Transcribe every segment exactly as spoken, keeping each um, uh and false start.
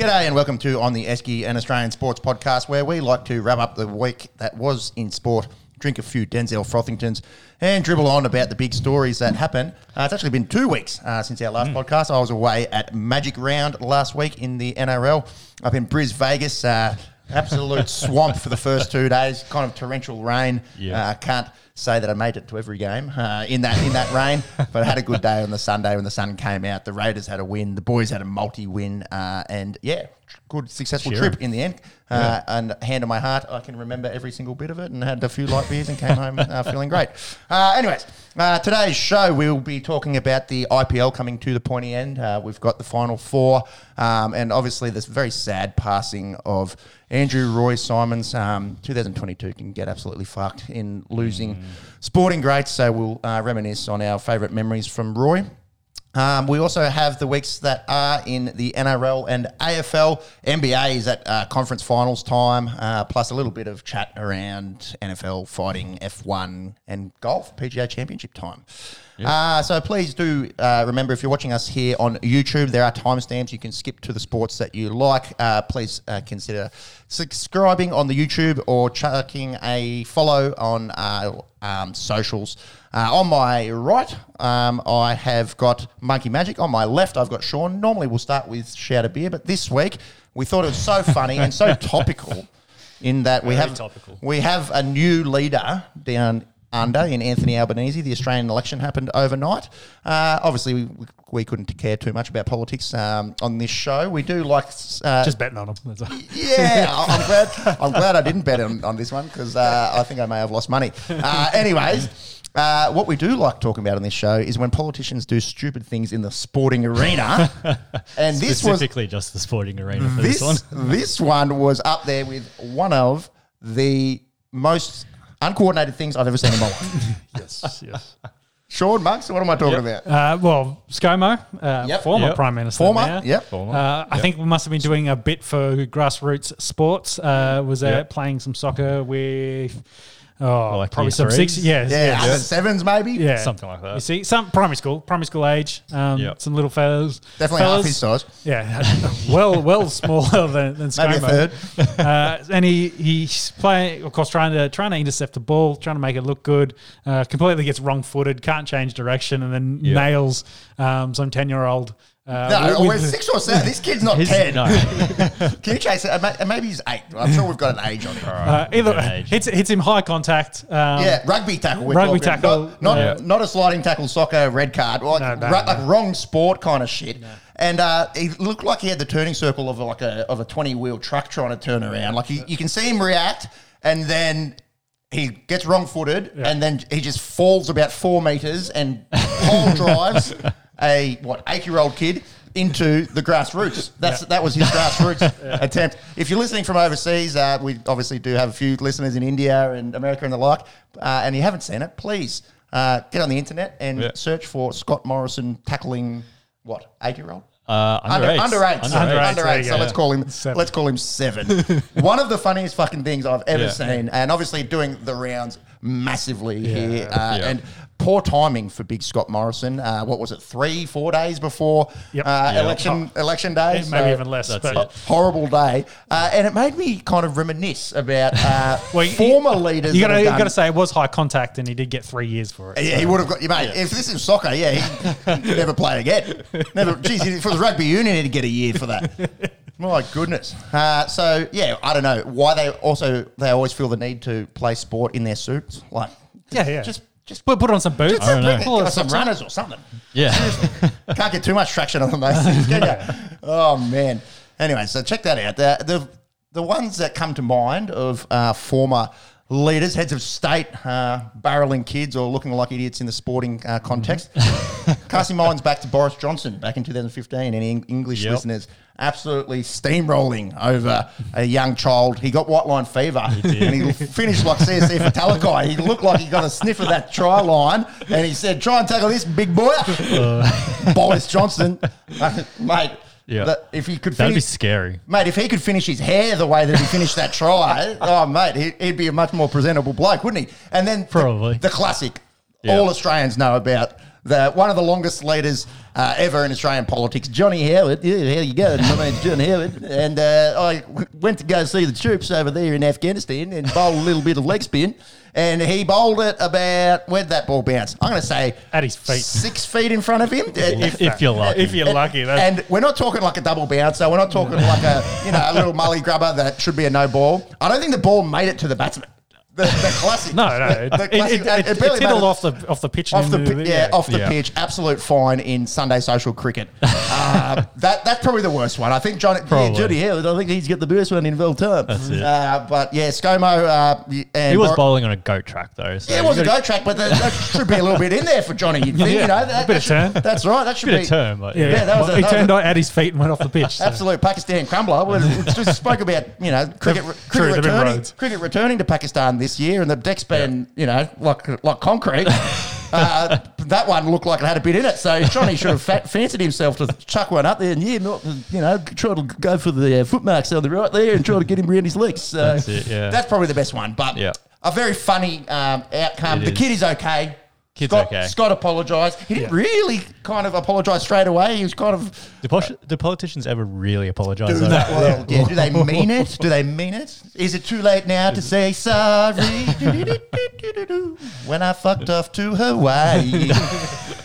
G'day and welcome to On the Esky, an Australian sports podcast where we like to wrap up the week that was in sport, drink a few Denzel Frothingtons and dribble on about the big stories that happen. Uh, it's actually been two weeks uh, since our last mm. podcast. I was away at Magic Round last week in the N R L up in Bris, Vegas. Uh, absolute swamp for the first two days, kind of torrential rain. Yeah. Uh, can't say that I made it to every game uh, in that in that rain, but I had a good day on the Sunday when the sun came out. The Raiders had a win, the boys had a multi-win, uh, and yeah, good successful sure. trip in the end. Uh, yeah. And hand on my heart, I can remember every single bit of it, and had a few light beers and came home uh, feeling great. Uh, anyways, uh, today's show we'll be talking about the I P L coming to the pointy end. Uh, we've got the final four, um, and obviously this very sad passing of Andrew Roy Simons. Um, twenty twenty-two can get absolutely fucked in losing mm. sporting greats, so we'll uh, reminisce on our favourite memories from Roy. Um, we also have the weeks that are in the N R L and A F L. N B A is at uh, conference finals time, uh, plus a little bit of chat around N F L fighting, F one and golf, P G A Championship time. Yeah. Uh, so please do uh, remember, if you're watching us here on YouTube, there are timestamps. You can skip to the sports that you like. Uh, please uh, consider subscribing on the YouTube or chucking a follow on uh, um, socials. Uh, on my right, um, I have got Monkey Magic. On my left, I've got Sean. Normally, we'll start with Shout a Beer, but this week, we thought it was so funny and so topical in that we have, we have a new leader down under in Anthony Albanese. The Australian election happened overnight. Uh, obviously, we, we couldn't care too much about politics um, on this show. We do like... Uh, Just betting on them. That's all. Yeah, I'm glad I'm glad I didn't bet on, on this one because uh, I think I may have lost money. Uh, anyways... Uh, what we do like talking about on this show is when politicians do stupid things in the sporting arena. And this specifically was, just the sporting arena for this, this one. This one was up there with one of the most uncoordinated things I've ever seen in my life. Yes, yes. Sean, Monks, what am I talking yep. about? Uh, well, ScoMo, uh, yep. former yep. Prime Minister. Former, now. yep. Former. Uh, I yep. think we must have been doing a bit for grassroots sports. Uh, was out yep. playing some soccer with... Oh, like probably some six, yeah, yeah, yeah. sevens maybe, yeah, something like that. You see, some primary school, primary school age, um, yep. some little fellas, definitely fellas. half his size, yeah, well, well smaller than, than ScoMo. Maybe a third. uh, and he he's playing, of course, trying to trying to intercept the ball, trying to make it look good. Uh, completely gets wrong footed, can't change direction, and then yep. nails um, some ten year old. Uh, no, we're six or seven. This kid's not ten. No. Can you chase it? Maybe he's eight. I'm sure we've got an age on him. Uh, either way, hits, hits him high contact. Um, yeah, rugby tackle. We're rugby talking. tackle. Not, not, yeah. not a sliding tackle, soccer, red card. Like, no, no, ru- no. like wrong sport kind of shit. No. And uh, he looked like he had the turning circle of like a of a twenty-wheel truck trying to turn around. Like he, you can see him react and then... He gets wrong-footed yeah. and then he just falls about four metres and pole drives a, what, eight-year-old kid into the grassroots. That's yeah. That was his grassroots yeah. attempt. If you're listening from overseas, uh, we obviously do have a few listeners in India and America and the like, uh, and you haven't seen it, please uh, get on the internet and yeah. search for Scott Morrison tackling, what, eight-year-old? Uh, under, under eight, under eight, under under eight, under eight, eight so yeah. let's call him seven. Let's call him seven. One of the funniest fucking things I've ever yeah. seen, and obviously doing the rounds massively yeah. here, uh, yeah. and poor timing for Big Scott Morrison. Uh, what was it, three, four days before yep. uh, yep. election oh. election day? So maybe even less. That's but it. Horrible day, uh, and it made me kind of reminisce about uh, well, former you, leaders. You got to got to say it was high contact, and he did get three years for it. Yeah, so. He would have got you, mate. Yeah. If this is soccer, yeah, he could never play again. Never. Jeez, for the rugby union, he'd get a year for that. My goodness. Uh, so yeah, I don't know why they also they always feel the need to play sport in their suits. Like yeah, yeah. just. Just put, put on some boots. Just I don't know. Some, some runners or something. Yeah. Can't get too much traction on them, those things, can you? Oh, man. Anyway, so check that out. The, the, the ones that come to mind of uh, former leaders, heads of state, uh, barreling kids or looking like idiots in the sporting uh, context. Mm-hmm. Casting minds back to Boris Johnson back in two thousand fifteen. Any English yep. listeners absolutely steamrolling over a young child. He got white line fever he and he finished like C S C for Talakai. He looked like he got a sniff of that try line and he said, try and tackle this, big boy. Uh. Boris Johnson. Mate. Yeah, that if he could finish, that'd be scary, mate. If he could finish his hair the way that he finished that try, oh mate, he, he'd be a much more presentable bloke, wouldn't he? And then probably the, the classic, yep. all Australians know about The, one of the longest leaders uh, ever in Australian politics, Johnny Howard. Yeah, how you go? My name's Johnny Howard. And uh, I w- went to go see the troops over there in Afghanistan and bowl a little bit of leg spin. And he bowled it about, where'd that ball bounce? I'm going to say at his feet, six feet in front of him. if, if you're lucky. If you're lucky. That's... And we're not talking like a double bouncer. We're not talking like a, you know, a little mully grubber that should be a no ball. I don't think the ball made it to the batsman. The, the classic. No, no. The, the classic, it it, it, it, it tiddled off the, off the pitch. Off the, the pi- yeah, off the yeah. pitch. Absolute fine in Sunday social cricket. uh, that That's probably the worst one. I think Johnny yeah, Judy Howard, I think he's got the worst one in real time. That's it. Uh, but, yeah, ScoMo. Uh, and he was Bor- bowling on a goat track, though. So yeah, it was a goat track, but that, that should be a little bit in there for Johnny, you'd think. Yeah, you know, that, a bit that of should, turn. That's right. That should a bit be. Of turn. Like, yeah, yeah, that was well, a, he that turned was a, at his feet and went off the pitch. Absolute so. Pakistan crumbler. We just spoke about, you know, cricket returning to Pakistan this year, and the deck's been, yeah. you know, like like concrete. uh, that one looked like it had a bit in it. So Johnny should have fa- fancied himself to chuck one up there, and yeah, not, you know, try to go for the uh, footmarks on the right there and try to get him around his legs. So that's, it, yeah. that's probably the best one. But yeah. a very funny um, outcome. It the is. kid is okay. Kid's Scott, okay. Scott apologised. He didn't yeah. really kind of apologise straight away. He was kind of... Do, pos- uh, do politicians ever really apologise? Do, well, yeah. do they mean it? Do they mean it? Is it too late now to say sorry? When I fucked off to Hawaii.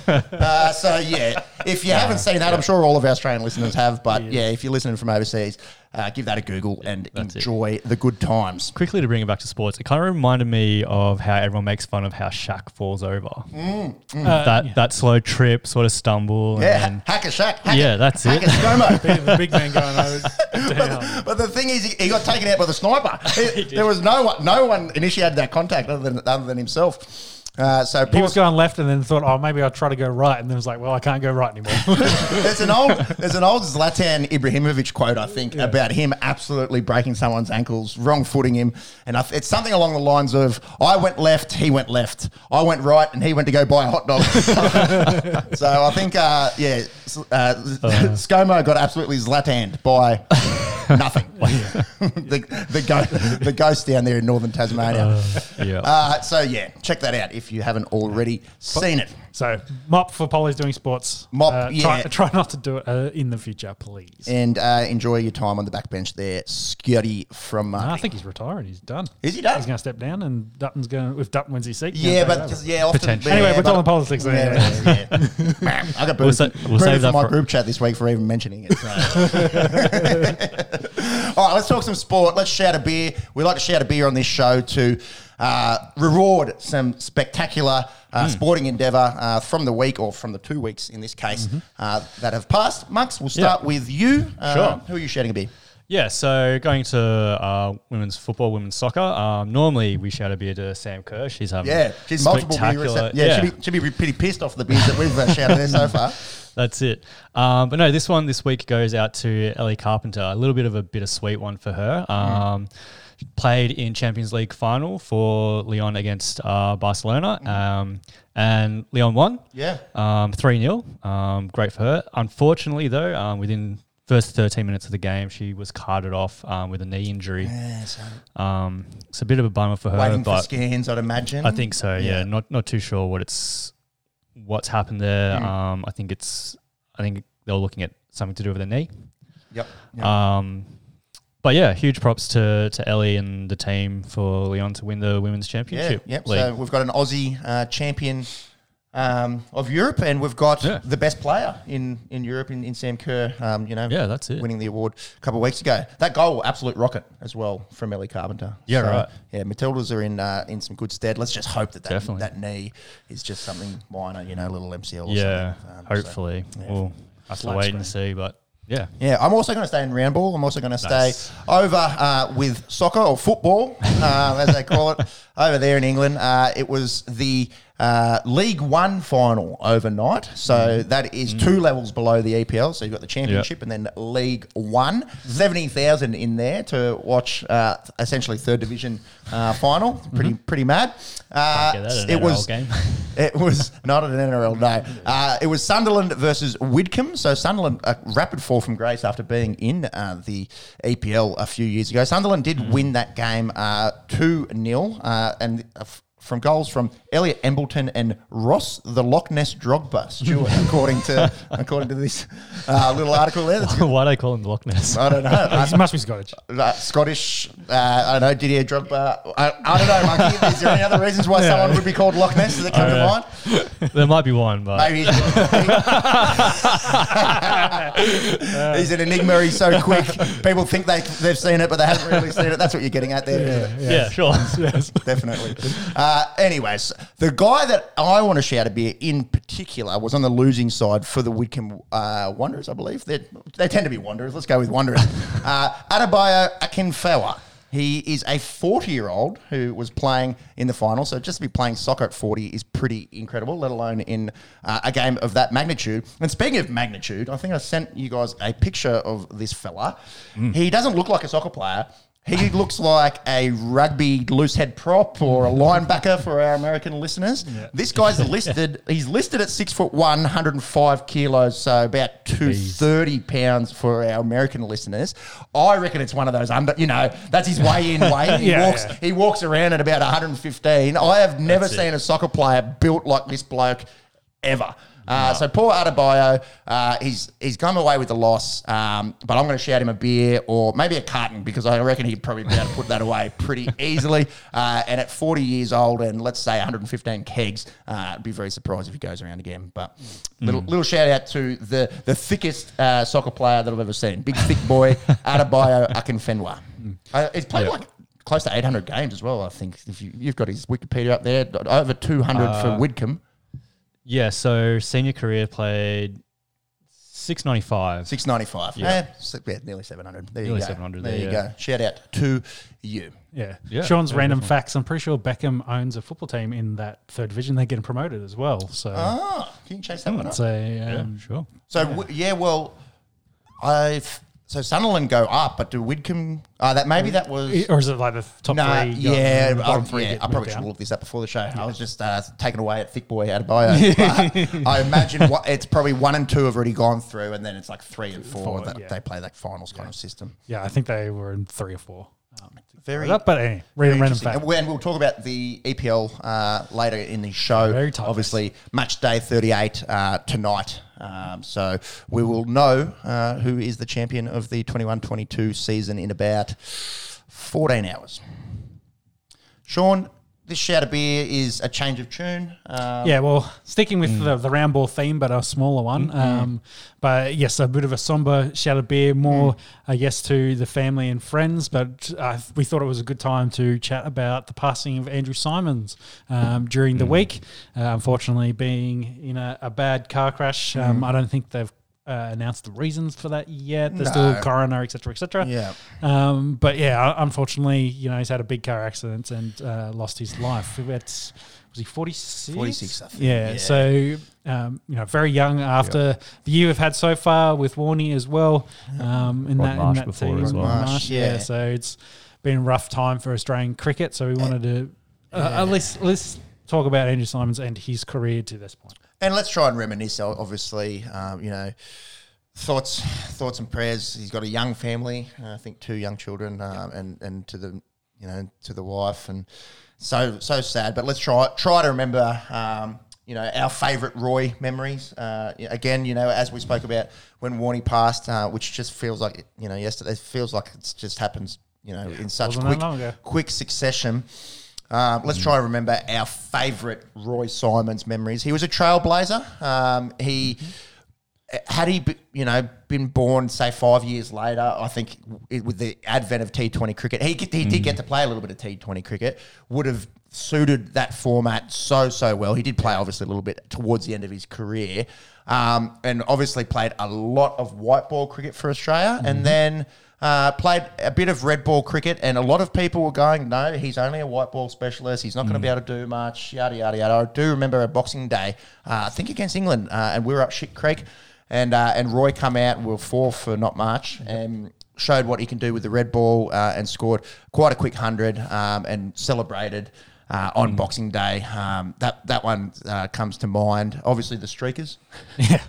uh, so, yeah, if you yeah, haven't seen that, yeah. I'm sure all of our Australian listeners have, but, yeah, yeah if you're listening from overseas... Uh, give that a Google and That's enjoy it. the good times. Quickly to bring it back to sports, it kind of reminded me of how everyone makes fun of how Shaq falls over. Mm, mm. Uh, that yeah. that slow trip, sort of stumble. Yeah, and hack a Shaq. Hack yeah, it, that's hack it. Hack a ScoMo. The big man going over. But, but the thing is, he, he got taken out by the sniper. He, he there was no one, no one initiated that contact other than other than himself. Uh, so he was going left and then thought, oh, maybe I'll try to go right. And then was like, well, I can't go right anymore. there's an old there's an old Zlatan Ibrahimovic quote, I think, yeah. about him absolutely breaking someone's ankles, wrong-footing him. And I th- it's something along the lines of, I went left, he went left. I went right and he went to go buy a hot dog. So I think, uh, yeah, uh, uh. ScoMo got absolutely Zlatan'd by... Nothing. Yeah. the the ghost, the ghost down there in northern Tasmania. Uh, yeah. Uh, so yeah, check that out if you haven't already seen it. So mop for Polly's doing sports. Mop. Uh, yeah. Try, try not to do it uh, in the future, please. And uh, enjoy your time on the backbench there, Scotty from. No, I think he's retiring. He's done. Is he done? He's going to step down, and Dutton's going. If Dutton wins his seat, yeah, but just, yeah, often, potentially. Anyway, yeah, we're talking politics. Yeah, yeah. yeah. I got booed. We'll, we'll save that for my for group chat this week for even mentioning it. So. All right, let's talk some sport. Let's shout a beer. We like to shout a beer on this show to uh, reward some spectacular uh, mm. sporting endeavour uh, from the week or from the two weeks in this case mm-hmm. uh, that have passed. Monks, we'll start yeah. with you. Uh, sure. Who are you shouting a beer? Yeah, so going to uh, women's football, women's soccer, um, normally we shout a beer to Sam Kerr. She's having yeah, she's spectacular. Yeah, yeah. She'll, be, she'll be pretty pissed off the beers that we've uh, shouted there so far. That's it. Um, but no, this one this week goes out to Ellie Carpenter. A little bit of a bittersweet one for her. Um, mm. Played in Champions League final for Lyon against uh, Barcelona. Mm. Um, and Lyon won. Yeah. Um, three nil. Um, great for her. Unfortunately, though, um, within first thirteen minutes of the game, she was carted off um, with a knee injury. Yeah, so um, it's a bit of a bummer for her. Waiting but for scans, I'd imagine. I think so, yeah. yeah. Not, not too sure what it's... What's happened there? Mm. Um, I think it's. I think they were looking at something to do with the knee. Yep. yep. Um, but yeah, huge props to to Ellie and the team for Lyon to win the women's championship. Yeah. Yep. So we've got an Aussie uh, champion um, of Europe, and we've got yeah. the best player in in Europe in, in Sam Kerr. Um, you know. Yeah, that's it. Winning the award a couple of weeks ago. That goal, absolute rocket as well from Ellie Carpenter. Yeah, so, right. Yeah, Matildas are in uh, in some good stead. Let's just hope that that, that knee is just something minor, you know, little M C L or yeah, something. Um, hopefully. So, yeah, hopefully. We'll have to wait and see, but yeah. Yeah, I'm also going to stay in round ball. I'm also going to nice. stay over uh, with soccer or football, uh, as they call it, over there in England. Uh, it was the uh, League One final overnight. So mm. that is mm. two levels below the E P L. So you've got the Championship yep. and then League One. seventy thousand in there to watch uh, essentially third division uh, final. Pretty mm-hmm. pretty mad. Uh, Can't get that an N R L was, game. It was not an N R L, no. Uh, it was Sunderland versus Widcombe. So Sunderland, a rapid fall from grace after being in uh, the E P L a few years ago. Sunderland did mm. win that game uh, two nil. Uh, and uh, from goals from Elliot Embleton and Ross the Loch Ness Drogba Stewart, according to according to this uh, little article there. That's why do they call him the Loch Ness? I don't know. He must be Scottish. Uh, Scottish. Uh, I don't know. Didier Drogba. I, I don't know, Monkey. Is there any other reasons why yeah. someone would be called Loch Ness that come to mind? There might be one, but maybe he's an enigma. He's so quick. People think they they've seen it, but they haven't really seen it. That's what you're getting at there. Yeah, yeah. yeah sure. Yes. Definitely. Uh, anyways, the guy that I want to shout a beer in particular was on the losing side for the Widcombe uh, Wanderers, I believe. They're, they tend to be Wanderers. Let's go with Wanderers. Uh, Adebayo Akinfenwa. He is a forty-year-old who was playing in the final. So just to be playing soccer at forty is pretty incredible, let alone in uh, a game of that magnitude. And speaking of magnitude, I think I sent you guys a picture of this fella. Mm. He doesn't look like a soccer player. He looks like a rugby loose head prop or a linebacker for our American listeners. Yeah. This guy's listed, he's listed at six foot one, one hundred five kilos, so about two hundred thirty pounds for our American listeners. I reckon it's one of those, under, you know, that's his weigh-in weight. He, yeah, walks, yeah. he walks around at about one hundred fifteen. I have never that's seen it. a soccer player built like this bloke ever. Uh, no. So poor Adebayo, uh, he's he's come away with the loss, um, but I'm going to shout him a beer or maybe a carton because I reckon he'd probably be able to put that away pretty easily. Uh, and at forty years old and let's say one hundred fifteen kegs, uh, I'd be very surprised if he goes around again. But mm. little little shout out to the the thickest uh, soccer player that I've ever seen, big thick boy Adebayo Akinfenwa. Mm. Uh, he's played yeah. like. close to eight hundred games as well. I think if you you've got his Wikipedia up there, over two hundred uh, for Widcombe. Yeah, so senior career played six ninety-five. six ninety-five. Yeah, yeah nearly seven hundred. There nearly you go. seven hundred there, there you yeah. go. Shout out to you. Yeah. yeah. Sean's yeah, random definitely. facts. I'm pretty sure Beckham owns a football team in that third division. They're getting promoted as well. So ah, can you chase that mm, one up? A, um, yeah, sure. So, yeah, w- yeah well, I've... So Sunderland go up, but do Widcombe... Uh, that maybe that was... Or is it like the top nah, three? Yeah, the bottom three yeah I probably should have looked this up before the show. Yeah. I was just uh, taken away at thick boy Adebayo. But I imagine what, it's probably one and two have already gone through, and then it's like three and four. four that yeah. They play that finals yeah. kind of system. Yeah, I think they were in three or four. Um, very, up, but anyway, very random fact. And we'll talk about the E P L uh, later in the show. Very tight. Obviously, match day thirty-eight uh, tonight. Um, so we will know uh, who is the champion of the twenty-one twenty-two season in about fourteen hours. Sean, this shout of beer is a change of tune. Um, yeah, well, sticking with mm. the, the round ball theme, but a smaller one. Mm-hmm. Um, but yes, a bit of a somber shout of beer, more, mm. I guess, to the family and friends. But uh, we thought it was a good time to chat about the passing of Andrew Simons um, during the mm. week. Uh, unfortunately, being in a, a bad car crash, um, mm. I don't think they've Uh, announced the reasons for that yet. There's no. still coroner, et cetera, et cetera. Yeah. Um, but yeah, unfortunately, you know, he's had a big car accident and uh, lost his life. It's, was he forty-six? forty-six, I think. Yeah. yeah. So, um, you know, very young after yeah. the year we've had so far with Warnie as well. Um, in, that, in that team. As well. Marsh, Marsh, yeah. yeah. So it's been a rough time for Australian cricket. So we wanted and, to uh, yeah. at least let's talk about Andrew Simons and his career to this point. And let's try and reminisce, obviously, um, you know, thoughts thoughts and prayers. He's got a young family, uh, I think two young children, um, yeah. and, and to the, you know, to the wife. And so so sad. But let's try try to remember, um, you know, our favourite Roy memories. Uh, again, you know, as we spoke about when Warnie passed, uh, which just feels like, it, you know, yesterday, it feels like it's just happens, you know, yeah. in such quick, quick succession. Um, let's try and remember our favourite Roy Simons memories. He was a trailblazer. Um, he had he, be, you know, been born say five years later. I think it, with the advent of T twenty cricket, he he did mm. get to play a little bit of T twenty cricket. Would have suited that format so so well. He did play obviously a little bit towards the end of his career, um, and obviously played a lot of white ball cricket for Australia, mm. and then. Uh, played a bit of red ball cricket, and a lot of people were going, no, he's only a white ball specialist. He's not mm. going to be able to do much, yada, yada, yada. I do remember a Boxing Day, uh, I think against England, uh, and we were up Shit Creek, and uh, and Roy come out, we were four for not much, mm-hmm. and showed what he can do with the red ball uh, and scored quite a quick hundred um, and celebrated. Uh, on mm. Boxing Day, um, that that one uh, comes to mind. Obviously, the streakers. Yeah,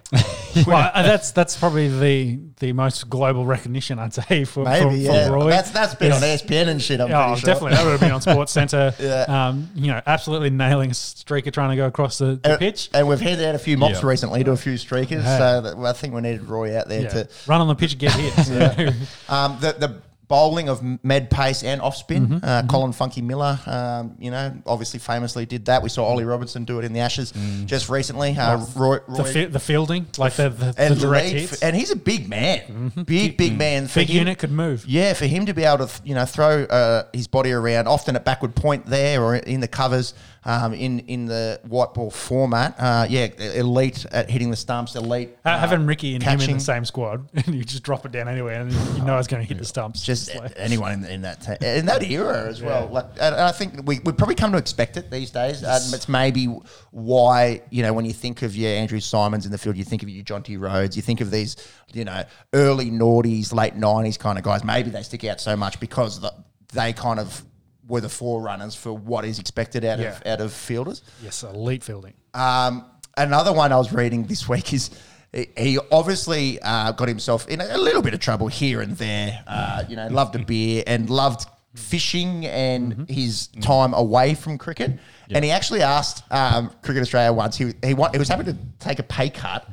well, uh, that's that's probably the the most global recognition I'd say for, Maybe, for, yeah. for Roy. That's that's been yes. on E S P N and shit. I'm oh, sure. definitely that would have been on Sports Centre. yeah. um, you know, absolutely nailing a streaker trying to go across the, the and, pitch. And we've handed out a few mops yeah. recently to a few streakers, yeah. so that, well, I think we needed Roy out there yeah. to run on the pitch, get hit. So. yeah. um, the the. Bowling of med pace and off spin. Mm-hmm, uh, mm-hmm. Colin Funky Miller, um, you know, obviously famously did that. We saw Ollie Robinson do it in the Ashes mm. just recently. Uh, well, Roy, Roy the, fi- the fielding, like the, the, and the direct lead, hits. And he's a big man, mm-hmm. big, big mm. man. For big him, unit could move. Yeah, for him to be able to, you know, throw uh, his body around, often at backward point there or in the covers. Um, in, in the white ball format, uh, yeah, elite at hitting the stumps, elite. Uh, Having Ricky and catching. Him in the same squad, and you just drop it down anywhere, and you know it's going to hit the stumps. Just like. anyone in, in that ta- in that era as yeah. well. Like, and I think we we've probably come to expect it these days. Uh, it's maybe why, you know, when you think of your yeah, Andrew Simons in the field, you think of your John T. Rhodes, you think of these, you know, early noughties, late nineties kind of guys. Maybe they stick out so much because the, they kind of. were the forerunners for what is expected out yeah. of out of fielders. Yes, elite fielding. Um, another one I was reading this week is he obviously uh, got himself in a little bit of trouble here and there. Uh, you know, loved a beer and loved fishing and mm-hmm. his time away from cricket. Yeah. And he actually asked um, Cricket Australia once. He he, want, he was happy to take a pay cut.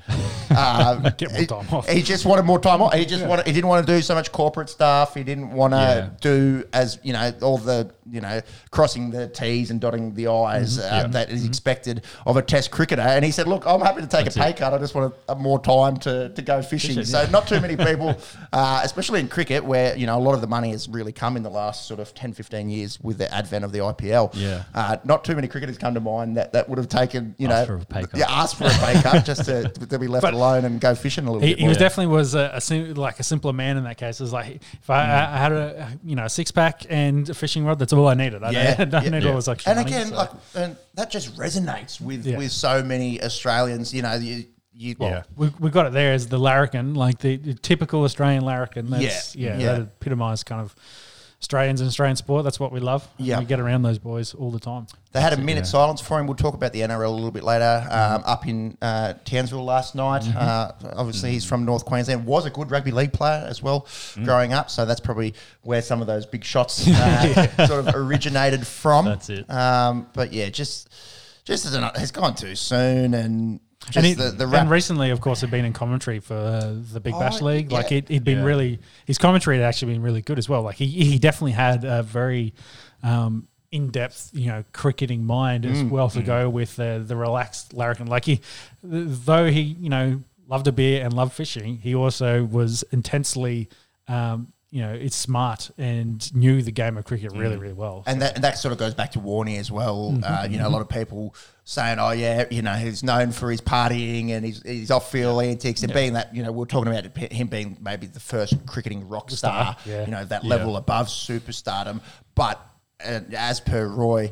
Um, Get more time he, off. He just wanted more time off. He just yeah. wanted. He didn't want to do so much corporate stuff. He didn't want to yeah. do as you know all the you know crossing the T's and dotting the I's mm-hmm. uh, yeah. that is mm-hmm. expected of a Test cricketer. And he said, "Look, I'm happy to take That's a pay it. cut. I just want a, a more time to to go fishing." Fishing so yeah. not too many people, uh, especially in cricket, where you know a lot of the money has really come in the last sort of ten, fifteen years with the advent of the I P L. Yeah, uh, not too many. Cricketers come to mind that, that would have taken you ask know for yeah ask for a pay cut just to, to be left but alone and go fishing a little he, bit. He more. was definitely was a, a sim, like a simpler man in that case. It was like if I, mm. I had a you know a six pack and a fishing rod, that's all I needed. I yeah. don't, don't yeah. need yeah. all this extra. And money, again, so. like and that just resonates with yeah. with so many Australians. You know you. You, well, yeah. we we got it there as the larrikin, like the, the typical Australian larrikin. That's, yeah, yeah, yeah. that epitomised kind of. Australians in Australian sport, that's what we love. Yeah. We get around those boys all the time. They had a minute yeah. silence for him. We'll talk about the N R L a little bit later. Um, mm-hmm. Up in uh, Townsville last night. Mm-hmm. Uh, obviously, mm-hmm. he's from North Queensland. Was a good rugby league player as well mm-hmm. growing up. So that's probably where some of those big shots uh, yeah. sort of originated from. That's it. Um, but, yeah, just just as an, it's gone too soon and... Just and, he, the, the and recently, of course, he'd been in commentary for uh, the Big oh, Bash League. Yeah. Like it, he'd been yeah. really, his commentary had actually been really good as well. Like he, he definitely had a very um, in-depth, you know, cricketing mind as mm. well to mm. go with uh, the relaxed larrikin. Like he, though he, you know, loved a beer and loved fishing, he also was intensely. Um, You know, it's smart and knew the game of cricket really, really well. And that, and that sort of goes back to Warnie as well. Mm-hmm. Uh, you know, a lot of people saying, oh, yeah, you know, he's known for his partying and his, his off-field yeah. antics and yeah. being that, you know, we we're talking about him being maybe the first cricketing rock star, star. Yeah. you know, that yeah. level above superstardom. But uh, as per Roy...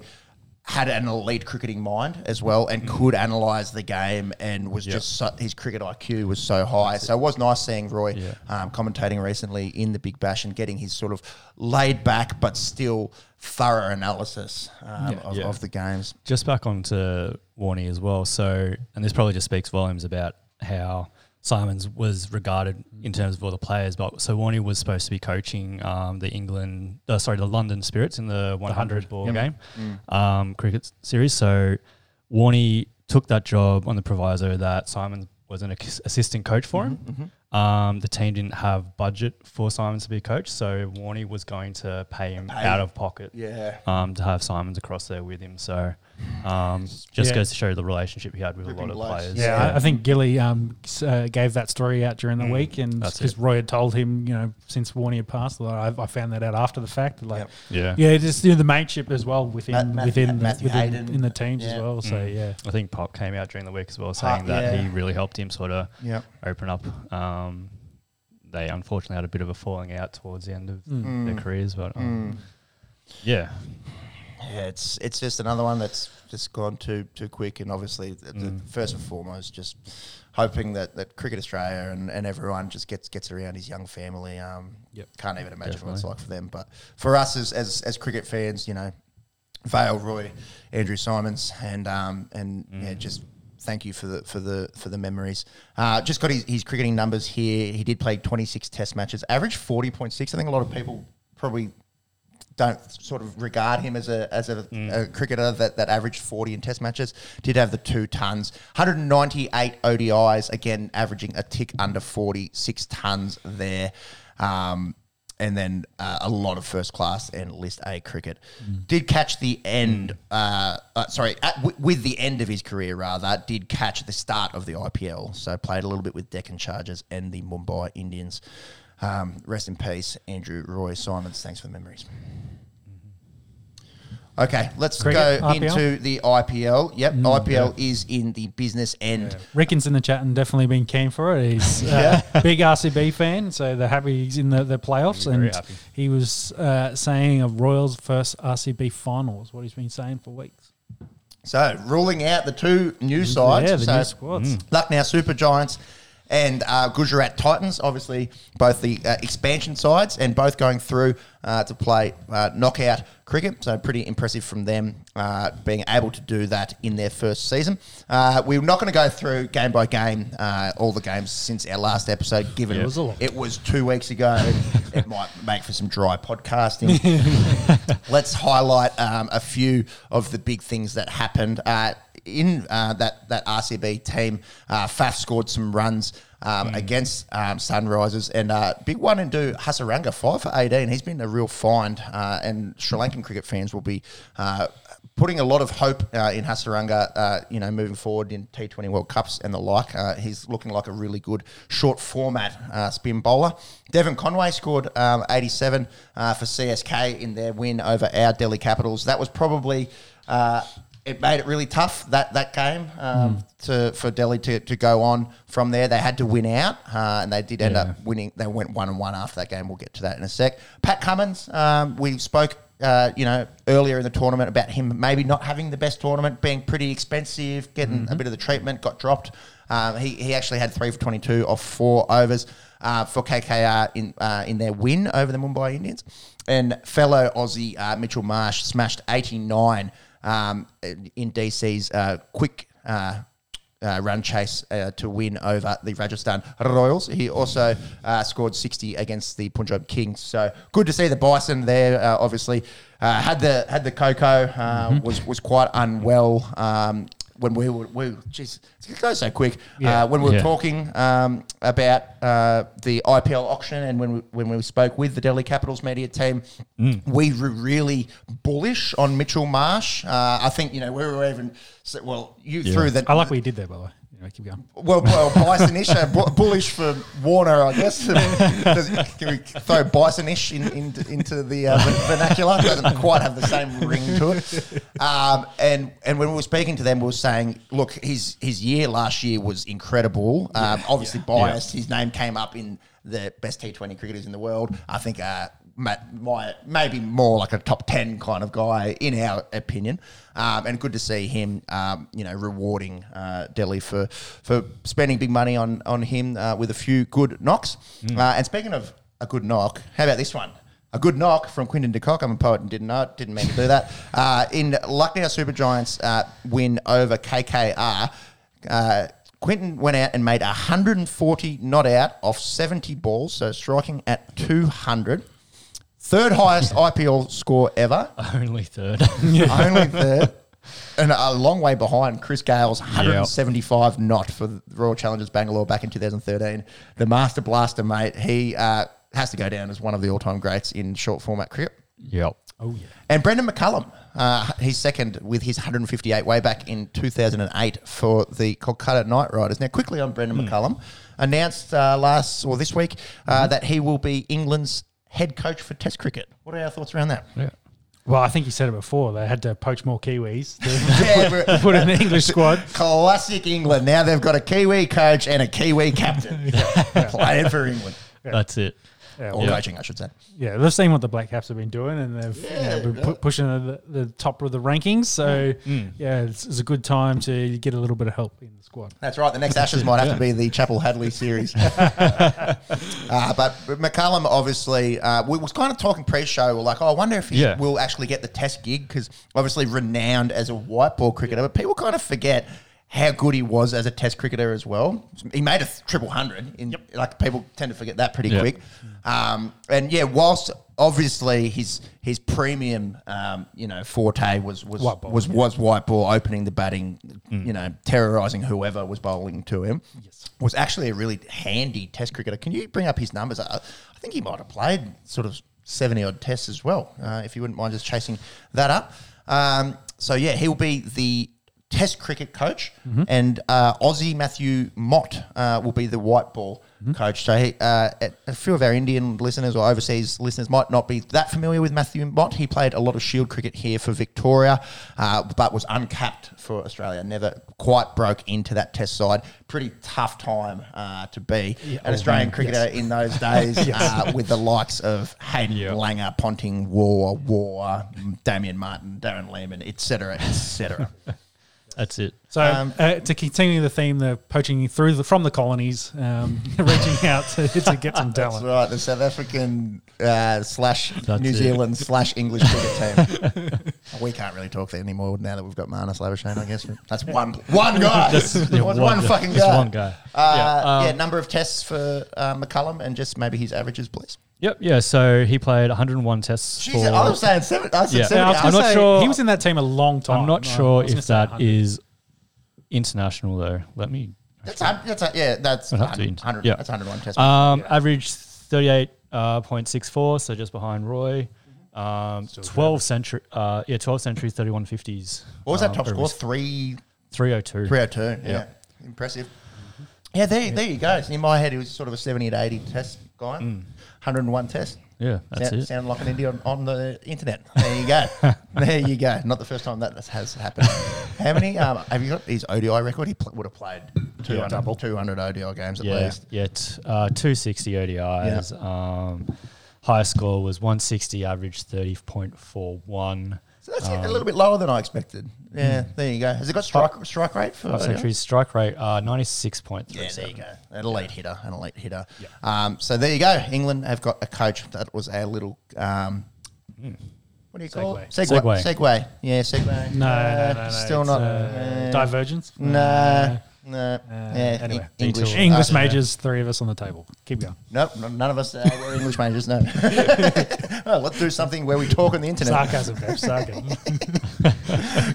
had an elite cricketing mind as well and mm. could analyse the game and was yep. just so, his cricket I Q was so high. That's so it. it was nice seeing Roy yeah. um, commentating recently in the Big Bash and getting his sort of laid back but still thorough analysis um, yeah. Of, yeah. of the games. Just back onto Warnie as well. So, and this probably just speaks volumes about how Simons was regarded in terms of all the players. But so Warnie was supposed to be coaching um, the England, uh, sorry, the London Spirits in the one hundred ball yep. game mm. um, cricket series. So Warnie took that job on the proviso that Simons was an assistant coach for mm-hmm, him. Mm-hmm. Um, the team didn't have budget for Simons to be a coach, so Warnie was going to pay him pay out him. of pocket yeah. um, to have Simons across there with him. So um, just yeah. goes to show the relationship he had with Ripping a lot blows. of players. Yeah, yeah, I think Gilly um, uh, gave that story out during the mm, week, and because Roy had told him, you know, since Warnie had passed, like, I, I found that out after the fact. Like, yep. yeah, yeah, just you know, the mateship as well within Matt, within Matt, the, within Hayden. in the teams yeah. as well. So mm. yeah, I think Pop came out during the week as well, saying Pop, that yeah. he really helped him sort of yep. open up. Um, Um, they unfortunately had a bit of a falling out towards the end of mm. their careers, but um, mm. yeah, yeah, it's it's just another one that's just gone too too quick, and obviously, mm. first and foremost, just hoping that, that Cricket Australia and, and everyone just gets gets around his young family. Um, yep. Can't even imagine Definitely. what it's like for them, but for us as as, as cricket fans, you know. Vale, Roy, Andrew Simons, and um, and mm. yeah, just thank you for the for the for the memories. Uh, just got his, his cricketing numbers here. He did play twenty-six Test matches, average forty point six. I think a lot of people probably don't sort of regard him as a as a, mm. a cricketer that, that averaged forty in Test matches. Did have the two tons, one hundred ninety-eight O D Is, again averaging a tick under forty, six tons there. Um, and then uh, a lot of first class and List A cricket. Mm. Did catch the end, uh, uh, sorry, at, w- with the end of his career rather, did catch the start of the I P L. So played a little bit with Deccan Chargers and the Mumbai Indians. Um, rest in peace, Andrew Roy Simons. Thanks for the memories. Okay, let's cricket, go I P L? Into the I P L. Yep, mm, I P L yeah. is in the business end. Yeah. Rickon's in the chat and definitely been keen for it. He's a yeah. big R C B fan, so they're happy he's in the, the playoffs. Very and happy. He was uh, saying of Royals' first R C B final is what he's been saying for weeks. So, ruling out the two new sides. Yeah, the so new squads. Mm. Lucknow Super Giants and uh, Gujarat Titans, obviously both the uh, expansion sides and both going through uh, to play uh, knockout cricket. So pretty impressive from them uh, being able to do that in their first season. Uh, we're not going to go through game by game uh, all the games since our last episode, given yeah, it, was a lot. It was two weeks ago. it, it might make for some dry podcasting. Let's highlight um, a few of the big things that happened. Uh, In uh, that, that R C B team, uh, Faf scored some runs um, mm. against um, Sunrisers. And uh, big Wanindu Hasaranga, five for eighteen. He's been a real find. Uh, and Sri Lankan cricket fans will be uh, putting a lot of hope uh, in Hasaranga, uh, you know, moving forward in T twenty World Cups and the like. Uh, he's looking like a really good short format uh, spin bowler. Devon Conway scored um, eighty-seven uh, for C S K in their win over our Delhi Capitals. That was probably... Uh, It made it really tough, that that game, um, mm. to for Delhi to, to go on from there. They had to win out, uh, and they did end yeah. up winning. They went one and one after that game. We'll get to that in a sec. Pat Cummins, um, we spoke uh, you know, earlier in the tournament about him maybe not having the best tournament, being pretty expensive, getting mm-hmm. a bit of the treatment, got dropped. Um, he, he actually had three for twenty-two off four overs uh, for K K R in uh, in their win over the Mumbai Indians. And fellow Aussie uh, Mitchell Marsh smashed eighty-nine Um, in D C's uh, quick uh, uh, run chase uh, to win over the Rajasthan Royals. He also uh, scored sixty against the Punjab Kings. So good to see the Bison there, uh, obviously. Uh, had the had the Coco, uh, mm-hmm. was, was quite unwell um, when we were... We, geez, it goes so quick. Yeah. Uh, when we were yeah. talking um, about uh, the I P L auction and when we, when we spoke with the Delhi Capitals media team, mm. we were really bullish on Mitchell Marsh. Uh, I think, you know, we were even... So, well, you yeah. threw the... I like what you did there, by the way. Anyway, keep going. Well, well Bison-ish, uh, b- bullish for Warner, I guess. Can we throw Bison-ish in, in, into the uh, vernacular? It doesn't quite have the same ring to it. Um, and, and when we were speaking to them, we were saying, look, his, his year last year was incredible. Um, yeah, obviously yeah, biased. Yeah. His name came up in the best T twenty cricketers in the world. I think uh, my, my, maybe more like a top ten kind of guy in our opinion. Um, and good to see him, um, you know, rewarding uh, Delhi for for spending big money on on him uh, with a few good knocks. Mm. Uh, and speaking of a good knock, how about this one? A good knock from Quinton de Kock. I'm a poet and didn't know it. Didn't mean to do that. Uh, in Lucknow Super Giants uh, win over K K R, uh, Quinton went out and made one hundred forty not out off seventy balls, so striking at two hundred. Third highest I P L score ever. Only third. yeah. Only third. And a long way behind Chris Gale's one hundred seventy-five yep. not for the Royal Challengers Bangalore back in two thousand thirteen. The master blaster, mate, he... Uh, has to go down as one of the all-time greats in short format cricket. Yep. Oh, yeah. And Brendan McCullum, uh, he's second with his one hundred fifty-eight way back in two thousand eight for the Kolkata Knight Riders. Now, quickly on Brendan mm. McCullum, announced uh, last or this week uh, mm-hmm. that he will be England's head coach for Test cricket. What are our thoughts around that? Yeah. Well, I think you said it before. They had to poach more Kiwis to yeah, put in an English squad. Classic England. Now they've got a Kiwi coach and a Kiwi captain playing for England. Yeah. That's it. yeah, or yeah. coaching, I should say. Yeah, they've seen what the Black Caps have been doing, and they've yeah, you know, been yeah. pu- pushing the, the top of the rankings. So mm. yeah, it's, it's a good time to get a little bit of help in the squad. That's right. The next Ashes might have yeah. to be the Chapel Hadley series. uh, but McCullum, obviously, uh, we was kind of talking pre-show. We're like, oh, I wonder if he yeah. will actually get the Test gig, because obviously renowned as a white ball cricketer, but people kind of forget how good he was as a Test cricketer as well. He made a triple hundred. In yep. Like, people tend to forget that pretty yep. quick. Um, and yeah, whilst obviously his his premium, um, you know, forte was was white ball, was, yeah. was white ball, opening the batting, mm. you know, terrorising whoever was bowling to him. Yes. Was actually a really handy Test cricketer. Can you bring up his numbers? I, I think he might have played sort of seventy odd Tests as well. Uh, if you wouldn't mind just chasing that up. Um, so yeah, he'll be the Test cricket coach, mm-hmm. and uh, Aussie Matthew Mott uh, will be the white ball mm-hmm. coach. So he, uh, a few of our Indian listeners or overseas listeners might not be that familiar with Matthew Mott. He played a lot of Shield cricket here for Victoria, uh, but was uncapped for Australia, never quite broke into that Test side. Pretty tough time uh, to be yeah, an Australian mm, cricketer yes. in those days yes. uh, with the likes of Hayden yeah. Langer, Ponting, Waugh, Waugh, Damien Martin, Darren Lehmann, et cetera, et cetera That's it. So um, uh, to continue the theme, they're poaching through the, from the colonies, um, reaching out to, to get some talent. That's right, the South African uh, slash That's New it. Zealand slash English cricket team. We can't really talk there anymore now that we've got Marnus Labuschagne, I guess. That's one one guy. That's, yeah, one, one fucking guy. One guy. Uh, yeah. Um, yeah, number of Tests for uh, McCullum, and just maybe his averages, please. Yep, yeah, so he played one hundred one Tests. Jeez, for, I was saying seven. I said yeah. seven. I was I'm not sure. He was in that team a long time. I'm not no, sure if that one hundred is international, though. Let me. That's, a, that's a, yeah, that's one hundred, one hundred, yeah. That's one hundred one Tests. Um, yeah. Average thirty-eight point six four, uh, so just behind Roy. Um, twelve century, uh, yeah, twelve centuries, thirty-one fifties. What was um, that top score? Three. three oh two. three oh two, yeah. yeah. Impressive. Mm-hmm. Yeah, there, yeah, there you go. So in my head, he was sort of a seventy to eighty Test guy. Mm. one hundred one Tests. Yeah, that's sound, it. Sound like an Indian on, on the internet. There you go. There you go. Not the first time that has happened. How many? Um, have you got his O D I record? He pl- would have played two hundred, two hundred O D I games at yeah, least. Yeah, t- uh, two hundred sixty O D Is. Yeah. Um, highest score was one hundred sixty, average thirty point four one. So that's um, a little bit lower than I expected. Yeah, mm. There you go. Has it got strike strike rate for five centuries? Strike rate uh, ninety-six point three. Yeah, there you go. An elite yeah. hitter, an elite hitter. Yeah. Um, so there you go. England have got a coach. That was our little. Um, mm. What do you call it? Segway. Segway. Segway. Yeah, segway. No, uh, no, no, no. Still not. Uh, uh, divergence. No. Nah. No. Uh, yeah, anyway, e- English, English uh, majors, yeah. three of us on the table. Keep going. Nope, n- none of us uh, were English majors, no. Oh, let's do something where we talk on the internet. Sarcasm, Dave, sarcasm.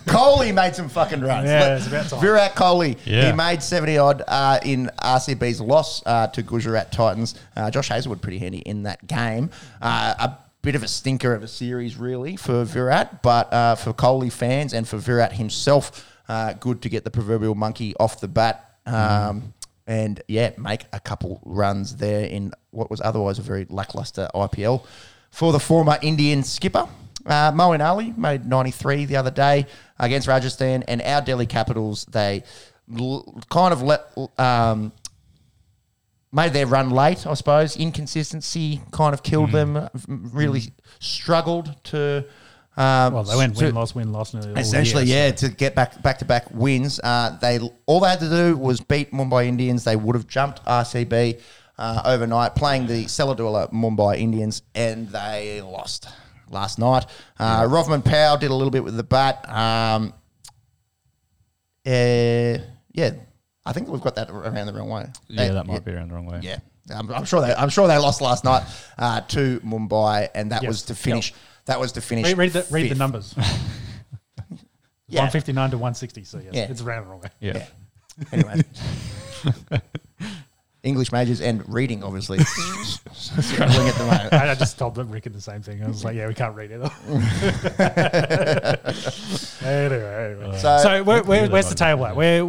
Kohli made some fucking runs. Yeah, Look, it's about time. Virat Kohli, yeah. he made seventy-odd uh, in R C B's loss uh, to Gujarat Titans. Uh, Josh Hazlewood pretty handy in that game. Uh, a bit of a stinker of a series, really, for Virat, but uh, for Kohli fans and for Virat himself, Uh, good to get the proverbial monkey off the bat um, mm. and, yeah, make a couple runs there in what was otherwise a very lacklustre I P L. For the former Indian skipper, uh, Moeen Ali made ninety-three the other day against Rajasthan, and our Delhi Capitals, they l- kind of let um, made their run late, I suppose. Inconsistency kind of killed mm. them, really mm. struggled to... Um, well, they went to, win, loss, win, loss. Essentially, all year, yeah, so. to get back back to back wins. Uh, they all they had to do was beat Mumbai Indians. They would have jumped R C B uh, overnight, playing the Celadula Mumbai Indians, and they lost last night. Uh, yeah. Rovman Powell did a little bit with the bat. Um, uh, yeah, I think we've got that around the wrong way. Yeah, uh, that might yeah. be around the wrong way. Yeah, I'm, I'm sure they I'm sure they lost last night uh, to Mumbai, and that yep. was to finish. Yep. That was to finish. Read, read, the, read the numbers. yeah. one fifty-nine to one sixty. So yes, yeah, it's round wrong way. Yeah. yeah. Anyway, English majors and reading, obviously, struggling at the moment. I just told Rick the same thing. I was like, yeah, we can't read it. anyway, anyway. So, so where, where, where's the table at? Where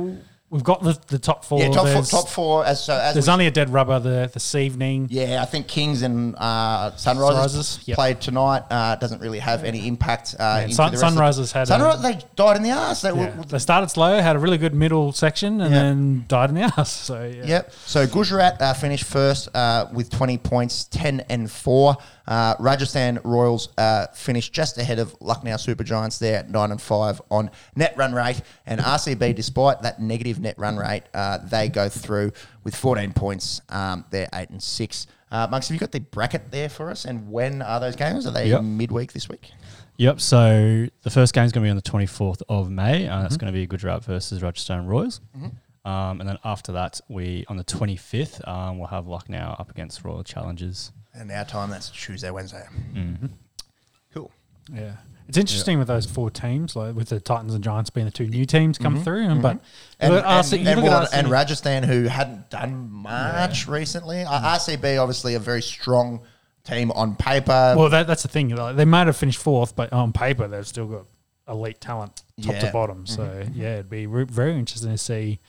We've got the, the top four. Yeah, top there's, four. Top four as, so as there's we, only a dead rubber there this evening. Yeah, I think Kings and uh, Sunrisers yep. played tonight. Uh, doesn't really have any impact. Uh, yeah, into Sun, the rest Sunrisers had Sunrisers they died in the arse. They, yeah. were, they started slow, had a really good middle section, and yep. then died in the arse. So yeah. Yep. So Gujarat uh, finished first uh, with twenty points, ten and four. Uh, Rajasthan Royals uh, finished just ahead of Lucknow Super Giants there at nine and five on net run rate. And R C B, despite that negative net run rate, uh, they go through with fourteen points. Um, they're eight and six. Uh, Monks, have you got the bracket there for us? And when are those games? Are they yep. midweek this week? Yep. So the first game is going to be on the twenty-fourth of May. Uh, mm-hmm. That's going to be Gujarat versus Rajasthan Royals. Mm-hmm. Um, and then after that, we on the twenty-fifth, um, we'll have Lucknow up against Royal Challengers. And our time, that's Tuesday, Wednesday. Mm-hmm. Cool. Yeah. It's interesting yeah. with those four teams, like with the Titans and Giants being the two new teams come mm-hmm. through. And, mm-hmm. But and, look, and, R C, and, well, and Rajasthan, who hadn't done much yeah. recently. Mm-hmm. Uh, R C B, obviously, a very strong team on paper. Well, that, that's the thing. Like, they might have finished fourth, but on paper, they've still got elite talent top yeah. to bottom. So, mm-hmm. yeah, it'd be re- very interesting to see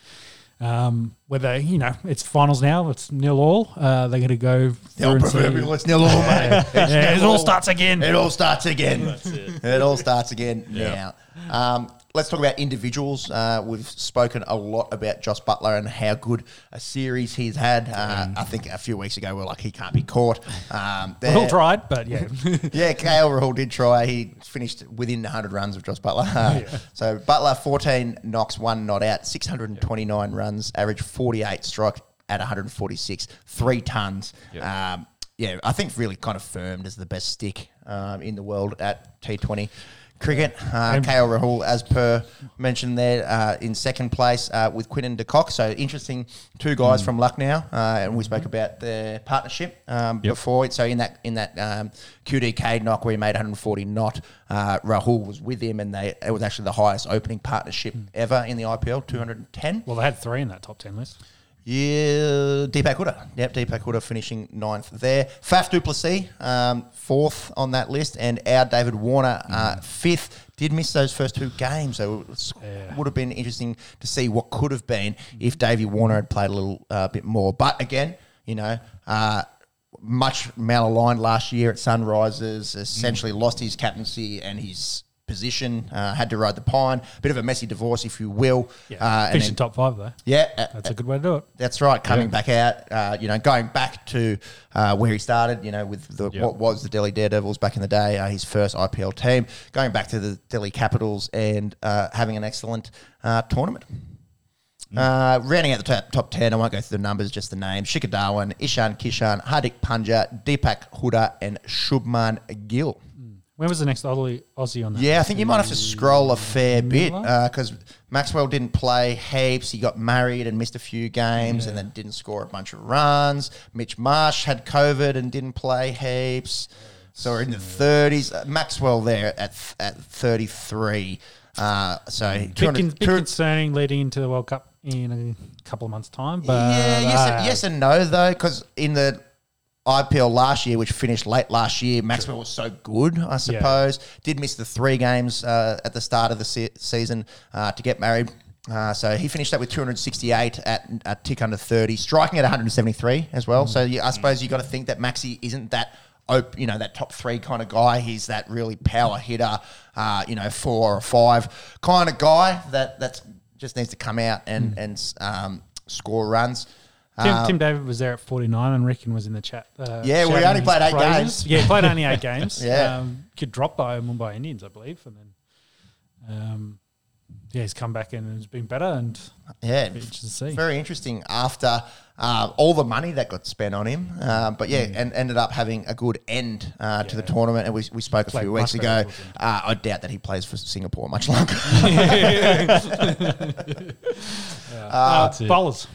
Um, whether, you know, it's finals now, it's nil all. Uh, they're going to go through proverbial. It's nil all, mate. It's yeah, nil it all, all starts again. It all starts again. That's it. It all starts again yeah. now. Um, let's talk about individuals. Uh, we've spoken a lot about Joss Butler and how good a series he's had. Uh, mm. I think a few weeks ago we were like, he can't be caught. Um, Rahul tried, but yeah. yeah, K L Rahul did try. He finished within one hundred runs of Joss Butler. Uh, yeah. So Butler, fourteen knocks, one not out, six hundred twenty-nine yeah. runs, average forty-eight strike at one hundred forty-six, three tons. Yeah. Um, yeah, I think really kind of firmed as the best stick um, in the world at T twenty. Cricket, uh, K L Rahul, as per mentioned there, uh, in second place uh, with Quinton de Kock. So interesting, two guys mm. from Lucknow, uh, and we spoke about their partnership um, yep. before. So in that in that um, Q D K knock where he made one hundred forty not, uh, Rahul was with him, and they it was actually the highest opening partnership mm. ever in the I P L, two hundred ten. Well, they had three in that top ten list. Yeah, Deepak Hooda. Yep, Deepak Hooda finishing ninth there. Faf du Plessis, um, fourth on that list, and our David Warner, uh, mm. fifth. Did miss those first two games, so it yeah. would have been interesting to see what could have been if Davey Warner had played a little uh, bit more. But again, you know, uh, much malaligned last year at Sunrisers, essentially mm. lost his captaincy and his position, uh, had to ride the pine. Bit of a messy divorce, if you will. Yeah. Uh, Fishing top five, though. Yeah. Uh, that's a good way to do it. That's right. Coming yeah. back out, uh, you know, going back to uh, where he started, you know, with the yep. what was the Delhi Daredevils back in the day, uh, his first I P L team, going back to the Delhi Capitals and uh, having an excellent uh, tournament. Mm. Uh, rounding out the top, top ten, I won't go through the numbers, just the names. Shikhar Dhawan, Ishan Kishan, Hardik Pandya, Deepak Hooda and Shubman Gill. When was the next Aussie on that? Yeah, I think you might have to scroll a fair bit because uh, Maxwell didn't play heaps. He got married and missed a few games yeah. and then didn't score a bunch of runs. Mitch Marsh had COVID and didn't play heaps. So we're in the thirties. Uh, Maxwell there at at thirty-three. Uh, so bit, con- bit concerning leading into the World Cup in a couple of months' time. But yeah, yes, uh, and, yes and no, though, because in the I P L last year, which finished late last year, Maxwell was so good, I suppose. Yeah. Did miss the three games uh, at the start of the se- season uh, to get married. Uh, so he finished that with two hundred sixty-eight at a tick under thirty, striking at one hundred seventy-three as well. Mm. So you, I suppose you got to think that Maxi isn't that, op- you know, that top three kind of guy. He's that really power hitter, uh, you know, four or five kind of guy that that's just needs to come out and, mm. and um, score runs. Tim, um, Tim David was there at forty-nine and Ricken was in the chat. Uh, yeah, we only played eight phrases. games. Yeah, played only eight games. Yeah. Um, could drop by Mumbai Indians, I believe. And then, um, yeah, he's come back and has been better. And yeah, interesting to see. Very interesting after uh, all the money that got spent on him. Uh, but yeah, mm. and ended up having a good end uh, yeah. to the tournament. And we, we spoke a few weeks ago. Uh, I doubt that he plays for Singapore much longer. uh, Bowlers.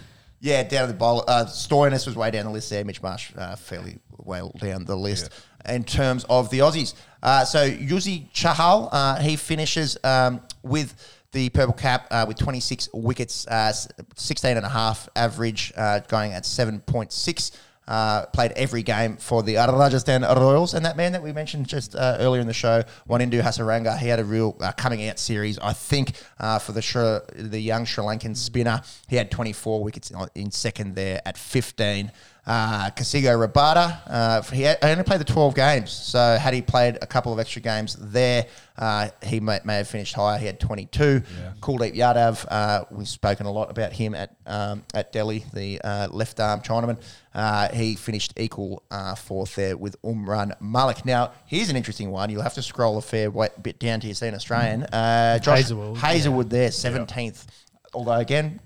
Yeah, down the bowl. Uh, Stoyness was way down the list there. Mitch Marsh uh, fairly well down the list yeah. in terms of the Aussies. Uh, so Yuzi Chahal, uh, he finishes um, with the purple cap uh, with twenty-six wickets, uh, sixteen and a half average, uh, going at seven point six. Uh, played every game for the Rajasthan Royals. And that man that we mentioned just uh, earlier in the show, Wanindu Hasaranga, he had a real uh, coming out series, I think, uh, for the Shri- the young Sri Lankan spinner. He had twenty-four wickets in, in second there at fifteen. Uh, Kasigo Rabada, uh, he had, only played the twelve games. So had he played a couple of extra games there, uh, he may, may have finished higher. He had twenty-two. Yeah. Kuldeep Yadav, uh, we've spoken a lot about him at um, at Delhi, the uh, left-arm Chinaman. Uh, he finished equal uh, fourth there with Umran Malik. Now, here's an interesting one. You'll have to scroll a fair bit down to see an Australian. Uh, Josh Hazlewood, Hazlewood yeah. there, seventeenth. Yeah. Although, again,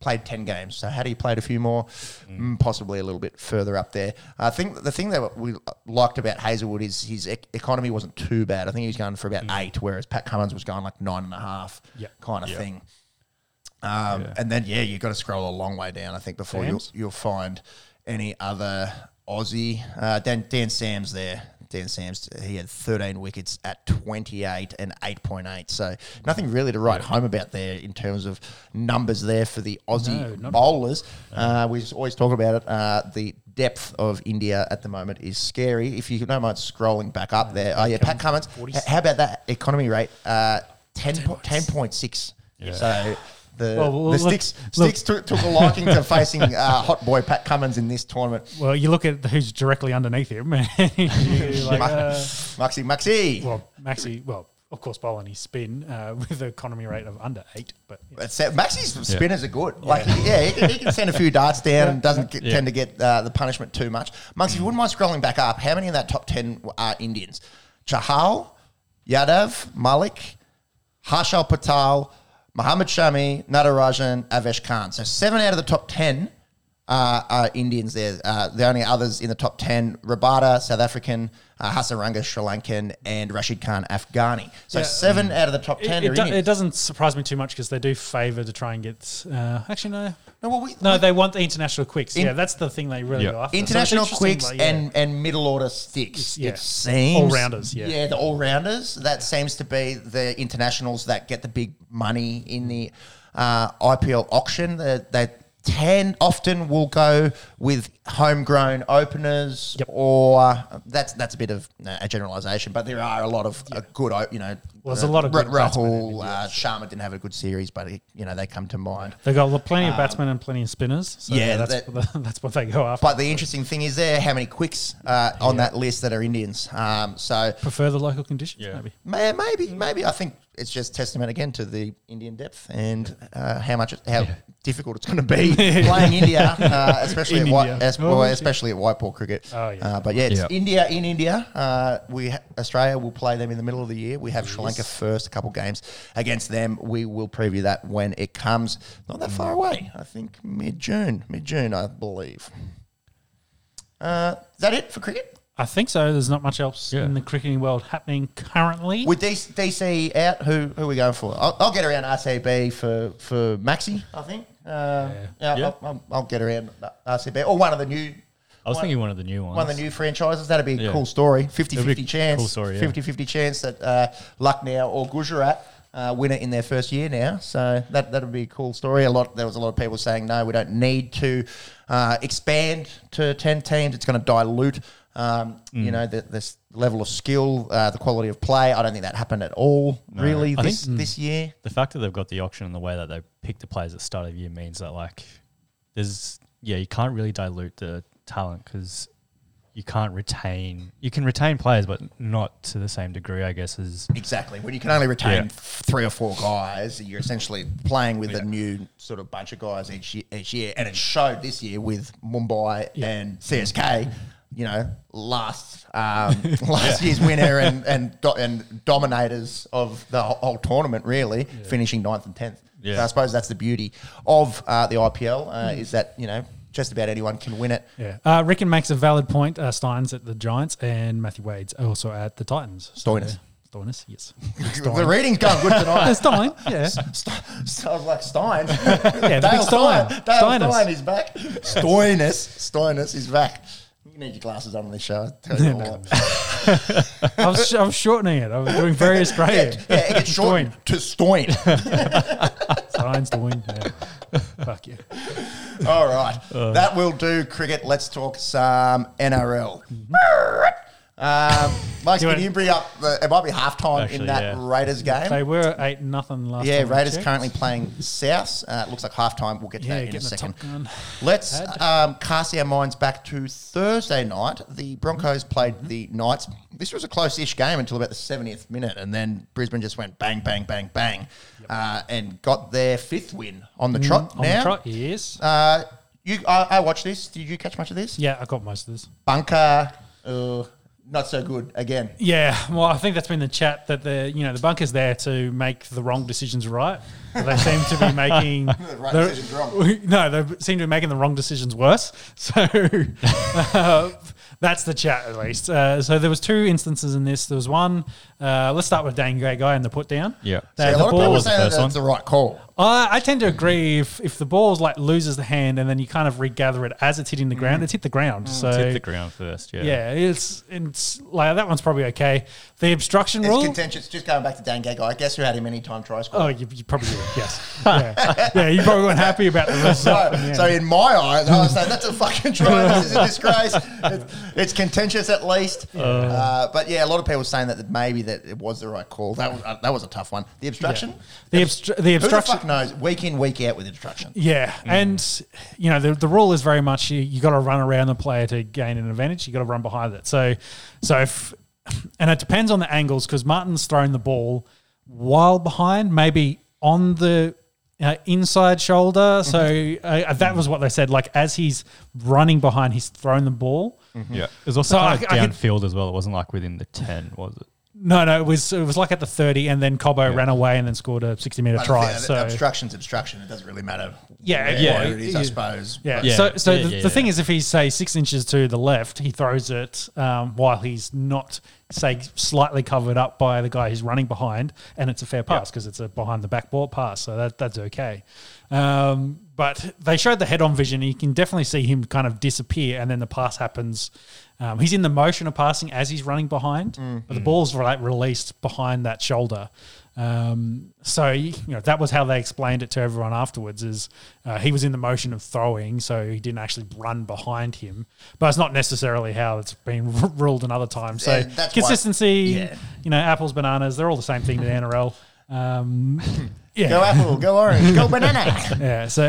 played ten games, so had he played a few more, mm. possibly a little bit further up there. I think the thing that we liked about Hazlewood is his e- economy wasn't too bad. I think he was going for about mm. eight, whereas Pat Cummins was going like nine and a half yep. kind of yep. thing. Um, yeah. And then, yeah, you've got to scroll a long way down, I think, before you'll, you'll find any other Aussie. Uh, Dan, Dan Sams there. Dan Sams, he had thirteen wickets at twenty-eight and eight point eight. So nothing really to write home about there in terms of numbers there for the Aussie no, bowlers. No. Uh, we just always talk about it. Uh, the depth of India at the moment is scary. If you don't mind scrolling back up no, there. Oh, yeah, Pat Cummins. forty-six. How about that economy rate? Uh, ten point six. Yeah. So... The, well, well, the look, Sticks, look. Sticks took, took a liking to facing uh, hot boy Pat Cummins in this tournament. Well, you look at who's directly underneath him. like, uh, Maxi, Maxi. Well, Maxi, well, of course, bowling his spin uh, with an economy rate of under eight. But yeah. Maxi's yeah. spinners are good. Like, yeah, yeah he, can, he can send a few darts down and doesn't get, yeah. tend to get uh, the punishment too much. Max, if you wouldn't mind scrolling back up, how many in that top ten are Indians? Chahal, Yadav, Malik, Harshal Patel, Mohammad Shami, Natarajan, Avesh Khan. So seven out of the top ten uh, are Indians there. Uh, the only others in the top ten, Rabada, South African, uh, Hasaranga, Sri Lankan, and Rashid Khan, Afghani. So yeah, seven out of the top ten it, are it Indians. Do, it doesn't surprise me too much because they do favour to try and get... Uh, actually, no. No, well, we, no we, they want the international quicks. In, yeah, that's the thing they really yeah. go after. International so quicks like, yeah. and, and middle-order sticks, yeah. it seems. All-rounders, yeah. Yeah, the all-rounders. That seems to be the internationals that get the big money in the uh, I P L auction. They, they ten often will go with homegrown openers yep. or uh, that's that's a bit of uh, a generalisation, but there are a lot of yeah. a good, you know, well, there's uh, a lot of good Ra- Rahul, uh, Sharma didn't have a good series, but, it, you know, they come to mind. They've got plenty of batsmen um, and plenty of spinners. So yeah. That's, that, that's what they go after. But the interesting thing is there, how many quicks uh, on yeah. that list that are Indians. Um, so prefer the local conditions, yeah. maybe. May, maybe, maybe. I think it's just testament again to the Indian depth and uh, how much, it, how yeah. difficult it's going to be playing India, uh, especially in at white, India. As, well, oh, especially yeah. at white ball cricket. Oh, yeah. Uh, but yeah, it's yeah. India in India. Uh, we ha- Australia will play them in the middle of the year. We have yes. Sri Lanka first, a couple games against them. We will preview that when it comes. Not that far away. I think mid-June. Mid-June, I believe. Uh, is that it for cricket? I think so. There's not much else yeah. in the cricketing world happening currently. With D C out, who who are we going for? I'll, I'll get around R C B for, for Maxi, I think. Uh, yeah. Yeah, I'll, I'll, I'll get around R C B. Or one of the new... I was one, thinking one of the new ones. One of the new franchises. That'd be a yeah. cool story. fifty-fifty chance. Cool story, yeah. fifty-fifty chance that uh, Lucknow or Gujarat uh, win it in their first year now. So that that would be a cool story. A lot There was a lot of people saying, no, we don't need to uh, expand to ten teams. It's going to dilute Um, mm. you know, the, this level of skill, uh, the quality of play. I don't think that happened at all, no. really, I this think, mm, this year. The fact that they've got the auction and the way that they pick the players at the start of the year means that, like, there's yeah, you can't really dilute the talent because you can't retain. You can retain players, but not to the same degree, I guess. As exactly when you can only retain yeah. three or four guys, you're essentially playing with yeah. a new sort of bunch of guys each year, each year, and it showed this year with Mumbai yeah. and C S K. You know, last um, last yeah. year's winner and and, do- and dominators of the whole tournament, really, yeah. finishing ninth and tenth. Yeah. So I suppose that's the beauty of uh, the I P L uh, mm. is that, you know, just about anyone can win it. Yeah, uh, Ricken makes a valid point. Uh, Stein's at the Giants and Matthew Wade's also at the Titans. Stoinis. Stoinis, yes. Stein. The reading's going good tonight. Stein, yeah. St- St- St- I was like, Stein. yeah, the big Stein. Stein. Dale Stein, Stein is back. Stoinis. Stoinis is back. You need your glasses on this show. Tell you no, no. I was sh- I'm shortening it. I'm doing very Australian. Yeah, yeah, it's shortened to Stoin. Stoin's the wing. Yeah. Fuck you. Yeah. All right. Uh, that will do cricket. Let's talk some N R L. Um, Mike, can you bring up the, it might be halftime actually, in that yeah. Raiders game. They were eight nothing last yeah, time. Yeah, Raiders currently playing South. Uh, it looks like halftime. We'll get to yeah, that in a second. Let's um, cast our minds back to Thursday night. The Broncos played mm-hmm. the Knights. This was a close-ish game until about the seventieth minute, and then Brisbane just went bang, bang, bang, bang, yep. uh, and got their fifth win on the trot mm, now. On the trot, yes. Uh, you, I, I watched this. Did you catch much of this? Yeah, I got most of this. Bunker. Uh, Not so good again. Yeah, well, I think that's been the chat that the you know the bunker's there to make the wrong decisions right. They seem to be making the right the, decisions wrong. No, they seem to be making the wrong decisions worse. So uh, that's the chat at least. Uh, so there was two instances in this. There was one. Uh, let's start with Dane Great Guy and the put down. Yeah, so a lot of people saying that's the right call. I, I tend to agree if, if the ball like loses the hand and then you kind of regather it as it's hitting the ground, mm. it's hit the ground. Mm. So it's hit the ground first, yeah. Yeah, it's it's like that one's probably okay. The obstruction it's rule. It's contentious. Just going back to Dan Gagai, I guess who had him any time try score. Oh, you, you probably did, yes. yeah. yeah, you probably weren't happy about the result. So, so in my eyes, I was saying that's a fucking try. This is a disgrace. It's, it's contentious at least. Uh, uh, but yeah, a lot of people saying that maybe that it was the right call. That was uh, that was a tough one. The obstruction. Yeah. The, obstru- the obstruction. Knows week in, week out with obstruction. Yeah, mm. and you know the the rule is very much you you got to run around the player to gain an advantage. You got to run behind it. So, so if and it depends on the angles because Martin's thrown the ball while behind, maybe on the uh, inside shoulder. So uh, that was what they said. Like as he's running behind, he's thrown the ball. Mm-hmm. Yeah, it was also so kind I, of downfield could, as well. It wasn't like within the ten, was it? No, no, it was it was like at the thirty, and then Cobbo yeah. ran away and then scored a sixty-meter try. The, the so obstruction's obstruction; it doesn't really matter. Yeah, where, yeah, where it is, I suppose. Yeah. yeah. So, so yeah, the, yeah, the yeah. thing is, if he's say six inches to the left, he throws it um, while he's not say slightly covered up by the guy who's running behind, and it's a fair pass because yeah. it's a behind the back ball pass. So that that's okay. Um, but they showed the head-on vision. You can definitely see him kind of disappear, and then the pass happens. Um, he's in the motion of passing as he's running behind, mm-hmm. but the ball's like released behind that shoulder. Um, so you know that was how they explained it to everyone afterwards. Is uh, he was in the motion of throwing, so he didn't actually run behind him. But it's not necessarily how it's been r- ruled another time. So yeah, consistency, yeah. you know, apples, bananas—they're all the same thing to the N R L. Um, yeah. Go apple, go orange, go banana. yeah. So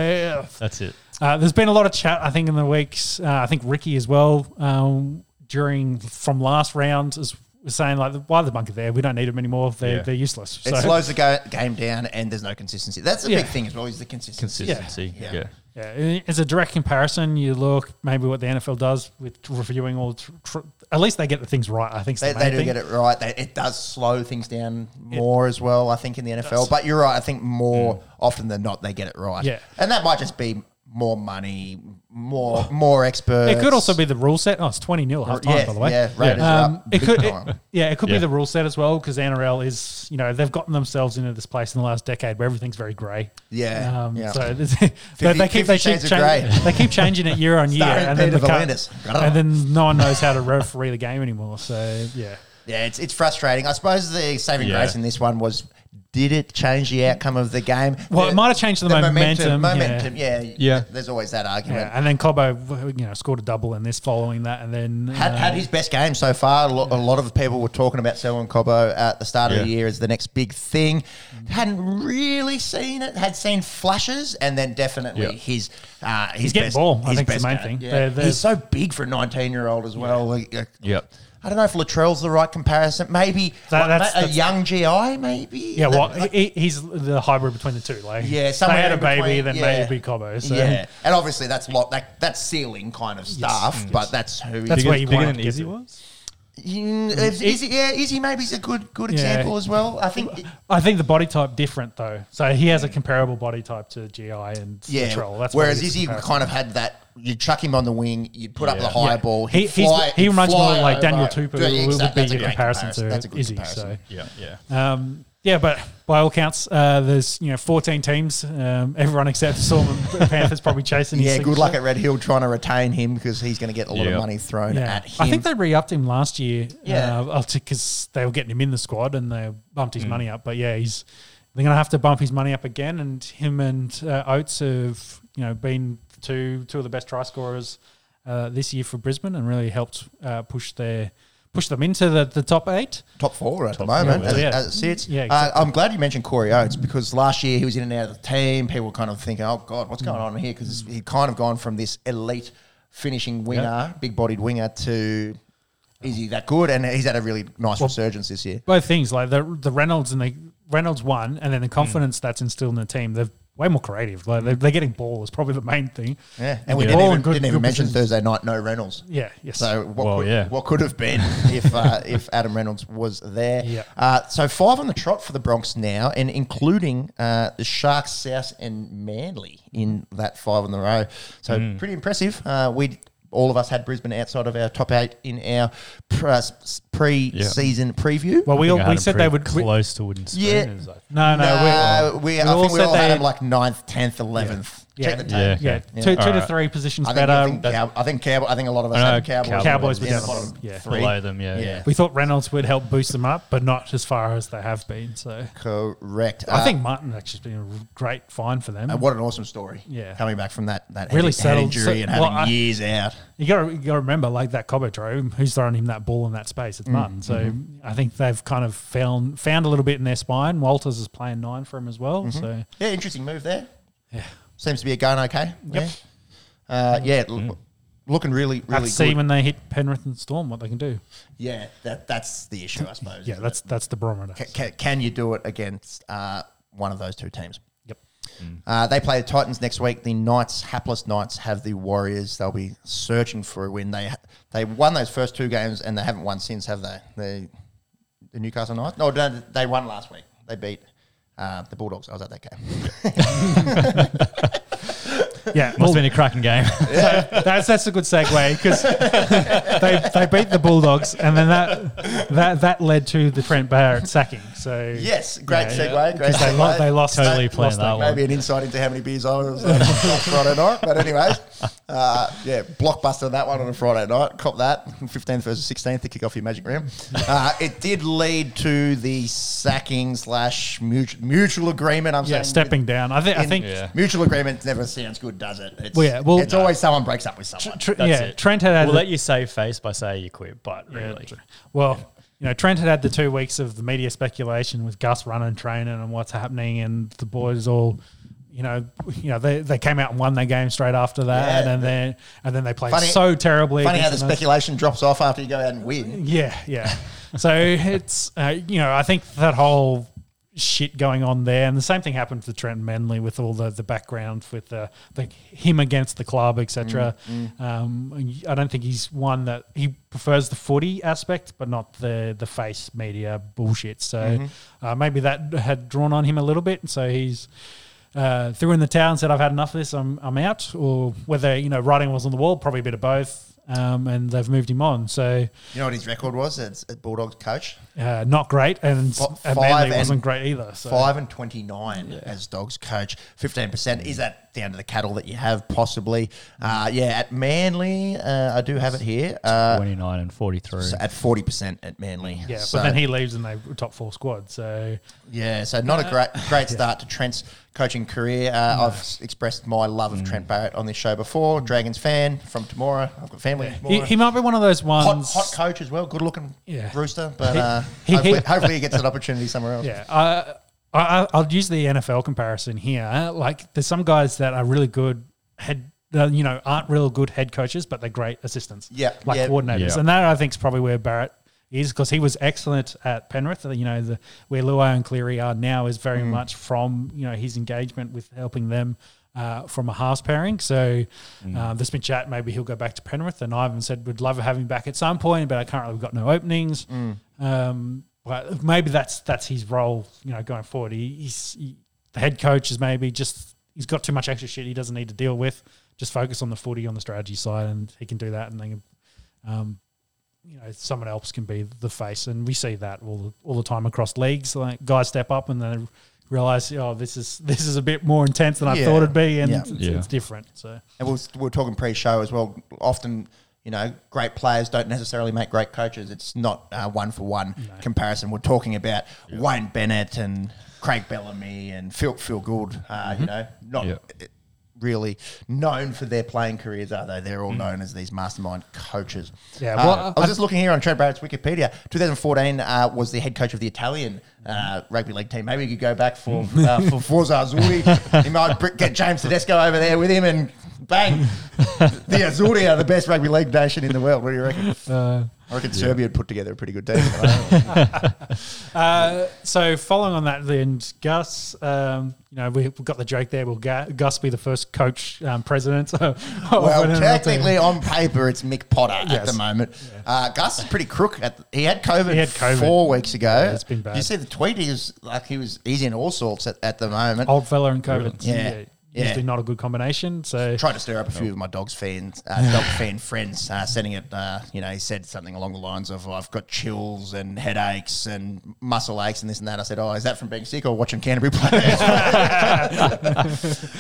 uh, that's it. Uh, there's been a lot of chat, I think, in the weeks. Uh, I think Ricky as well um, during from last round is saying like, "Why the bunker there? We don't need them anymore. They're yeah. they're useless." So. It slows the go- game down, and there's no consistency. That's the yeah. big thing as well is the consistency. Consistency, yeah. yeah. yeah. Yeah, it's a direct comparison. You look maybe what the N F L does with reviewing all. Tr- tr- at least they get the things right. I think they, the they do thing. get it right. They, it does slow things down more it as well. I think in the N F L, does. But you're right. I think more mm. often than not they get it right. Yeah, and that might just be more money, more more experts. It could also be the rule set. Oh, it's twenty nil half time yeah, by the way. Yeah, Raiders yeah. Um, it could. It, yeah, it could yeah. be the rule set as well because N R L is you know they've gotten themselves into this place in the last decade where everything's very grey. Yeah. Um, yeah. So fifty, they keep they keep changing, they keep changing it year on year, and then, the and then no one knows how to referee the game anymore. So yeah. Yeah, it's it's frustrating. I suppose the saving yeah. grace in this one was. Did it change the outcome of the game? Well, the, it might have changed the, the momentum. Momentum, yeah. yeah. yeah. There's always that argument. Yeah. And then Cobbo, you know, scored a double in this following that and then... Had, uh, had his best game so far. A lot, yeah. a lot of people were talking about Selwyn Cobbo at the start yeah. of the year as the next big thing. Hadn't really seen it. Had seen flashes and then definitely yeah. his uh, his He's getting best, ball, I his think best the main game. Thing. Yeah. They're, they're He's so big for a nineteen-year-old as well. Yeah. yeah. I don't know if Latrell's the right comparison. Maybe so like, that's, a that's young G I, maybe. Yeah, well, like, he, he's the hybrid between the two. Like, yeah, they had a baby, between, then yeah. maybe Cobbo. So. Yeah, and obviously that's lot that that's ceiling kind of stuff. Yes. But yes. that's who. That's where you bigger than Izzy was. Mm, Izzy, yeah, Izzy maybe is a good good yeah. example as well. I think it, I think the body type different though. So he has a comparable body type to G I and yeah. Latrell. That's whereas Izzy kind of had that. You'd chuck him on the wing, you'd put yeah. up the high yeah. ball, he'd he, fly, he reminds me more like Daniel Tupou yeah, exactly. would be a comparison, comparison to Izzy. So. Yeah, yeah. Um, Yeah, but by all counts, uh, there's you know fourteen teams. Um, everyone except Storm and Panthers probably chasing. Yeah, his good luck at Red Hill trying to retain him because he's going to get a lot yeah. of money thrown yeah. at him. I think they re-upped him last year. Yeah, because uh, they were getting him in the squad and they bumped his mm. money up. But yeah, he's they're going to have to bump his money up again. And him and uh, Oates have you know been two two of the best try scorers uh, this year for Brisbane and really helped uh, push their. Push them into the, the top eight. Top four at top the moment, four, as, yeah. as it sits. Yeah, exactly. uh, I'm glad you mentioned Corey Oates because last year he was in and out of the team. People were kind of thinking, oh, God, what's going on here? Because he'd kind of gone from this elite finishing winger, yeah. big-bodied winger, to is he that good? And he's had a really nice well, resurgence this year. Both things, like the the Reynolds and the Reynolds one, and then the confidence mm. that's instilled in the team. They've way more creative. Like they're, they're getting ball is probably the main thing. Yeah, and, and we didn't even, good, didn't even mention positions. Thursday night, no Reynolds. Yeah, yes. So what, well, could, yeah. what could have been if uh, if Adam Reynolds was there? Yeah. Uh, so five on the trot for the Bronx now, and including uh, the Sharks, South and Manly in that five in the row. So mm. pretty impressive. Uh, we all of us had Brisbane outside of our top eight in our pre-season yep. preview. Well, we all, we said they would close to wooden spoon. Yeah. Like, no, no, no, we, we, we I all think we all had them like ninth, tenth, eleventh. Yeah, yeah. Check the tape. Yeah, yeah. yeah. two, two right. to three positions I think, better. I think, Cow- I, think Cow- I think a lot of us had Cowboys. Cowboys were down the bottom yeah. below them. Yeah, yeah. yeah, we thought Reynolds would help boost them up, but not as far as they have been. So correct. I uh, think Martin actually has been a great find for them. And what an awesome story! Yeah, coming back from that that really head, head injury so, and having well, I, years out. You got you got to remember like that Cobbo throw. Who's throwing him that ball in that space? It's mm. Martin. So mm-hmm. I think they've kind of found found a little bit in their spine. Walters is playing nine for him as well. Mm-hmm. So yeah, interesting move there. Yeah. Seems to be going okay. Yep. Yeah, uh, yeah mm. looking really, really good. See when they hit Penrith and Storm what they can do. Yeah, that that's the issue, I suppose. yeah, that's it? that's the barometer. Can, can, can you do it against uh, one of those two teams? Yep. Mm. Uh, they play the Titans next week. The Knights, hapless Knights, have the Warriors. They'll be searching for a win. They they won those first two games and they haven't won since, have they? The, the Newcastle Knights? No, no, they won last week. They beat... Uh, the Bulldogs. I was at that game. yeah, must well, have been a cracking game. so that's that's a good segue because they they beat the Bulldogs, and then that that that led to the Trent Barrett sacking. So yes, great yeah, segue. Because yeah. they, lo- they lost totally playing lost that one. Maybe an insight into how many beers I was on Friday night. But anyways, uh, yeah, blockbuster that one on a Friday night. Cop that fifteenth versus sixteenth to kick off your magic round. Uh, it did lead to the sacking slash mutual. Mutual agreement, I'm yeah, saying. Yeah, stepping with, down. I, th- I think... Yeah. Mutual agreement never sounds good, does it? It's, well, yeah, well, it's no. always someone breaks up with someone. Tr- That's yeah, it. Trent had... had we'll the, let you save face by saying you quit, but yeah, really... Well, yeah. you know, Trent had had the two weeks of the media speculation with Gus running, training and what's happening and the boys all... You know, you know they, they came out and won their game straight after that, yeah, and then and then they played funny, so terribly. Funny how the speculation drops off after you go out and win. Yeah, yeah. so it's... Uh, you know, I think that whole... shit going on there, and the same thing happened for Trent Manley with all the, the background with the, the him against the club, et cetera. Mm, mm. Um, I don't think he's one that he prefers the footy aspect, but not the the face media bullshit. So mm-hmm. uh, maybe that had drawn on him a little bit. So he's uh, threw in the towel and said, "I've had enough of this. I'm I'm out." Or whether you know writing was on the wall, probably a bit of both. Um, and they've moved him on. So you know what his record was as a Bulldogs coach? Uh, not great, and F- Manly wasn't great either. So. Five and twenty-nine yeah. as Dogs coach, fifteen percent. Is that down to the cattle that you have? Possibly. Uh, yeah, at Manly, uh, I do have it here. Uh, Twenty-nine and forty-three. So at forty percent at Manly. Yeah, so, but then he leaves and they top four squad. So yeah, so not uh, a great great start yeah. to Trent's coaching career. Uh, no. I've expressed my love of mm. Trent Barrett on this show before. Dragons fan from Tamora. I've got family. Yeah. He, he might be one of those ones. Hot, hot coach as well. Good looking yeah. rooster. But he, uh, he, hopefully, he, hopefully he gets an opportunity somewhere else. Yeah, uh, I, I'll use the N F L comparison here. Like there's some guys that are really good head, uh, you know, aren't real good head coaches, but they're great assistants. Yeah, like yeah. coordinators, yeah. and that I think is probably where Barrett is because he was excellent at Penrith. You know, the, where Luai and Cleary are now is very mm. much from, you know, his engagement with helping them uh, from a halves pairing. So mm. uh, there's been chat, maybe he'll go back to Penrith. And Ivan said, we'd love to have him back at some point, but I currently we've got no openings. Mm. Um, but maybe that's that's his role, you know, going forward. He, he's he, the head coach is maybe just, he's got too much extra shit he doesn't need to deal with. Just focus on the footy, on the strategy side, and he can do that. And then um, you know, someone else can be the face, and we see that all the, all the time across leagues. Like guys step up and they realise, oh, this is this is a bit more intense than I yeah. thought it'd be, and yeah. It's, yeah. it's different. So, and we'll, we're talking pre-show as well. Often, you know, great players don't necessarily make great coaches. It's not a one-for-one no. comparison. We're talking about yeah. Wayne Bennett and Craig Bellamy and Phil Phil Gould. Uh, mm-hmm. You know, not. Yeah. It, really known for their playing careers, are they? They're all mm. known as these mastermind coaches. Yeah, well, uh, I was just looking here on Trent Barrett's Wikipedia. twenty fourteen uh, was the head coach of the Italian uh, rugby league team. Maybe we could go back for uh, for Forza Azzurri. He might get James Tedesco over there with him and bang, the Azzurri are the best rugby league nation in the world. What do you reckon? Uh, I reckon yeah. Serbia had put together a pretty good team. uh, so following on that then, Gus, um, you know, we, we've got the joke there. Will Ga- Gus be the first coach um, president? So, oh, well, technically on paper it's Mick Potter yes. at the moment. Yeah. Uh, Gus is pretty crook. At the, he, had COVID he had COVID four weeks ago. Yeah, it's been bad. Did you see the tweet? He was like he was he's in all sorts at, at the moment. Old fella and COVID. Yeah. yeah. Yeah. Usually not a good combination. So try to stir up a few of my dog's fans, uh, dog fan friends, uh, sending it. Uh, you know, he said something along the lines of, oh, "I've got chills and headaches and muscle aches and this and that." I said, "Oh, is that from being sick or watching Canterbury play?"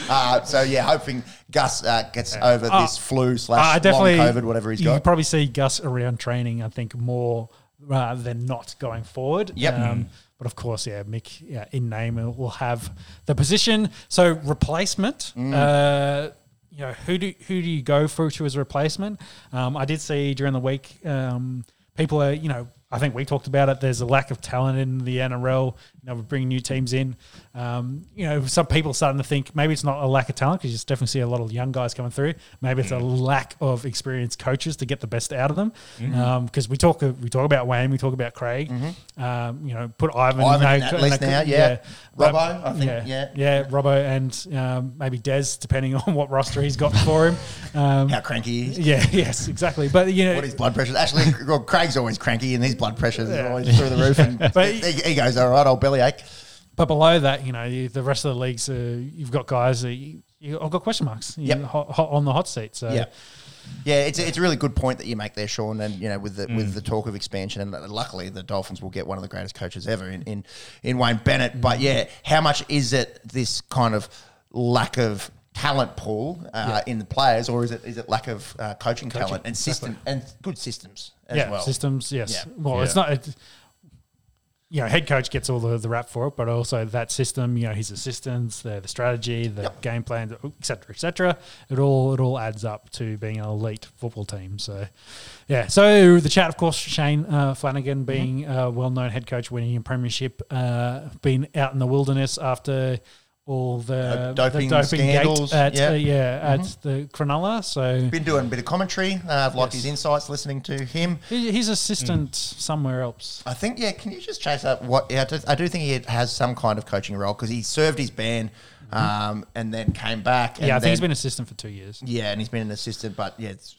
uh, so yeah, hoping Gus uh, gets yeah. over oh, this flu slash uh, long COVID, whatever he's got. You probably see Gus around training, I think, more rather than not going forward. Yep. Um, But of course, yeah, Mick yeah, in name will have the position. So replacement, mm. uh, you know, who do who do you go through to as a replacement? Um, I did see during the week, um, people are, you know, I think we talked about it. There's a lack of talent in the N R L. You know, we bring new teams in. Um, you know, some people are starting to think maybe it's not a lack of talent because you just definitely see a lot of young guys coming through. Maybe it's mm. a lack of experienced coaches to get the best out of them. Because mm. um, we talk we talk about Wayne, we talk about Craig. Mm-hmm. Um, you know, put Ivan, Ivan no, in that no, list no, now. Yeah, yeah. Robbo, I think. Yeah, yeah, yeah Robbo and um, maybe Dez, depending on what roster he's got for him. Um, How cranky he is. Yeah, yes, exactly. But you know, what his blood pressure? Actually, Craig's always cranky, and his blood pressure is yeah. always through the roof. And but he, he goes, "All right, I'll." Bellyache. But below that, you know, you, the rest of the leagues, uh, you've got guys that you, you, I've got question marks yep. hot, hot on the hot seat. So. Yep. Yeah, it's a, it's a really good point that you make there, Sean. And you know, with the mm. with the talk of expansion, and luckily the Dolphins will get one of the greatest coaches ever in in, in Wayne Bennett. Mm. But yeah, how much is it this kind of lack of talent pool uh, yeah. in the players, or is it is it lack of uh, coaching, coaching talent and system exactly. and good systems as yeah, well? Systems, yes. Yeah. Well, yeah. it's not. It's, You know, head coach gets all the, the rap for it, but also that system, you know, his assistants, the, the strategy, the yep. game plans, et cetera, et cetera. It all, it all adds up to being an elite football team. So, yeah. So the chat, of course, Shane uh, Flanagan being a mm-hmm. uh, well-known head coach, winning a premiership, uh, being out in the wilderness after all the uh, doping, the doping scandals at, yep. uh, yeah, mm-hmm. at the Cronulla. So been doing a bit of commentary. Uh, I've liked yes. his insights, listening to him. His assistant mm. somewhere else. I think, yeah, can you just chase up what... Yeah, I do think he has some kind of coaching role because he served his ban mm-hmm. um, and then came back. And yeah, I think then, he's been an assistant for two years. Yeah, and he's been an assistant, but yeah, it's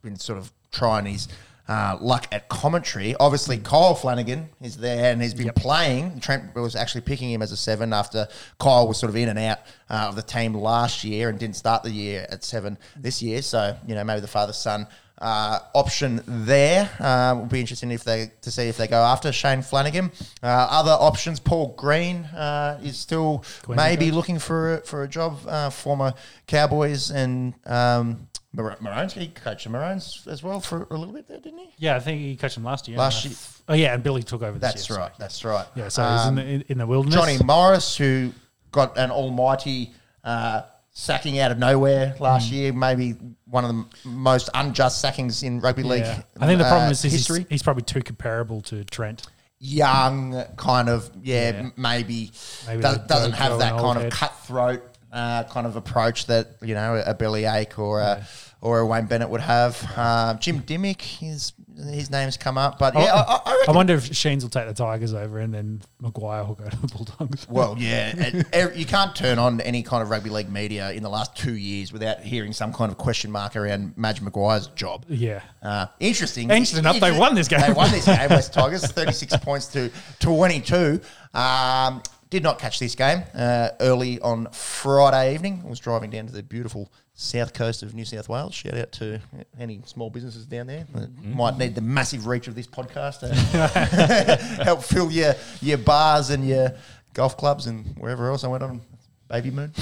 been sort of trying his... Uh, luck at commentary. Obviously, Kyle Flanagan is there and he's been yep. playing. Trent was actually picking him as a seven after Kyle was sort of in and out uh, of the team last year and didn't start the year at seven this year. So, you know, maybe the father-son uh, option there. Uh, will be interesting if they to see if they go after Shane Flanagan. Uh, other options, Paul Green uh, is still Queen maybe coach. looking for, for a job, uh, former Cowboys and... Um, Maroons, he coached the Maroons as well for a little bit there, didn't he? Yeah, I think he coached them last year. Last year. Oh, yeah, and Billy took over this that's year. That's right, so. that's right. Yeah, so um, he's in the, in the wilderness. Johnny Morris, who got an almighty uh, sacking out of nowhere last mm. year, maybe one of the most unjust sackings in rugby yeah. league history. I think the problem uh, is he's, he's probably too comparable to Trent. Young, kind of, yeah, yeah. maybe, maybe does, doesn't have that kind of head. cutthroat. Uh, kind of approach that, you know, a Bellyache or a yeah. or a Wayne Bennett would have. Uh, Jim Dimmick, his his name's come up, but oh, yeah, I, I, I wonder if Sheens will take the Tigers over and then Maguire will go to the Bulldogs. Well, yeah, it, you can't turn on any kind of rugby league media in the last two years without hearing some kind of question mark around Madge Maguire's job. Yeah, uh, interesting. Interesting enough, they won this game. They won this game, West Tigers, thirty-six points to twenty-two. Um, Did not catch this game uh, early on Friday evening. I was driving down to the beautiful south coast of New South Wales. Shout out to any small businesses down there that mm-hmm. might need the massive reach of this podcast to help fill your your bars and your golf clubs and wherever else I went on baby moon.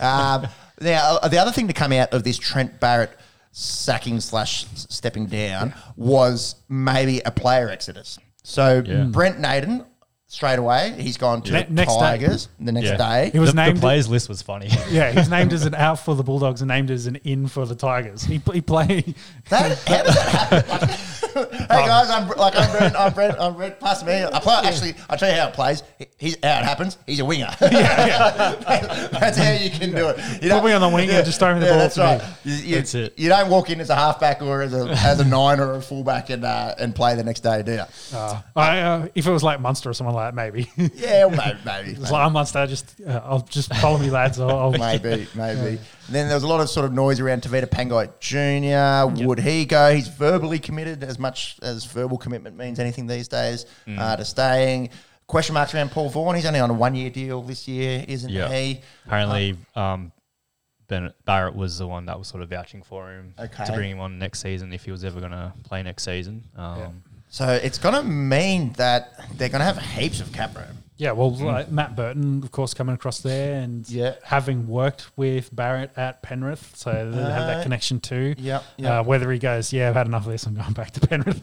um, now, the other thing to come out of this Trent Barrett sacking slash stepping down was maybe a player exodus. So yeah. Brent Naden... straight away, he's gone to ne- Tigers day. the next yeah. day. He was the, named the players list was funny. Yeah, he's named as an out for the Bulldogs and named as an in for the Tigers. He, he played. That, how does that happen? Like, hey guys, I'm like I'm Brent, I'm Brent, I'm Brent. Pass me. I play, actually, I'll tell you how it plays. He's how it happens. He's a winger. Yeah, yeah. that, that's how you can do it. You Put me on the wing yeah, and just throw me the yeah, ball. That's right. You, you, that's it. You don't walk in as a halfback or as a as a nine or a fullback and uh, and play the next day, do you? Uh, I, uh, if it was like Munster or someone like. Like maybe, yeah, well, maybe. maybe, maybe. Like, I'm on stage. Just, uh, I'll just follow me, lads. I'll, I'll maybe, maybe. Yeah. Then there was a lot of sort of noise around Tevita Pangai Junior Yep. Would he go? He's verbally committed, as much as verbal commitment means anything these days, mm. uh, to staying. Question marks around Paul Vaughan. He's only on a one-year deal this year, isn't yep. he? Apparently, um, um, Ben Barrett was the one that was sort of vouching for him okay. to bring him on next season if he was ever going to play next season. Um, yeah. So it's going to mean that they're going to have heaps of cap room. Yeah, well, mm. like Matt Burton, of course, coming across there and yeah. having worked with Barrett at Penrith, so they uh, have that connection too. Yeah, yeah. Uh, whether he goes, yeah, I've had enough of this, I'm going back to Penrith.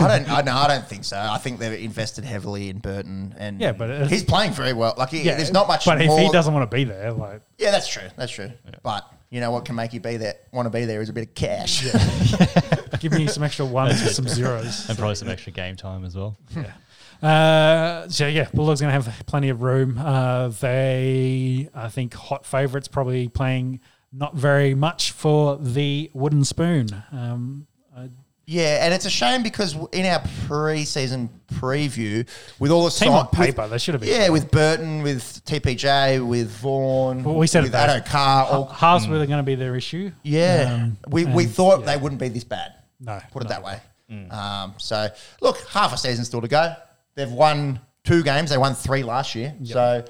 I don't. I, no, I don't think so. I think they've invested heavily in Burton, and yeah, but he's playing very well. Like, he, yeah, there's not much. But more if he doesn't want to be there, like, yeah, that's true. That's true. Yeah. But you know what can make you be there? Want to be there is a bit of cash. Yeah. Give me some extra ones and some zeros. And probably some extra game time as well. Yeah. Uh, so, yeah, Bulldogs going to have plenty of room. Uh, they, I think, hot favourites, probably playing not very much for the wooden spoon. Um, I Yeah, and it's a shame because in our pre-season preview, with all the team on paper, they should have been. Yeah, playing. With Burton, with T P J, with Vaughan, well, we said with Addo Carr. Halves mm. were going to be their issue. Yeah, um, we we thought yeah. they wouldn't be this bad. No, put it no. that way. Mm. Um, so look, half a season still to go. They've won two games. They won three last year. Yep. So.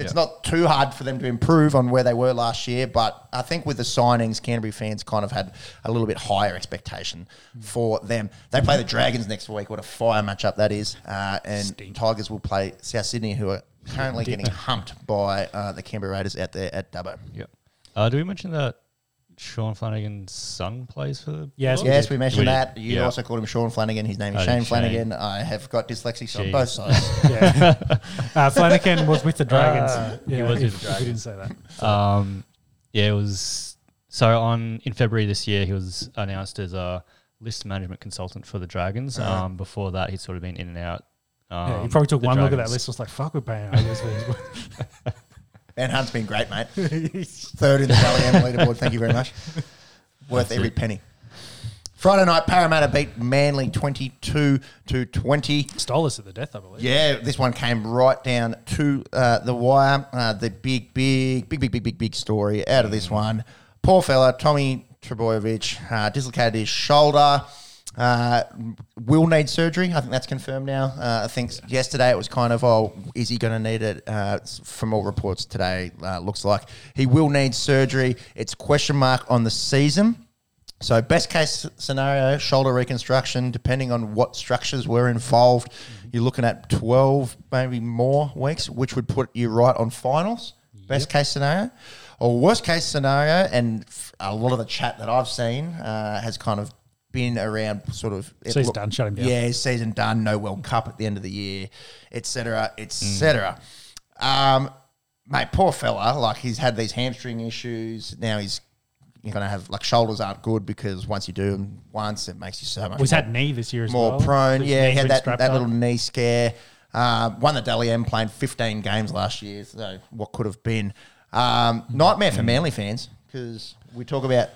It's yep. not too hard for them to improve on where they were last year, but I think with the signings, Canterbury fans kind of had a little bit higher expectation mm. for them. They play the Dragons next week. What a fire matchup that is. Uh, and Stink. Tigers will play South Sydney, who are currently getting humped by uh, the Canberra Raiders out there at Dubbo. Yep. Uh, do we mention that Sean Flanagan's son plays for the yes, yes, we mentioned we that. You yeah. also called him Sean Flanagan. His name is oh, Shane, Shane Flanagan. I have got dyslexia on both sides. yeah. uh, Flanagan was with the Dragons. Uh, yeah, he was with the Dragons. We didn't say that. Um, yeah, it was so on in February this year. He was announced as a list management consultant for the Dragons. Uh-huh. Um, before that, he'd sort of been in and out. Um, yeah, he probably took one Dragons. look at that list. And was like, "Fuck, we're paying." And Hunt's been great, mate. Third in the Valley Am leaderboard. Thank you very much. Worth That's every it. penny. Friday night, Parramatta beat Manly twenty-two to twenty. Stole us at the death, I believe. Yeah, this one came right down to uh, the wire. Uh, the big, big, big, big, big, big, big story out of this one. Poor fella, Tommy Trebojevic, uh, dislocated his shoulder. Uh, will need surgery. I think that's confirmed now. Uh, I think yeah. yesterday it was kind of, oh, is he going to need it? Uh, from all reports today, uh, looks like he will need surgery. It's question mark on the season. So best case scenario, shoulder reconstruction, depending on what structures were involved. You're looking at twelve, maybe more weeks, which would put you right on finals. Yep. Best case scenario. Or worst case scenario, and a lot of the chat that I've seen uh, has kind of been around sort of... Season look, done, shut him down. Yeah, season done, no World Cup at the end of the year, et cetera, et cetera. Mm. Um, mate, poor fella, like he's had these hamstring issues. Now he's going to have... Like shoulders aren't good because once you do them once, it makes you so much... He's had knee this year as more well. More prone. His yeah, he had that, that little knee scare. Uh, won the Dally M, playing fifteen games last year, so what could have been. Um, nightmare mm. for Manly fans because we talk about,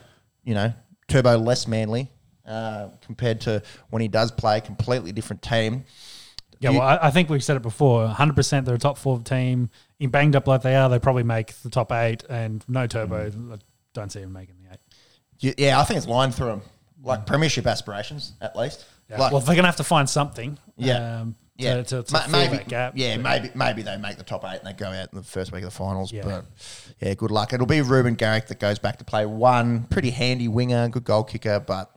you know, Turbo less Manly. Uh, compared to when he does play, completely different team. Yeah, you, well, I, I think we've said it before. one hundred percent they're a top four team. In banged up like they are, they probably make the top eight, and no Turbo. Mm. I don't see him making the eight. You, yeah, I think it's lined through them. Like mm. premiership aspirations, at least. Yeah. Like, well, they're going to have to find something. Yeah. Um, Yeah, so it's, it's Ma- maybe gap, yeah, maybe maybe they make the top eight and they go out in the first week of the finals. Yeah. But yeah, good luck. It'll be Ruben Garrick that goes back to play one. Pretty handy winger, good goal kicker, but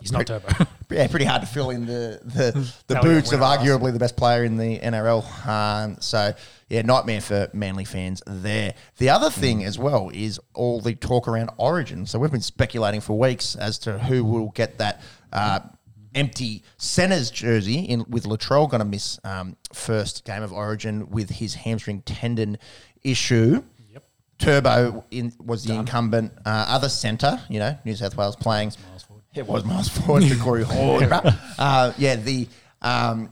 he's pretty, not turbo. Yeah, pretty hard to fill in the the, the boots of arguably the best player in the N R L. Um, so yeah, nightmare for Manly fans there. The other thing as well is all the talk around Origin. So we've been speculating for weeks as to who will get that. Uh, Empty Senna's jersey in with Latrell going to miss um, first game of Origin with his hamstring tendon issue. Yep. Turbo in, was the Done. incumbent. Uh, other centre, you know, New South Wales playing. It was Miles Ford. It was Miles Ford to Corey Hall. Uh, yeah, the um,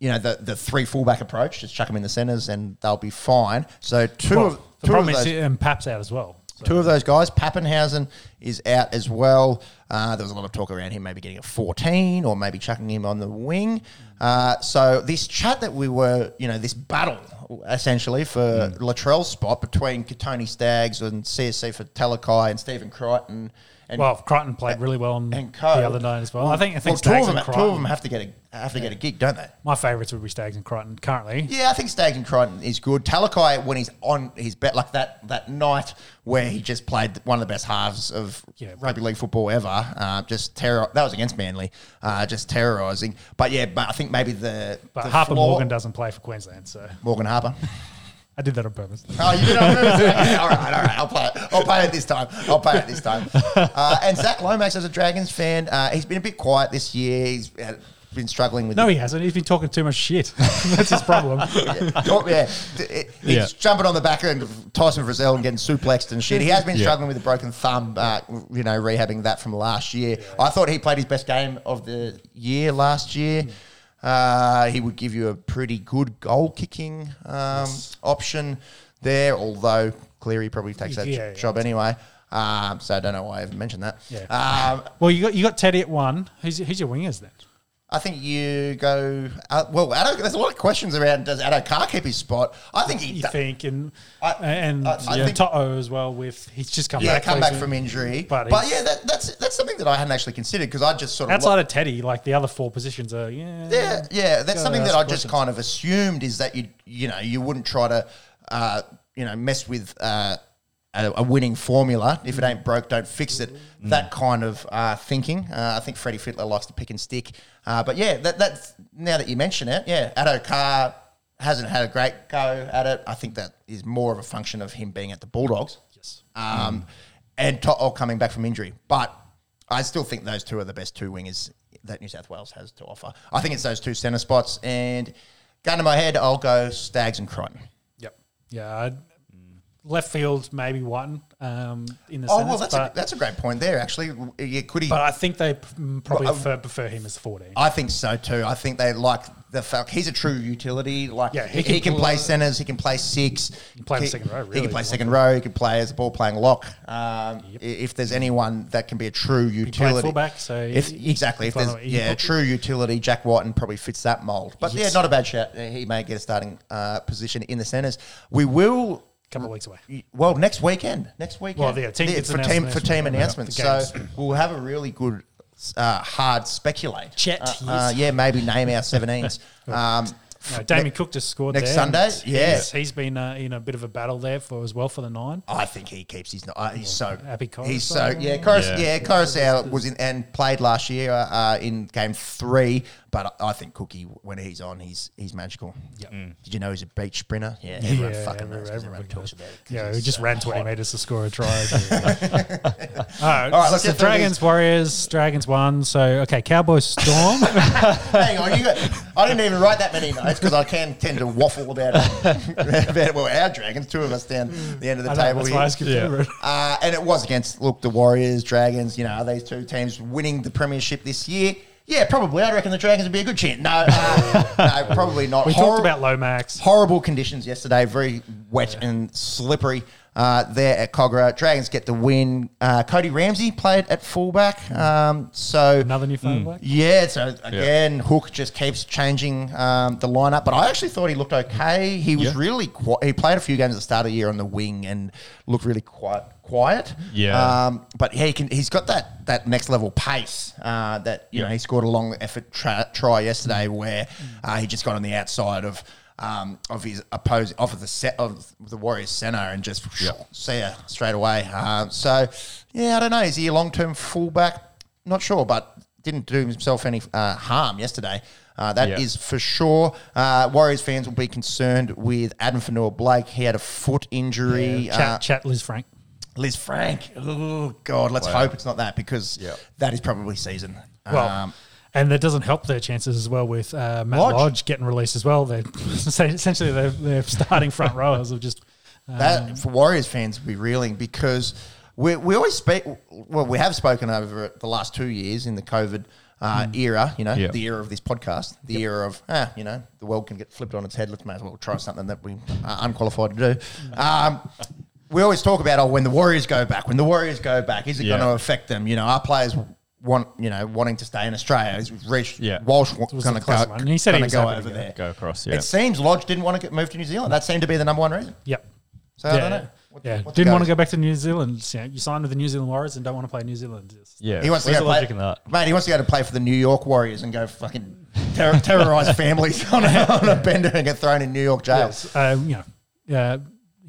you know the the three fullback approach. Just chuck them in the centres and they'll be fine. So two well, of the two problem of those, is and Pap's out as well. So. Two of those guys. Pappenhausen is out as well. Uh, there was a lot of talk around him maybe getting a fourteen or maybe chucking him on the wing. Uh, so this chat that we were, you know, this battle essentially for mm. Latrell's spot between Katoni Staggs and C S C for Talakai and Stephen Crichton. And well, Crichton played really well on and Co. the other night as well. well I think I think well, Staggs and Crichton. Two of them have to get a have to yeah. get a gig, don't they? My favourites would be Staggs and Crichton currently. Yeah, I think Staggs and Crichton is good. Talakai, when he's on his bet, like that that night where he just played one of the best halves of yeah. rugby league football ever. Uh, just terror. That was against Manly. Uh, just terrorising. But yeah, but I think maybe the but the Harper floor- Morgan doesn't play for Queensland, so Morgan Harper. I did that on purpose. Oh, you did on purpose? Okay, all right, all right. I'll play it. I'll play it this time. I'll play it this time. Uh, and Zach Lomax, as a Dragons fan, uh, he's been a bit quiet this year. He's been struggling with... No, it. he hasn't. He's been talking too much shit. That's his problem. yeah. Oh, yeah. It, he's yeah. jumping on the back end of Tyson Frizzell and getting suplexed and shit. He has been yeah. struggling with a broken thumb, uh, you know, rehabbing that from last year. Yeah. I thought he played his best game of the year last year. Mm. Uh, he would give you a pretty good goal-kicking um, yes. option there, although Cleary probably takes that yeah, j- job yeah. anyway. Um, so I don't know why I even mentioned that. Yeah. Um, well, you got you got Teddy at one. Who's, who's your wingers then? I think you go uh, – well, Addo, there's a lot of questions around does Addo Carr keep his spot. I think he – You d- think and I, and I, I yeah, think, Toto as well with – he's just come yeah, back. Yeah, come back from injury. But, but yeah, that, that's that's something that I hadn't actually considered because I just sort of – Outside lo- of Teddy, like the other four positions are – yeah. Yeah, yeah. That's something that I questions. just kind of assumed is that you you know, you wouldn't try to, uh, you know, mess with uh, a, a winning formula. If it ain't broke, don't fix it. Mm. That kind of uh, thinking. Uh, I think Freddie Fittler likes to pick and stick. Uh, but yeah, that, that's now that you mention it, yeah, Addo Carr hasn't had a great go at it. I think that is more of a function of him being at the Bulldogs, yes, um, mm. and To'o coming back from injury. But I still think those two are the best two wingers that New South Wales has to offer. I think it's those two centre spots. And gun to my head, I'll go Staggs and Crichton. Yep. Yeah. I'd left field, maybe one um, in the oh, centres. Oh, well, that's, but a, that's a great point there, actually. Yeah, could he? But I think they probably well, prefer, prefer him as fourteen. I think so too. I think they like the fact he's a true utility. Like yeah, he, he, can he can play centres, he can play six. He can play he, second row, really. He can play second row, he can play as a ball-playing lock. Um, yep. If there's anyone that can be a true utility. He fullback, so... If, exactly. If there's yeah, a true utility, Jack Whiten probably fits that mould. But yes. yeah, not a bad shout. He may get a starting uh, position in the centres. We will... Couple of weeks away. Well, next weekend. Next weekend. Well, yeah, team, yeah, for, team, for team announcements. So we'll have a really good uh, hard speculate. Chat. Uh, uh, yeah, maybe name our seventeens. Um, no, Damien ne- Cook just scored next there. Sunday. Yeah, he's, he's been uh, in a bit of a battle there for as well for the nine. I think he keeps his. Uh, he's so happy. He's so yeah. Corus, yeah, yeah Coruscant was in and played last year uh, in game three. But I think Cookie, when he's on, he's he's magical. Yep. Mm. Did you know he's a beach sprinter? Yeah, everyone yeah, fucking everyone, knows. Everyone, everyone talks about it. Yeah, he just so ran twenty hot. meters to score a try. All right, all right. Let's so get Dragons, Warriors, Dragons won. So okay, Cowboys, Storm. Hang on, you got, I didn't even write that many notes because I can tend to waffle about it. about well, our Dragons, two of us down mm. the end of the I table know, that's here. Yeah. Uh, and it was against look the Warriors, Dragons. You know, are these two teams winning the premiership this year? Yeah, probably. I'd reckon the Dragons would be a good chance. No, uh, no, probably not. We Hor- talked about Lomax. Horrible conditions yesterday, very wet yeah. and slippery. uh, there at Cogra. Dragons get the win. Uh, Cody Ramsey played at fullback. Um, so another new fullback. Mm. Yeah. So again, yeah. Hook just keeps changing um, the lineup. But I actually thought he looked okay. He was yeah. really qu- he played a few games at the start of the year on the wing and looked really quiet. Quiet, yeah. Um, but yeah, he can. He's got that that next level pace. Uh, that you yeah. know, he scored a long effort tra- try yesterday where uh, he just got on the outside of um, of his opposing off of the set of the Warriors center and just yeah. see her straight away. Uh, so yeah, I don't know. Is he a long term fullback? Not sure, but didn't do himself any uh, harm yesterday. Uh, that yeah. is for sure. Uh, Warriors fans will be concerned with Akinfenwa Blake. He had a foot injury. Yeah. Chat, uh, chat, Liz Frank. Liz Frank, oh, God, let's wow. hope it's not that because yep. that is probably season. Well, um, and that doesn't help their chances as well with uh, Matt Lodge. Lodge getting released as well. They're essentially, they're, they're starting front rowers of just... Um, that, for Warriors fans, would be reeling because we we always speak... Well, we have spoken over the last two years in the COVID uh, mm. era, you know, yep. the era of this podcast, the yep. era of, ah, you know, the world can get flipped on its head. Let's might as well try something that we are unqualified to do. Um We always talk about, oh, when the Warriors go back, when the Warriors go back, is it yeah. going to affect them? You know, our players want, you know, wanting to stay in Australia. Is Reece yeah. Walsh going to go, and he said he was go over there? Go across, yeah. It seems Lodge didn't want to get, move to New Zealand. That seemed to be the number one reason. Yep. So yeah. I don't know. What, yeah. Didn't want to go back to New Zealand. You know, you signed with the New Zealand Warriors and don't want to play New Zealand. Yeah. He wants to go play, logic in that? Mate, he wants to go to play for the New York Warriors and go fucking ter- terrorise families on, a, on a bender and get thrown in New York jail. Yes. Uh, you know, yeah. Uh,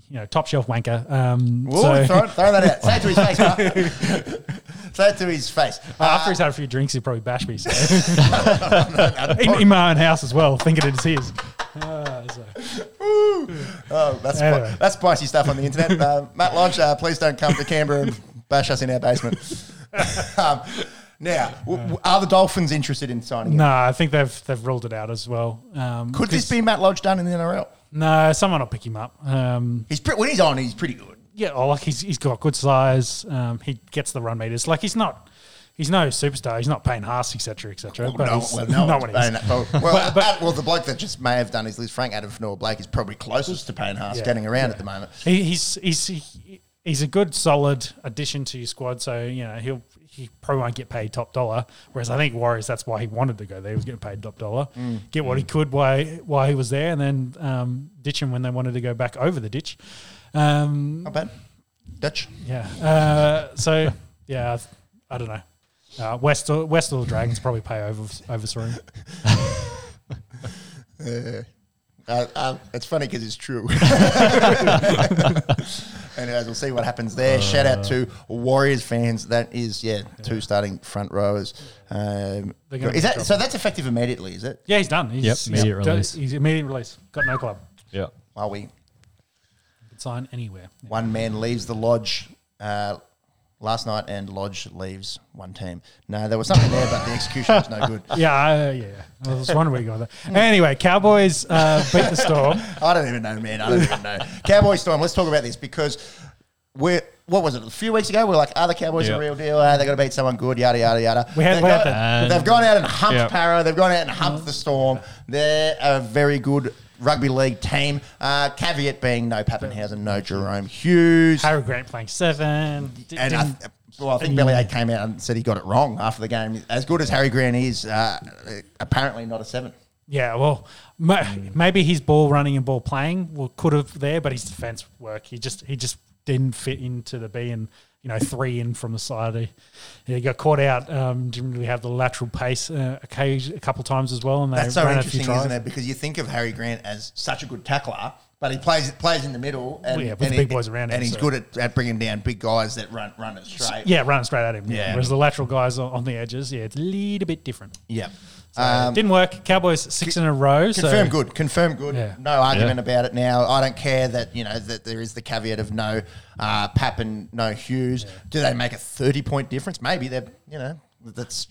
You know, top shelf wanker. Um, Ooh, so. throw, throw that out. Say it to his face, Mark. Say it to his face. Uh, After he's had a few drinks, he'll probably bash me. So. in, in my own house as well, thinking it's his. Uh, so. Oh, that's anyway. spi- that's spicy stuff on the internet. Uh, Matt Lodge, uh, please don't come to Canberra and bash us in our basement. um, now, w- w- are the Dolphins interested in signing? No, him? I think they've they've ruled it out as well. Um, Could this be Matt Lodge done in the N R L? No, someone will pick him up. Um, he's pre- when he's on, he's pretty good. Yeah, oh, like he's he's got good size. Um, he gets the run meters. Like he's not, he's no superstar. He's not Payne Haas, et cetera, et cetera. Well, no, well, no, no one is. Payne, well, but, but, at, well, the bloke that just may have done is Liz Frank. Akinfenwa Blake is probably closest to Payne Haas yeah, getting around yeah. at the moment. He, he's he's he, he's a good solid addition to your squad. So you know he'll he probably won't get paid top dollar. Whereas I think Warriors, that's why he wanted to go there. He was getting paid top dollar, mm. get what mm. he could while, while he was there, and then um, ditch him when they wanted to go back over the ditch. Um, Not bad. Dutch. Yeah. Uh, so, yeah, I, I don't know. Uh, West or, West or the Dragons probably pay over over Sarung. uh, uh, um, it's funny because it's true. Anyways, we'll see what happens there. Uh, Shout out to Warriors fans. That is, yeah, yeah. two starting front rowers. Um, is that so? That's effective immediately, is it? Yeah, he's done. He's, yep, immediate he's, release. He's immediate release. Got no club. Yeah. Are we? Could sign anywhere. Yeah. One man leaves the Lodge uh, last night, and Lodge leaves one team. No, there was something there, but the execution was no good. Yeah, uh, yeah. I was wondering where you got that. Anyway, Cowboys uh, beat the Storm. I don't even know, man. I don't even know. Cowboys Storm, let's talk about this because we're, what was it, a few weeks ago? We were like, are the Cowboys yep. a real deal? Are they going to beat someone good? Yada, yada, yada. We had, they've, we got, had they've gone out and humped yep. Parra. They've gone out and humped the Storm. They're a very good rugby league team. Uh, caveat being no Pappenhausen, no Jerome Hughes. Harry Grant playing seven. D- and I th- well, I think yeah. Bellier came out and said he got it wrong after the game. As good as Harry Grant is, uh, apparently not a seven. Yeah, well, maybe his ball running and ball playing well, could have there, but his defence work, he just he just didn't fit into the B and, you know, three in from the side. He, he got caught out, um, didn't really have the lateral pace uh, a, a couple of times as well. And they That's so interesting, isn't it? Because you think of Harry Grant as such a good tackler, but he plays plays in the middle and, well, yeah, with and the big he, boys around him, and he's so. good at, at bringing down big guys that run run it straight. Yeah, run straight at him. Yeah. Whereas the lateral guys on the edges, yeah, it's a little bit different. Yeah. So um, didn't work. Cowboys six c- in a row. Confirm so. good. Confirm good. Yeah. No argument yeah. about it now. I don't care that you know that there is the caveat of no uh, Papp and no Hughes. Yeah. Do they make a thirty point difference? Maybe they're you know that's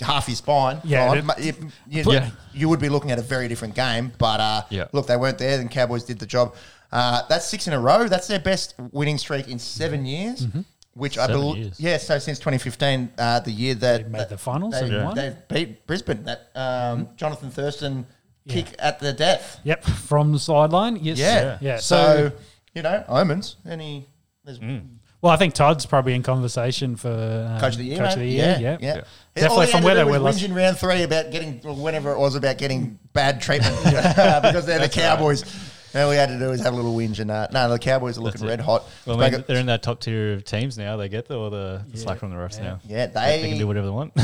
half your spine. Yeah, it, if, you, yeah. you would be looking at a very different game. But uh, yeah. look, they weren't there. Then Cowboys did the job. Uh, that's six in a row. That's their best winning streak in seven years. Mm-hmm. Which Seven I believe, yeah. So since twenty fifteen, uh, the year that they made that the finals, they, yeah. they beat Brisbane. That um, mm-hmm. Jonathan Thurston yeah. kick at the death. Yep, from the sideline. Yes. Yeah. yeah. yeah. So, so you know, omens. Any there's mm. Well, I think Todd's probably in conversation for um, Coach of the Year. Coach of the Year, yeah. yeah. yeah. yeah. Definitely from where they were last. In round three about getting, well, whenever it was, about getting bad treatment because they're the Cowboys. Right. And all we had to do is have a little whinge and that. Uh, no, the Cowboys are looking red hot. Well, I mean, they're in that top tier of teams now. They get the, all the yeah. slack from the refs yeah. now. Yeah, they, they can do whatever they want.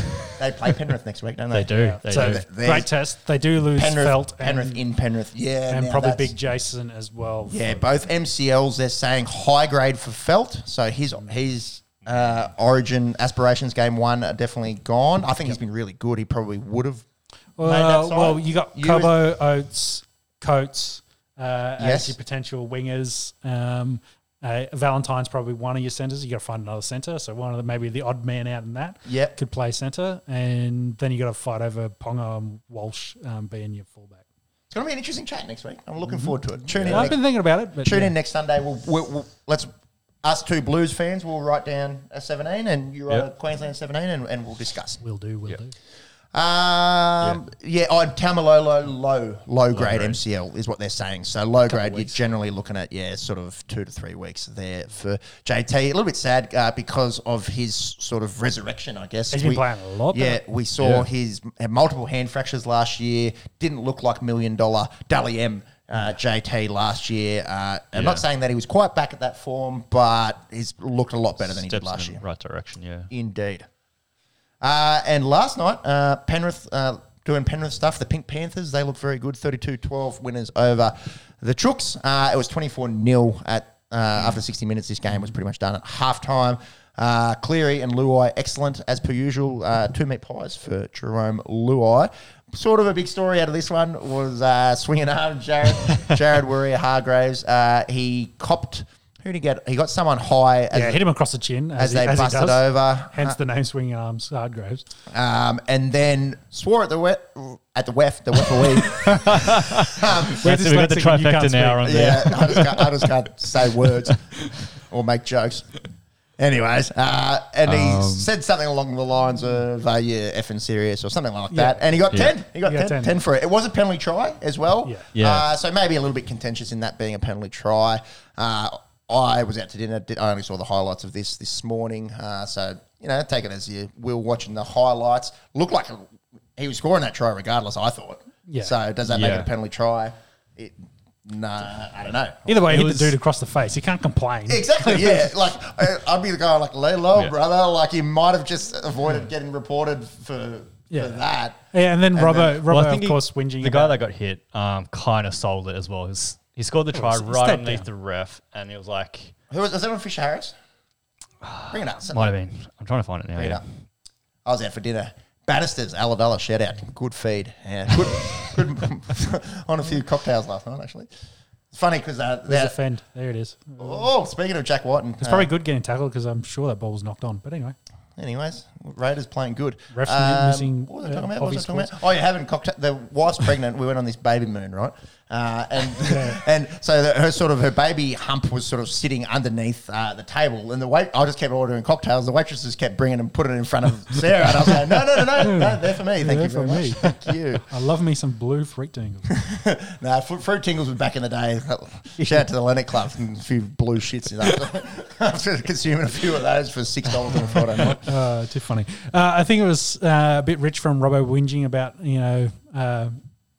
They play Penrith next week, don't they? They do. Yeah. They so do. Great test. They do lose Penrith, Felt Penrith and, in Penrith. Yeah, and probably Big Jason as well. Yeah, both M C Ls. They're saying high grade for Felt, so his his uh, Origin aspirations game one are definitely gone. I think he's been really good. He probably would have. Well, well, you got you Cobo, is, Oates, Coates. Uh, yes. As your potential wingers, um, uh, Valentine's probably one of your centres. You got to find another centre, so one of the, maybe the odd man out in that yep. could play centre, and then you got to fight over Ponga and Walsh um, being your fullback. It's going to be an interesting chat next week. I'm looking mm-hmm. forward to it. Tune yeah, in. I've next, been thinking about it. But tune yeah. in next Sunday. We'll, we'll, we'll let's us two Blues fans. We'll write down a seventeen and you're yep. a Queensland seventeen, and, and we'll discuss. We'll do. We'll yep. do. Um, yeah, yeah oh, Tamalolo, low, low grade low M C L is what they're saying. So low grade, you're generally looking at, yeah, sort of two to three weeks there for J T. A little bit sad uh, because of his sort of resurrection, I guess. He's been we, playing a lot. Yeah, we saw yeah. his had multiple hand fractures last year. Didn't look like million dollar Dally M uh, J T last year. Uh, I'm yeah. not saying that he was quite back at that form, but he's looked a lot better Steps than he did last in year. Right direction, yeah. Indeed. Uh, and last night, uh, Penrith uh, doing Penrith stuff. The Pink Panthers, they look very good. thirty-two twelve winners over the Chooks. Uh, it was twenty-four nil at uh, after sixty minutes. This game was pretty much done at halftime. Uh, Cleary and Luai, excellent as per usual. Uh, two meat pies for Jerome Luai. Sort of a big story out of this one was uh, swinging arm Jared Jared Warrior Hargraves. Uh, he copped. Who did he get? He got someone high. As yeah, hit him across the chin as, as he, they as busted over. Hence uh, the name Swinging Arms, Hargraves. Um, and then swore at the wet, at the W E F, the W E F away. um, We're just got the trifecta now, aren't yeah, there? Yeah, I just, I just can't say words or make jokes. Anyways, uh, and he um, said something along the lines of, uh, yeah, effing serious or something like yeah. that. And he got yeah. ten. He got, he got ten, ten. ten for it. It was a penalty try as well. Yeah. yeah. Uh, so maybe a little bit contentious in that being a penalty try. Uh, I was out to dinner. I only saw the highlights of this this morning. Uh, so, you know, take it as you will watching the highlights. Looked like a, he was scoring that try regardless, I thought. Yeah. So does that yeah. make it a penalty try? It, nah, I don't know. Either way, he hit the dude across the face. You can't complain. Exactly, yeah. Like, I'd be the guy like, lay low, yeah. brother. Like, he might have just avoided yeah. getting reported for... Yeah. For that. Yeah, and then and Robbo, then, Robbo well, of he, course, whinging. The guy that got hit um, kind of sold it as well. His, He scored the try right underneath down. the ref, and he was like... Who was, was that on Fisher Harris? Bring it up. Might have been. I'm trying to find it now. Bring yeah. it up. I was out for dinner. Bannister's, Aladala, shout out. Good feed. Yeah, good, good on a few cocktails last night, actually. It's funny because... Uh, There's a fend. There it is. Oh, speaking of Jack Whiten. It's uh, probably good getting tackled because I'm sure that ball was knocked on. But anyway... Anyways, Raiders playing good. Refs um, missing. What was I talking about? What was I talking about? Oh, you're having cocktail. The wife's pregnant. We went on this baby moon, right? Uh, and yeah. and so the, her sort of her baby hump was sort of sitting underneath uh, the table, and the wait. I just kept ordering cocktails. The waitresses kept bringing them, putting it in front of Sarah, and I was like, no, no, no, no, no, they're for me. Thank you very much. Thank you. I love me some blue fruit tingles. no, nah, fruit tingles were back in the day. Shout out to the Lennox Club and a few blue shits. After consuming a few of those for six dollars on a Friday night. Uh, too funny. Uh, I think it was uh, a bit rich from Robbo whinging about, you know, uh,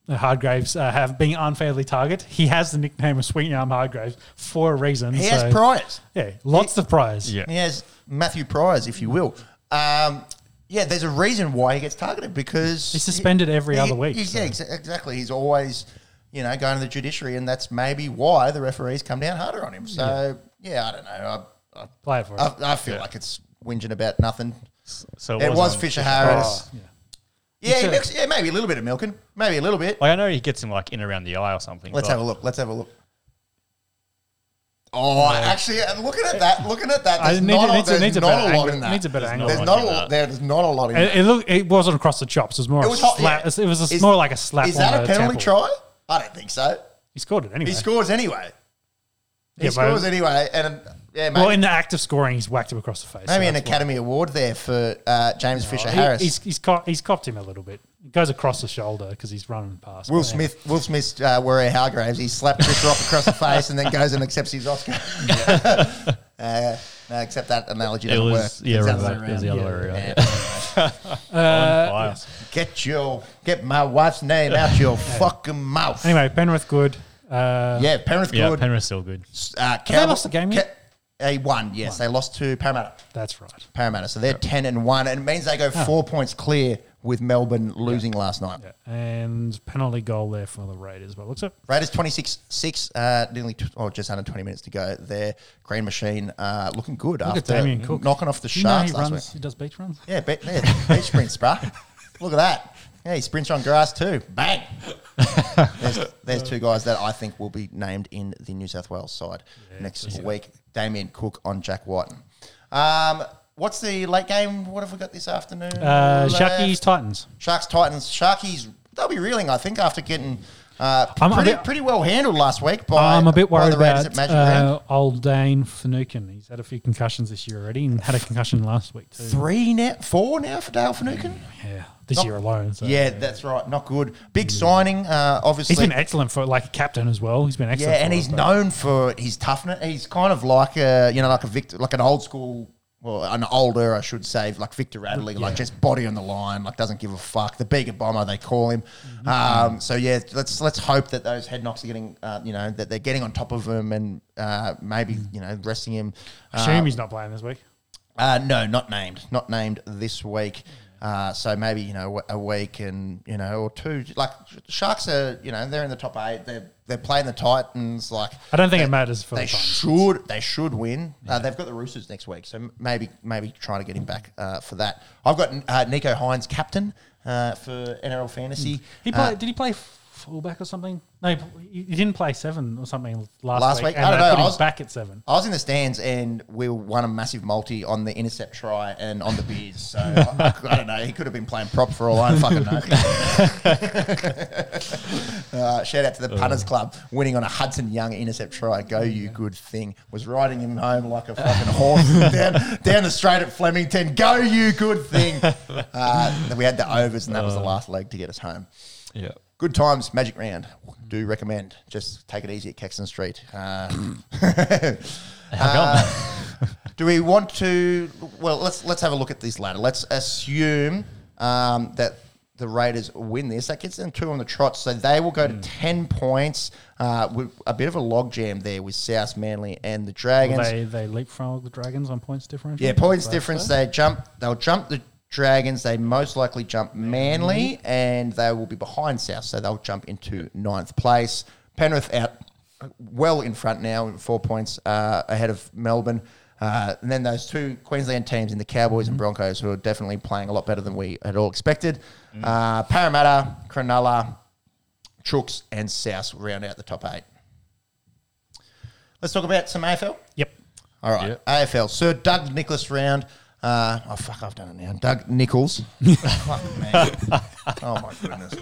Hargraves uh, have being unfairly targeted. He has the nickname of Swinging Arm Hargraves for a reason. He so, has prize. Yeah, lots he, of prize. Yeah. He has Matthew Prize, if you will. Um, yeah, there's a reason why he gets targeted because... He's suspended he, every he, other week. He, so. Yeah, ex- exactly. He's always, you know, going to the judiciary, and that's maybe why the referees come down harder on him. So, yeah, yeah I don't know. I, I, Play it for I, I feel yeah. like it's... whinging about nothing. So it, it was, was Fisher Harris. Oh, yeah, yeah, he mixed, yeah, maybe a little bit of milking, maybe a little bit. Like I know he gets him like in around the eye or something. Let's have a look. Let's have a look. Oh, no. Actually, looking at that, looking at that, there's not a lot in that. Needs a better angle. There's not a lot. There's not a lot in that. It, it looked. It wasn't across the chops. It was more. It was a hot, slap. Yeah. It was a, is, more like a slap. Is that on a penalty temple. try? I don't think so. He scored it anyway. He scores anyway. He yeah, scores but, anyway, and. Yeah, well, in the act of scoring, he's whacked him across the face. Maybe so an Academy Award there for uh, James no, Fisher Harris. He, he's, he's, co- he's copped him a little bit. It goes across the shoulder because he's running past. Will man. Smith, Will Smith's uh, Warrior Hargraves, he slapped Chris Rock across the face and then goes and accepts his Oscar. uh, no, except that analogy doesn't work. Yeah, right. It was the other way around. Yeah. Yeah. uh, yes. Get your, get my wife's name out your fucking mouth. Anyway, Penrith good. Uh, yeah, Penrith yeah, good. Yeah, Penrith still good. Uh, Have they lost the game yet? Ca- They won, yes. Won. They lost to Parramatta. That's right. Parramatta. So they're yep. ten and one, and it means they go oh. four points clear with Melbourne losing yep. last night. Yep. And penalty goal there for the Raiders, but looks up. Raiders twenty-six six, uh, nearly t- oh, just under twenty minutes to go. Their green machine uh, looking good Look after Cook. knocking off the Do Sharks you know he last runs, week. He does beach runs? Yeah, be- yeah beach sprints, bruh. Look at that. Yeah, he sprints on grass too. Bang! there's, there's two guys that I think will be named in the New South Wales side yeah, next week. Damien Cook on Jack Whiten. Um, what's the late game? What have we got this afternoon? Uh, Sharkies, Titans. Sharks, Titans. Sharkies, they'll be reeling, I think, after getting uh, pretty, bit, pretty well handled last week by, I'm a bit worried by the Raiders about, at Magic Round. Uh, old Dane Finucane. He's had a few concussions this year already and had a concussion last week too. Three now, four now for Dale Finucane? Yeah. This Not, year alone. So, yeah, yeah, that's right. Not good. Big yeah. signing, uh, obviously. He's been excellent for, like, a captain as well. He's been excellent. Yeah, and for he's us, known for his toughness. He's kind of like a, you know, like a Victor, like an old school, well, an older, I should say, like Victor Radley, yeah. like just body on the line, like doesn't give a fuck. The Bega Bomber, they call him. Mm-hmm. Um, so yeah, let's let's hope that those head knocks are getting, uh, you know, that they're getting on top of him and uh, maybe mm. you know resting him. I assume um, he's not playing this week. Uh, no, not named, not named this week. Uh, so maybe, you know, a week and, you know, or two. Like, Sharks are, you know, they're in the top eight. They're they're playing the Titans. Like, I don't think they, it matters for they the Titans. Should, they should win. Yeah. Uh, they've got the Roosters next week. So maybe maybe trying to get him back uh, for that. I've got uh, Nico Hines captain uh, for N R L Fantasy. He play, uh, did he play fullback or something? No, he, he didn't play seven or something last, last week. week. And I don't know. I was back at seven. I was in the stands and we won a massive multi on the intercept try and on the beers. So I, I don't know. He could have been playing prop for all I fucking know. uh, shout out to the oh. Punters Club winning on a Hudson Young intercept try. Go you good thing. Was riding him home like a fucking horse down, down the straight at Flemington. Go you good thing. Uh, we had the overs and that was the last leg to get us home. Yeah. Good times, Magic Round. Do recommend. Just take it easy at Caxton Street. Uh, uh, do we want to? Well, let's let's have a look at this ladder. Let's assume um, that the Raiders win this. That gets them two on the trot, so they will go mm. to ten points. Uh, with a bit of a logjam there with South, Manly, and the Dragons. Well, they they leapfrog the Dragons on points difference. Yeah, points difference. They jump. They'll jump the Dragons, they most likely jump Manly, and they will be behind South, so they'll jump into ninth place. Penrith out well in front now, four points uh, ahead of Melbourne. Uh, and then those two Queensland teams in the Cowboys mm-hmm. and Broncos, who are definitely playing a lot better than we had all expected. Mm-hmm. Uh, Parramatta, Cronulla, Chooks, and South round out the top eight. Let's talk about some A F L. Yep. All right, yep. A F L. Sir Doug Nicholls round. Uh, oh, fuck, I've done it now. Doug Nicholls. Fuck, man. Oh, my goodness.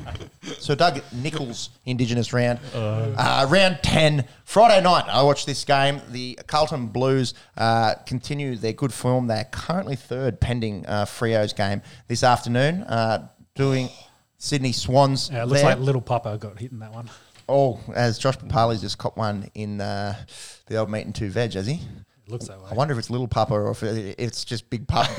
So, Doug Nicholls, Indigenous round. Uh, round ten, Friday night, I watched this game. The Carlton Blues uh, continue their good form. They're currently third pending uh, Freo's game this afternoon, uh, doing Sydney Swans. Yeah, it looks there. like Little Papa got hit in that one. Oh, as Josh Papali's just copped one in uh, the old meat and two veg, has he? Looks that way. I wonder if it's Little Papa or if it's just Big Papa.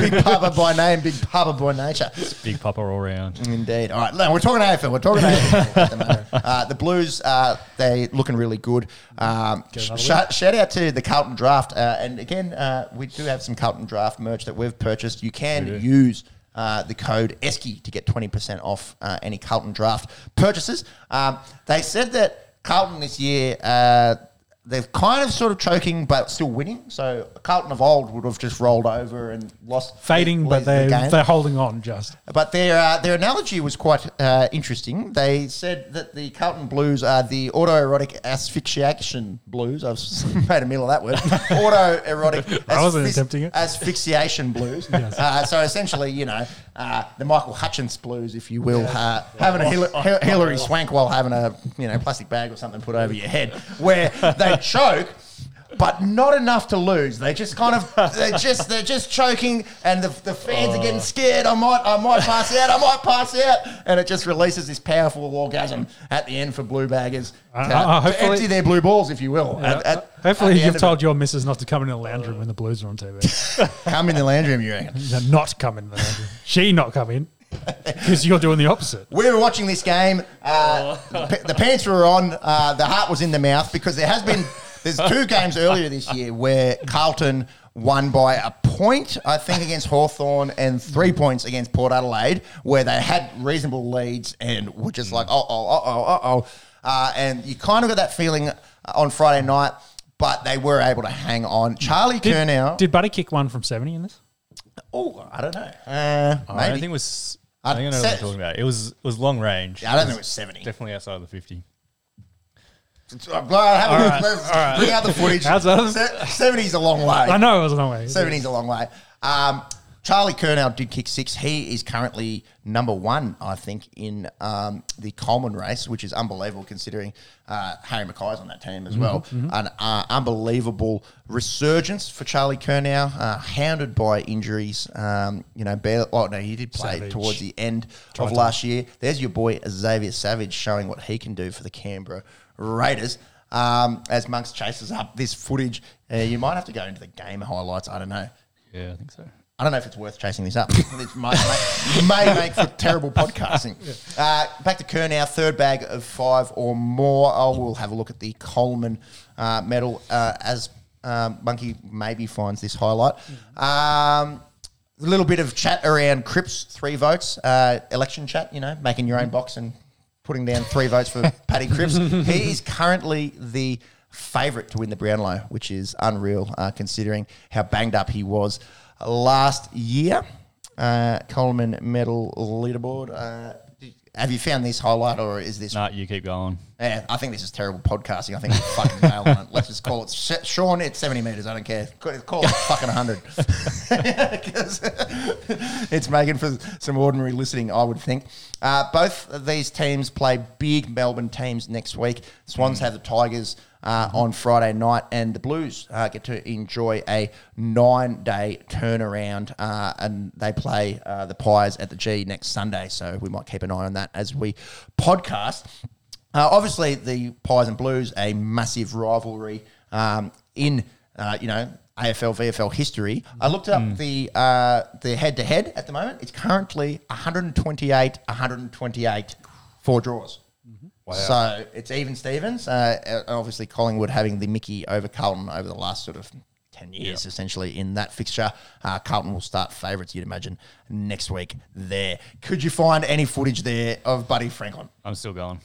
Big Papa by name, Big Papa by nature. It's Big Papa all round. Indeed. All right, no, we're talking A F L. We're talking A F L at the moment. Uh, the Blues, uh, they're looking really good. Um, sh- shout out to the Carlton Draft. Uh, and again, uh, we do have some Carlton Draft merch that we've purchased. You can use uh, the code ESKY to get twenty percent off uh, any Carlton Draft purchases. Um, they said that Carlton this year... Uh, They're kind of sort of choking but still winning. So Carlton of old would have just rolled over and lost. Fading, but they're, the they're holding on just. But their uh, their analogy was quite uh, interesting. They said that the Carlton Blues are the autoerotic asphyxiation blues. I've made a meal of that word. Autoerotic asf- I wasn't attempting it. asphyxiation blues. Yes. Uh, so essentially, you know, uh, the Michael Hutchence blues, if you will, yeah. uh, having a Hil- Hil- Hillary swank while having a you know plastic bag or something put over your head, where they choke, but not enough to lose. They just kind of, they're just, they're just choking, and the the fans oh. are getting scared. I might, I might pass out. I might pass out, and it just releases this powerful orgasm at the end for blue baggers uh, to, uh, to empty their blue balls, if you will. Yeah. At, at, hopefully, you've told your missus not to come in the lounge room when the Blues are on T V. Come in the lounge room, you reckon? No, not come in the lounge room. She not come in. Because you're doing the opposite. We were watching this game. Uh, the, the pants were on. Uh, the heart was in the mouth, because there has been there's two games earlier this year where Carlton won by a point, I think, against Hawthorn, and three points against Port Adelaide, where they had reasonable leads and were just like, oh, oh, oh, oh, oh, oh. Uh, and you kind of got that feeling on Friday night, but they were able to hang on. Charlie did, Curnow. Did Buddy kick one from seventy in this? Oh, I don't know. Uh, oh, maybe. I think it was... I don't know what I'm talking about. It was it was long range. Yeah, I don't think it was seventy. Definitely outside of the fifty. I'm glad I haven't all right. Bring out the footage. seventy is a long way. I know it was a long way. seventy is a long way. Um, Charlie Curnow did kick six. He is currently number one, I think, in um, the Coleman race, which is unbelievable considering uh, Harry Mackay's on that team as mm-hmm, well. Mm-hmm. An uh, unbelievable resurgence for Charlie Curnow, uh, hounded by injuries. Um, you know, barely, oh no, he did play Savage. Towards the end Try of to. last year. There's your boy Xavier Savage showing what he can do for the Canberra Raiders. Um, as Monks chases up this footage, uh, you might have to go into the game highlights. I don't know. Yeah, I think so. I don't know if it's worth chasing this up. It might make, may make for terrible podcasting. Uh, back to Curnow, third bag of five or more. I will have a look at the Coleman uh, medal uh, as um, Monkey maybe finds this highlight. Um, a little bit of chat around Cripps, three votes, uh, election chat, you know, making your own box and putting down three votes for Paddy Cripps. He is currently the favourite to win the Brownlow, which is unreal uh, considering how banged up he was last year. uh, Coleman medal leaderboard. Uh, have you found this highlight, or is this? No, nah, you keep going. Yeah, I think this is terrible podcasting. I think we fucking nailed it. Let's just call it. Sean, it's seventy metres. I don't care. Call it fucking one hundred. It's making for some ordinary listening, I would think. Uh, both of these teams play big Melbourne teams next week. Swans have the Tigers Uh, on Friday night, and the Blues uh, get to enjoy a nine-day turnaround, uh, and they play uh, the Pies at the G next Sunday, so we might keep an eye on that as we podcast. Uh, obviously, the Pies and Blues, a massive rivalry um, in, uh, you know, A F L, V F L history. I looked up mm. the uh, the head-to-head at the moment. It's currently one twenty-eight, one twenty-eight, four draws. Wow. So it's even Stevens, uh, obviously Collingwood having the mickey over Carlton over the last sort of ten years, yeah. essentially, in that fixture. Uh, Carlton will start favourites, you'd imagine, next week there. Could you find any footage there of Buddy Franklin? I'm still going.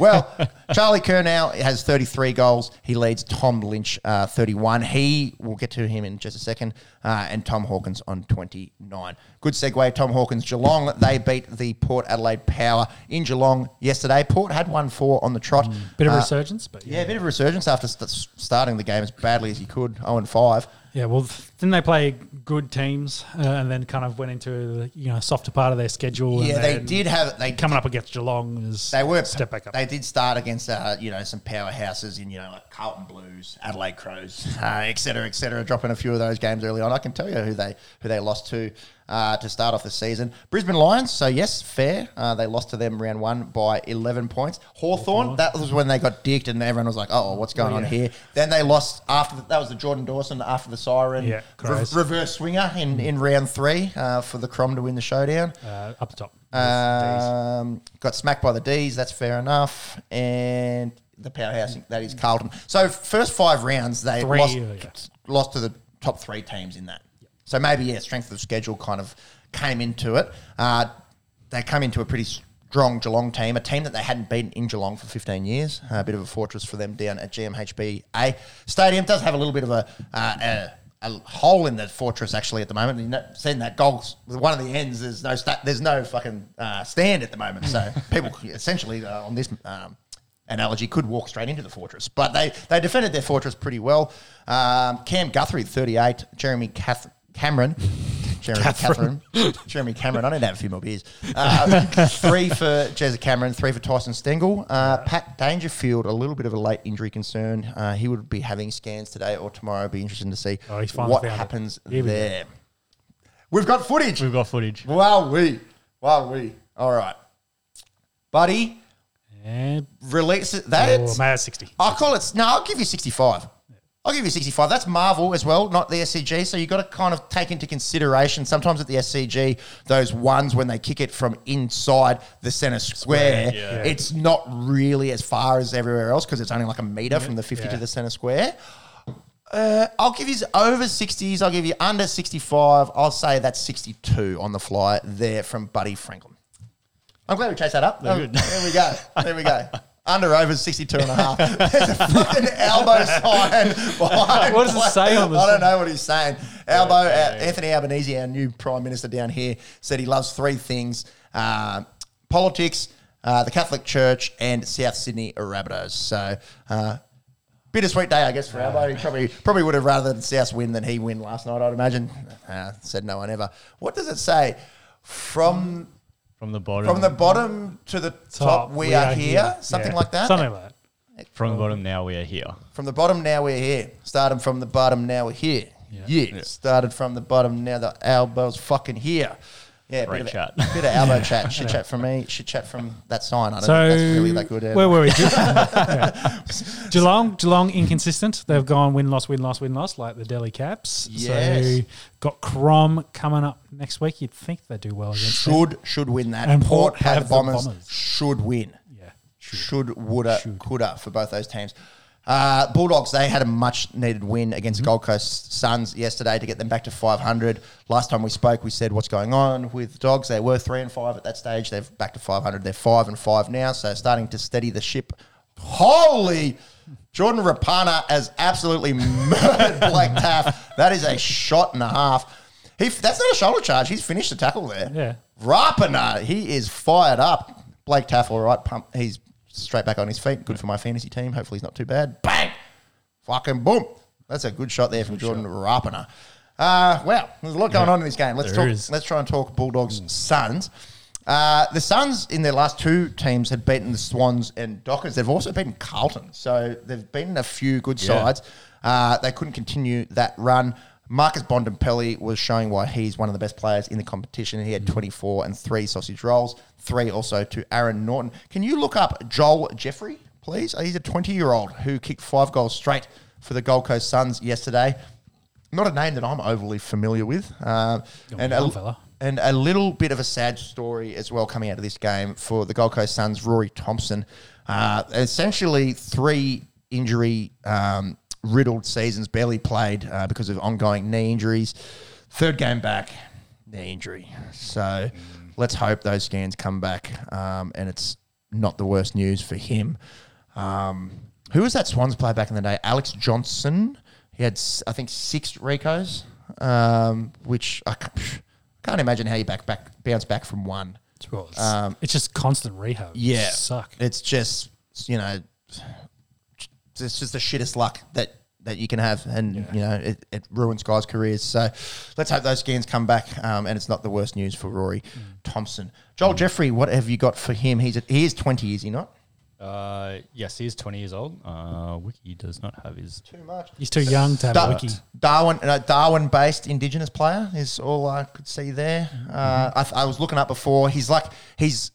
Well, Charlie Curnow has thirty-three goals. He leads Tom Lynch, uh, thirty-one. He, we'll get to him in just a second, uh, and Tom Hawkins on twenty-nine. Good segue, Tom Hawkins. Geelong, they beat the Port Adelaide Power in Geelong yesterday. Port had won four on the trot. Mm, bit of uh, resurgence. but yeah. yeah, a bit of resurgence after st- starting the game as badly as he could. oh and five. Yeah, well, didn't they play good teams uh, and then kind of went into, you know, softer part of their schedule? Yeah, and they did have they coming did, up against Geelong is they were step back up. They did start against uh, you know, some powerhouses in, you know, like Carlton Blues, Adelaide Crows, uh, et cetera, et cetera. Dropping a few of those games early on. I can tell you who they who they lost to uh, to start off the season. Brisbane Lions. So yes, fair. Uh, they lost to them round one by eleven points. Hawthorn, Hawthorn. That was when they got dicked and everyone was like, oh, what's going oh, yeah. on here? Then they lost after the, that was the Jordan Dawson after the siren, yeah, re- reverse swinger in, in round three uh, for the Crom to win the showdown. Uh, up the top. Um, got smacked by the D's, that's fair enough. And the powerhouse, that is Carlton. So first five rounds, they three, lost, yeah. lost to the top three teams in that. Yep. So maybe, yeah, strength of schedule kind of came into it. Uh, they come into a pretty strong Geelong team, a team that they hadn't beaten in Geelong for fifteen years. A bit of a fortress for them down at G M H B A Stadium. Does have a little bit of a... Uh, a A hole in the fortress actually at the moment. You've seen that goal. One of the ends there's no sta- there's no fucking uh, stand at the moment. So people essentially uh, on this um, analogy could walk straight into the fortress. But they they defended their fortress pretty well. Um, Cam Guthrie thirty-eight, Jeremy Cath- Cameron. Jeremy Catherine. Catherine. Jeremy Cameron. I don't have a few more beers. Uh, three for Jezza Cameron, three for Tyson Stengel. Uh, Pat Dangerfield, a little bit of a late injury concern. Uh, he would be having scans today or tomorrow. It'll be interesting to see oh, what happens there. Go. We've got footage. We've got footage. Wow, we. Wow, we. All right. Buddy. And release it. That's, oh, mate, that's sixty. I'll call it. No, I'll give you sixty-five. I'll give you sixty-five. That's Marvel as well, not the S C G. So you've got to kind of take into consideration sometimes at the S C G, those ones when they kick it from inside the centre square, square yeah. it's not really as far as everywhere else because it's only like a metre yeah. from the fifty yeah. to the centre square. Uh, I'll give you over sixties. I'll give you under sixty-five. I'll say that's sixty-two on the fly there from Buddy Franklin. I'm glad we chased that up. Um, good. There we go. There we go. Under over sixty-two and a half. There's a fucking elbow sign behind. What does it say on this? I don't know what he's saying. Elbow. Uh, Anthony Albanese, our new Prime Minister down here, said he loves three things. Uh, politics, uh, the Catholic Church, and South Sydney Rabbitohs. So, uh, bittersweet day, I guess, for Albo. He probably probably would have rather than South win than he win last night, I'd imagine. Uh, said no one ever. What does it say? From... From the bottom. From the bottom to the top, top we, we are, are here. here. Something yeah. like that. Something like that. From the bottom, now we are here. From the bottom, now we're here. Started from the bottom, now we're here. Yeah. yeah. yeah. Started from the bottom, now the elbow's fucking here. Yeah, Great bit chat. Of, bit of elbow chat. Shit chat from me. Shit chat from that sign. I don't so, think that's really that good. Where were we? yeah. Geelong, Geelong inconsistent. They've gone win, loss, win, loss, win, loss, like the Delhi Caps. Yes. So got Crom coming up next week. You'd think they do well against Should, them. should win that. And Port, Port have, have the, bombers, the Bombers. Should win. Yeah. Should, should woulda, should. coulda for both those teams. Uh, Bulldogs, they had a much-needed win against mm-hmm. Gold Coast Suns yesterday to get them back to five hundred. Last time we spoke, we said what's going on with the Dogs. They were three and five at that stage. They're back to five hundred. They're five and five now, so starting to steady the ship. Holy... Jordan Rapana has absolutely murdered Blake Taff. That is a shot and a half. He, that's not a shoulder charge. He's finished the tackle there. Yeah, Rapana, he is fired up. Blake Taff, all right, pump. He's... straight back on his feet. Good for my fantasy team. Hopefully he's not too bad. Bang! Fucking boom. That's a good shot there from good Jordan Rapana. Uh, wow, there's a lot going yeah, on in this game. Let's talk. Is. Let's try and talk Bulldogs mm. Suns. Uh, the Suns in their last two teams had beaten the Swans and Dockers. They've also beaten Carlton. So they've beaten a few good yeah. sides. Uh, they couldn't continue that run. Marcus Bontempelli was showing why he's one of the best players in the competition. He had twenty-four and three sausage rolls, three also to Aaron Norton. Can you look up Joel Jeffrey, please? He's a twenty-year-old who kicked five goals straight for the Gold Coast Suns yesterday. Not a name that I'm overly familiar with. Uh, and, a, and a little bit of a sad story as well coming out of this game for the Gold Coast Suns, Rory Thompson. Uh, essentially three injury... Um, riddled seasons, barely played uh, because of ongoing knee injuries. Third game back, knee injury. So mm. let's hope those scans come back um, and it's not the worst news for him. Um, who was that Swans player back in the day? Alex Johnson. He had, I think, six RICOs, um, which I can't, can't imagine how you back, back bounce back from one. Well, it's, um, it's just constant rehab. Yeah. It suck. It's just, you know... It's just the shittest luck that, that you can have and, yeah. you know, it, it ruins guys' careers. So let's hope those scans come back um, and it's not the worst news for Rory mm. Thompson. Joel mm. Jeffrey, what have you got for him? He's a, he is twenty, is he not? Uh, yes, he is twenty years old. Uh, Wiki does not have his... Too much. He's too so young to have da- a Wiki. Darwin, no, Darwin-based Indigenous player is all I could see there. Mm-hmm. Uh, I, th- I was looking up before. He's like... He's...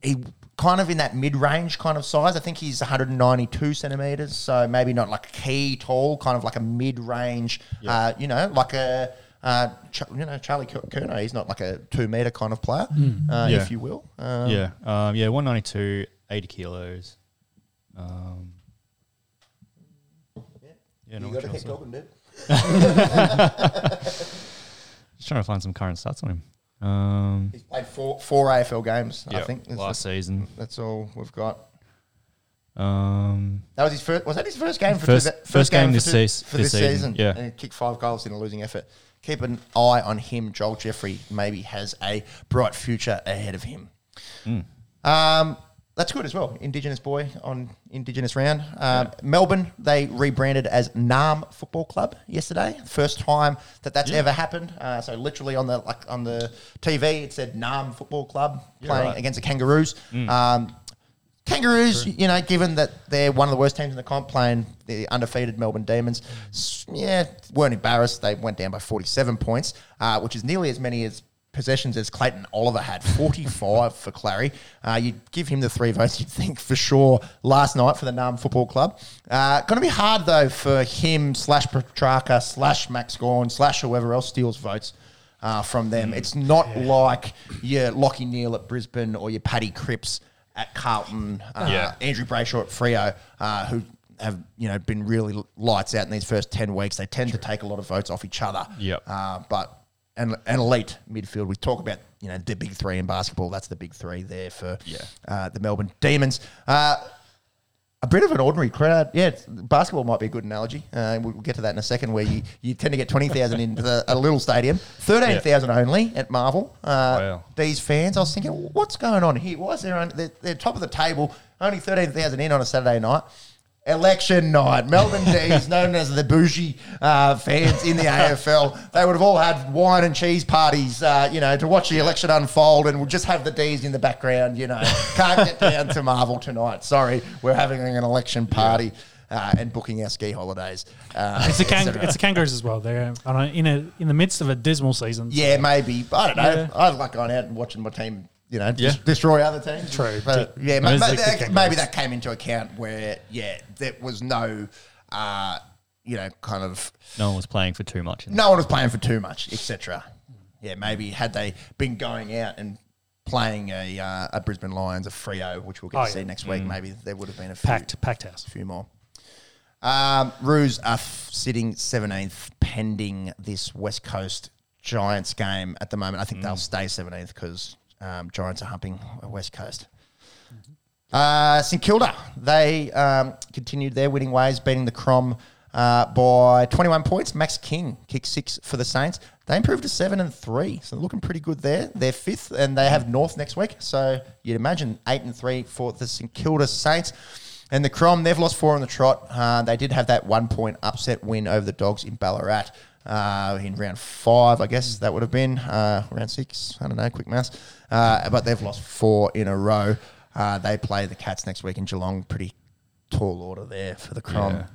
he. Kind of in that mid-range kind of size. I think he's one hundred ninety-two centimetres, so maybe not like key tall, kind of like a mid-range, yeah. uh, you know, like a, uh, ch- you know, Charlie Curnow. He's not like a two-metre kind of player, mm. uh, yeah. if you will. Um, yeah, um, yeah, one ninety-two, eighty kilos. Um, yeah, yeah no, you got to keep talking, dude. Just trying to find some current stats on him. Um, He's played four, four A F L games, yep, I think. That's last the, season. That's all we've got. Um, that was his first. Was that his first game for first, two, first, first game, game this, two, se- for this season? season. Yeah, and he kicked five goals in a losing effort. Keep an eye on him. Joel Jeffrey maybe has a bright future ahead of him. Mm. Um, That's good as well. Indigenous boy on Indigenous round. Um, yeah. Melbourne, they rebranded as Naam Football Club yesterday. First time that that's yeah. ever happened. Uh, so literally on the like on the T V, it said Naam Football Club yeah, playing right. against the Kangaroos. Mm. Um, Kangaroos, True. you know, given that they're one of the worst teams in the comp, playing the undefeated Melbourne Demons, yeah, weren't embarrassed. They went down by forty-seven points, uh, which is nearly as many as possessions as Clayton Oliver had, forty-five for Clary. Uh, you'd give him the three votes, you'd think, for sure, last night for the Naam Football Club. Uh, going to be hard, though, for him slash Petrarca slash Max Gawn slash whoever else steals votes uh, from them. Mm, it's not yeah. like your Lachie Neale at Brisbane or your Paddy Cripps at Carlton, uh, yeah. Andrew Brayshaw at Freo, uh, who have, you know, been really lights out in these first ten weeks. They tend True. to take a lot of votes off each other. Yep. Uh, but... And an elite midfield. We talk about, you know, the big three in basketball. That's the big three there for yeah. uh, the Melbourne Demons. Uh, a bit of an ordinary crowd. Yeah, it's, basketball might be a good analogy. Uh, we'll get to that in a second, where you, you tend to get twenty thousand into the, a little stadium. thirteen thousand yeah. only at Marvel. Uh, wow. These fans, I was thinking, what's going on here? Why is there on, they're, they're top of the table, only thirteen thousand in on a Saturday night? Election night. Melbourne D's, known as the bougie uh, fans in the A F L, they would have all had wine and cheese parties, uh, you know, to watch the election unfold, and we'll just have the D's in the background, you know. Can't get down to Marvel tonight. Sorry, we're having an election party uh, and booking our ski holidays. Uh, it's, the kang- it's the Kangaroos as well. They're in a, in the midst of a dismal season. Yeah, so. maybe. I don't know. Yeah. I'd like going out and watching my team, you know, yeah. just destroy other teams. True. But yeah, ma- ma- that, maybe that came into account where, yeah, there was no, uh, you know, kind of... No one was playing for too much. No one was playing for too much, et cetera. Yeah, maybe had they been going out and playing a uh, a Brisbane Lions, a Freo, which we'll get oh, to see yeah. next week, mm. maybe there would have been a few... Packed, packed house. A few more. Um, Roos are f- sitting seventeenth pending this West Coast Giants game at the moment. I think mm. they'll stay seventeenth because... Um, Giants are humping West Coast. Mm-hmm. Uh, St Kilda, they um, continued their winning ways, beating the Crom uh, by twenty-one points. Max King kicked six for the Saints. They improved to seven and three, so looking pretty good there. They're fifth, and they have North next week, so you'd imagine eight and three for the St Kilda Saints. And the Crom, they've lost four on the trot. Uh, they did have that one-point upset win over the Dogs in Ballarat. Uh, in round five, I guess that would have been uh, round six. I don't know, quick maths. Uh, but they've lost four in a row. Uh, they play the Cats next week in Geelong. Pretty tall order there for the Crom. Yeah.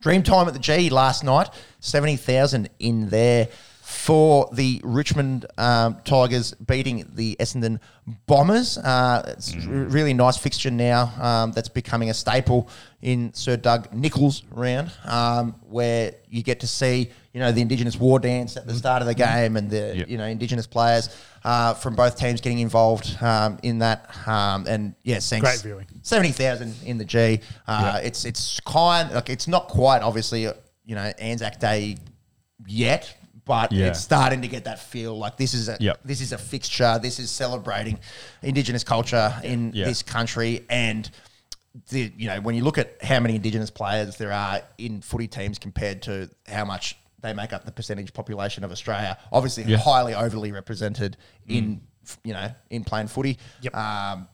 Dream time at the G last night. Seventy thousand in there for the Richmond um, Tigers beating the Essendon Bombers. Uh, it's a mm. really nice fixture now. Um, that's becoming a staple in Sir Doug Nicholls' round, um, where you get to see, you know, the Indigenous war dance at the start of the game, and the yep. you know, Indigenous players uh, from both teams getting involved um, in that. Um, and yeah, seeing great viewing. Seventy thousand in the G. Uh, yep. It's it's kind like it's not quite obviously you know Anzac Day yet, but yeah. it's starting to get that feel like this is a yep. this is a fixture. This is celebrating Indigenous culture in yep. this country. And the, you know, when you look at how many Indigenous players there are in footy teams compared to how much they make up the percentage population of Australia, obviously yeah. highly overly represented mm. in, you know, in playing footy. Yep. Um,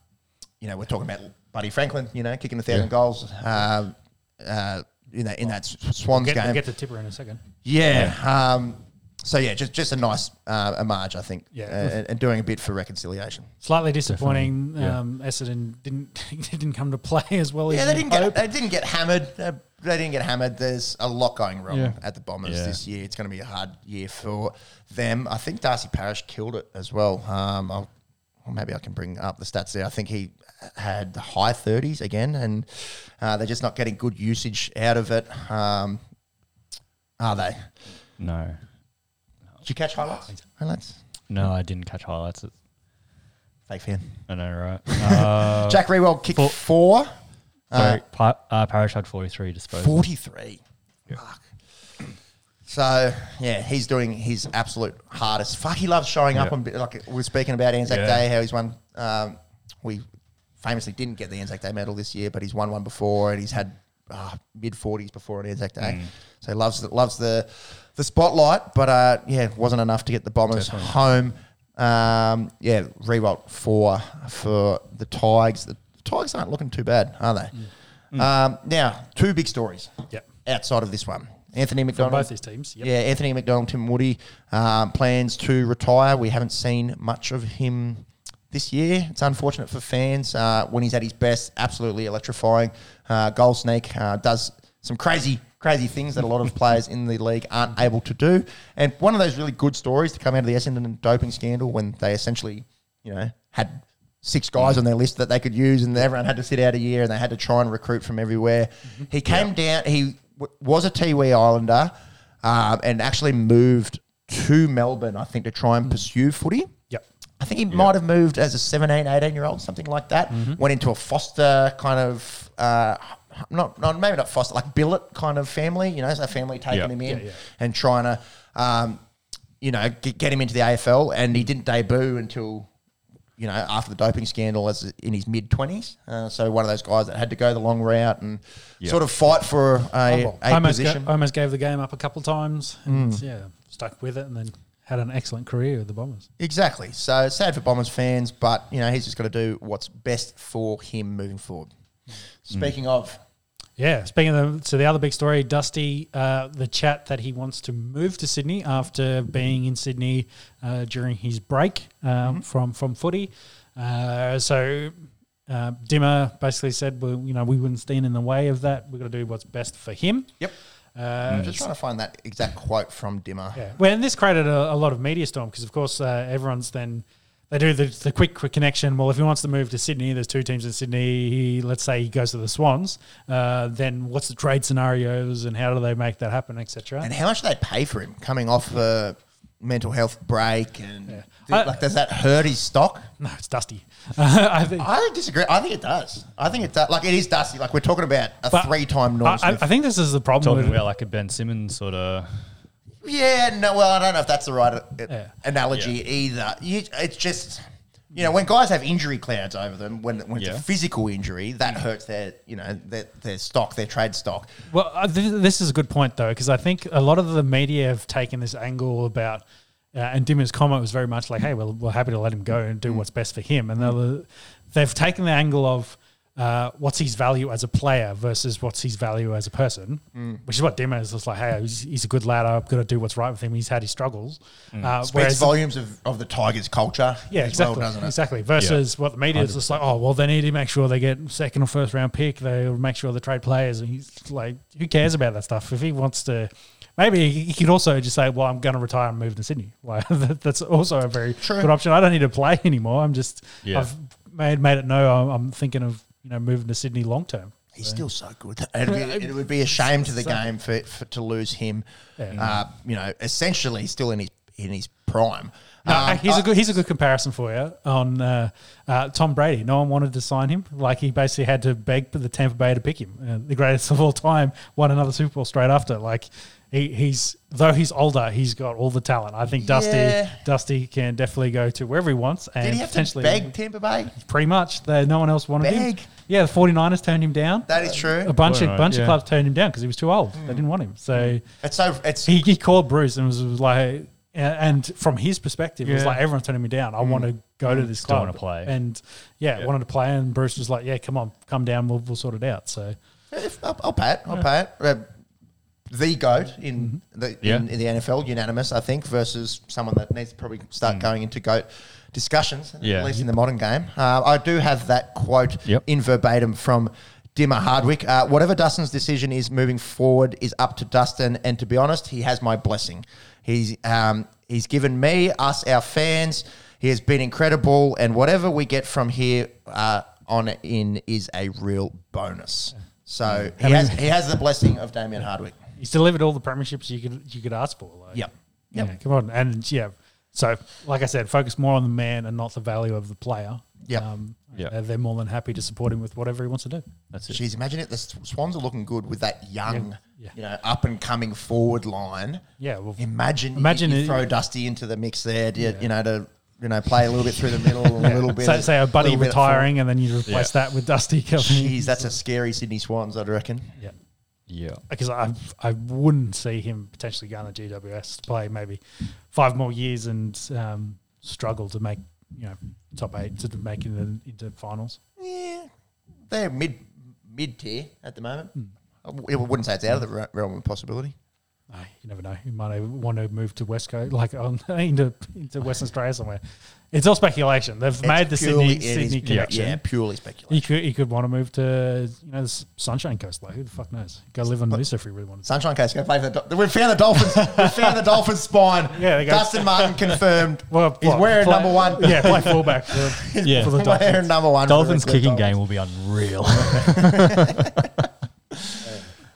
you know, we're talking about Buddy Franklin, you know, kicking a thousand yeah. goals um, uh, in that in that Swans we'll get, game. We'll get to Tipper in a second. Yeah. yeah. Um, so yeah, just just a nice uh, homage, I think, yeah. uh, and doing a bit for reconciliation. Slightly disappointing. Um, yeah. Essendon didn't didn't come to play as well. Yeah, as they didn't get they didn't get hammered. Uh, They didn't get hammered. There's a lot going wrong yeah. at the Bombers yeah. this year. It's going to be a hard year for them. I think Darcy Parish killed it as well. Um, I'll, well, maybe I can bring up the stats there. I think he had high thirties again, and uh, they're just not getting good usage out of it. Um, are they? No. Did you catch highlights? Highlights? No, I didn't catch highlights. Fake fan. I know, right? Uh, Jack Rewell kicked four. four. Uh, Par- uh, Parrish had forty-three disposals. forty-three? Yeah. Fuck. So, yeah, he's doing his absolute hardest. Fuck, he loves showing yeah. up. On, like we were speaking about Anzac yeah. Day, how he's won. Um, we famously didn't get the Anzac Day medal this year, but he's won one before, and he's had uh, mid-forties before on Anzac Day. Mm. So he loves the, loves the, the spotlight, but, uh, yeah, it wasn't enough to get the Bombers Definitely. home. Um, yeah, Rewalt four for the Tigers. The Tigers aren't looking too bad, are they? Mm. Mm. Um, now, two big stories yep. outside of this one. Anthony McDonald. From both these teams. Yep. Yeah, Anthony McDonald, Tim Woody, um, plans to retire. We haven't seen much of him this year. It's unfortunate for fans. Uh, when he's at his best, absolutely electrifying. Uh, goal snake, uh, does some crazy, crazy things that a lot of players in the league aren't able to do. And one of those really good stories to come out of the Essendon doping scandal when they essentially, you know, had six guys on their list that they could use and everyone had to sit out a year and they had to try and recruit from everywhere. Mm-hmm. He came yeah. down... he. was a Tiwi Islander um, and actually moved to Melbourne, I think, to try and pursue footy. Yep. I think he yep. might have moved as a seventeen, eighteen-year-old, something like that. Mm-hmm. Went into a foster kind of, uh, not, not maybe not foster, like billet kind of family, you know, so a family taking yep. him in yeah, yeah. and trying to, um, you know, get, get him into the A F L. And he didn't debut until... you know, after the doping scandal as in his mid-twenties. Uh, so one of those guys that had to go the long route and yep. sort of fight for a, a I position. Ga- I almost gave the game up a couple times and, mm. yeah, stuck with it and then had an excellent career with the Bombers. Exactly. So sad for Bombers fans, but, you know, he's just got to do what's best for him moving forward. Speaking mm. of... Yeah, speaking of the, so the other big story, Dusty, uh, the chat that he wants to move to Sydney after being in Sydney uh, during his break um, mm-hmm. from from footy. Uh, so uh, Dimmer basically said, well, you know, we wouldn't stand in the way of that. We've got to do what's best for him. Yep. Uh, I'm just trying to find that exact quote from Dimmer. Yeah. Well, and this created a, a lot of media storm because, of course, uh, everyone's then... They do the, the quick, quick connection. Well, if he wants to move to Sydney, there's two teams in Sydney. He, let's say he goes to the Swans. Uh, then what's the trade scenarios and how do they make that happen, et cetera? And how much do they pay for him coming off a mental health break? And yeah. do, I, like, does that hurt his stock? No, it's Dusty. I, think, I disagree. I think it does. I think it does. Like it is Dusty. Like we're talking about a three-time Norm Smith. I, I think this is the problem. Talking about like a Ben Simmons sort of. Yeah, no, well, I don't know if that's the right yeah. analogy yeah. either. You, it's just, you know, when guys have injury clouds over them, when when yeah. it's a physical injury, that hurts their, you know, their, their stock, their trade stock. Well, uh, th- this is a good point, though, because I think a lot of the media have taken this angle about, uh, and Dimmer's comment was very much like, hey, well, we're happy to let him go and do mm. what's best for him. And mm. they've taken the angle of, Uh, what's his value as a player versus what's his value as a person, mm. which is what Dimmer is just like, hey, he's, he's a good lad. I've got to do what's right with him. He's had his struggles. Mm. Uh, Speaks volumes of, of the Tigers culture yeah, as exactly, well, doesn't it? Exactly. Versus yeah. what the media is just like, oh, well, they need to make sure they get second or first round pick. They'll make sure they trade players. And he's like, who cares about that stuff? If he wants to... Maybe he could also just say, well, I'm going to retire and move to Sydney. Like that, That's also a very True. good option. I don't need to play anymore. I'm just... Yeah. I've made, made it know I'm, I'm thinking of... you know, moving to Sydney long term. He's so. still so good. It'd be, it would be a shame to the so game for, for to lose him. Yeah. Uh, you know, essentially still in his in his prime. No, um, he's I, a good he's a good comparison for you on uh, uh, Tom Brady. No one wanted to sign him. Like he basically had to beg the Tampa Bay to pick him. Uh, the greatest of all time won another Super Bowl straight after. Like he, he's though he's older, he's got all the talent. I think Dusty yeah. Dusty can definitely go to wherever he wants. And did he have potentially to beg Tampa Bay? Pretty much. They, no one else wanted beg. him. Yeah, the 49ers turned him down. That is true. A bunch, right, of, bunch yeah. of clubs turned him down because he was too old. Mm. They didn't want him. So, it's so it's he, he called Bruce and was like, and from his perspective, yeah. it was like, everyone's turning me down. I mm. want to go mm. to this club. I want to play. And yeah, yeah, wanted to play. And Bruce was like, yeah, come on, come down. We'll, we'll sort it out. So if, I'll, I'll pay it. I'll yeah. pay it. The GOAT in, mm-hmm. the, yeah. in, in the N F L, unanimous, I think, versus someone that needs to probably start mm. going into GOAT discussions, yeah. at least in the modern game. Uh, I do have that quote yep. in verbatim from Dimmer Hardwick. Uh, whatever Dustin's decision is moving forward is up to Dustin, and to be honest, he has my blessing. He's um, he's given me, us, our fans. He has been incredible, and whatever we get from here uh, on in is a real bonus. So he has he has the blessing of Damien Hardwick. He's delivered all the premierships you could you could ask for. Like, yep. Yep. Yeah, come on, and yeah. So, like I said, focus more on the man and not the value of the player. Yeah, um, yeah. They're more than happy to support him with whatever he wants to do. That's it. Jeez, imagine it. The Swans are looking good with that young, yeah. Yeah. you know, up and coming forward line. Yeah, well, imagine imagine you, you it, throw Dusty into the mix there. To, yeah. You know, to you know play a little bit through the middle, a yeah. little bit. So, of, say a buddy retiring, and then you replace yeah. that with Dusty. Jeez, that's a scary Sydney Swans, I'd reckon. Yeah. Yeah, because I I wouldn't see him potentially going to G W S to play maybe five more years and um, struggle to make, you know, top eight to make it into finals. Yeah, they're mid mid tier at the moment. Mm. I wouldn't say it's out of the realm of possibility. No, you never know. You might want to move to West Coast, like on, into into Western Australia somewhere. It's all speculation. They've it's made the purely, Sydney Sydney connection. Yeah, purely speculation. He could he could want to move to you know the Sunshine Coast. Like who the fuck knows? Go live on Noosa if he really wanted. Sunshine Coast. Go play for the. Do- we found the Dolphins. we found the Dolphins spine. Yeah, they go. Dustin Martin confirmed. Well, he's wearing play, number one. Yeah, play fullback. For, yeah, for the Dolphins. Wearing number one. Dolphins kicking Dolphins. Game will be unreal.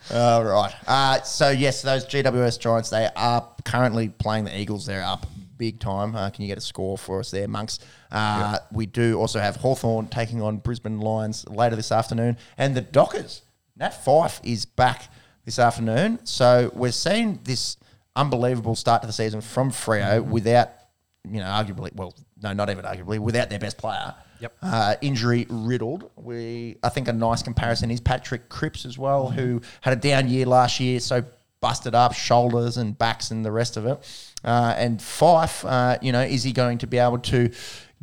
All uh, right. Uh, so, yes, those G W S Giants, they are currently playing the Eagles. They're up big time. Uh, can you get a score for us there, Monks? Uh, yeah. We do also have Hawthorn taking on Brisbane Lions later this afternoon. And the Dockers, Nat Fyfe is back this afternoon. So, we're seeing this unbelievable start to the season from Freo without, you know, arguably, well, no, not even arguably, without their best player. Yep. Uh, injury riddled. We, I think a nice comparison is Patrick Cripps as well, mm-hmm. who had a down year last year, so busted up shoulders and backs and the rest of it. Uh, and Fyfe, uh, you know, is he going to be able to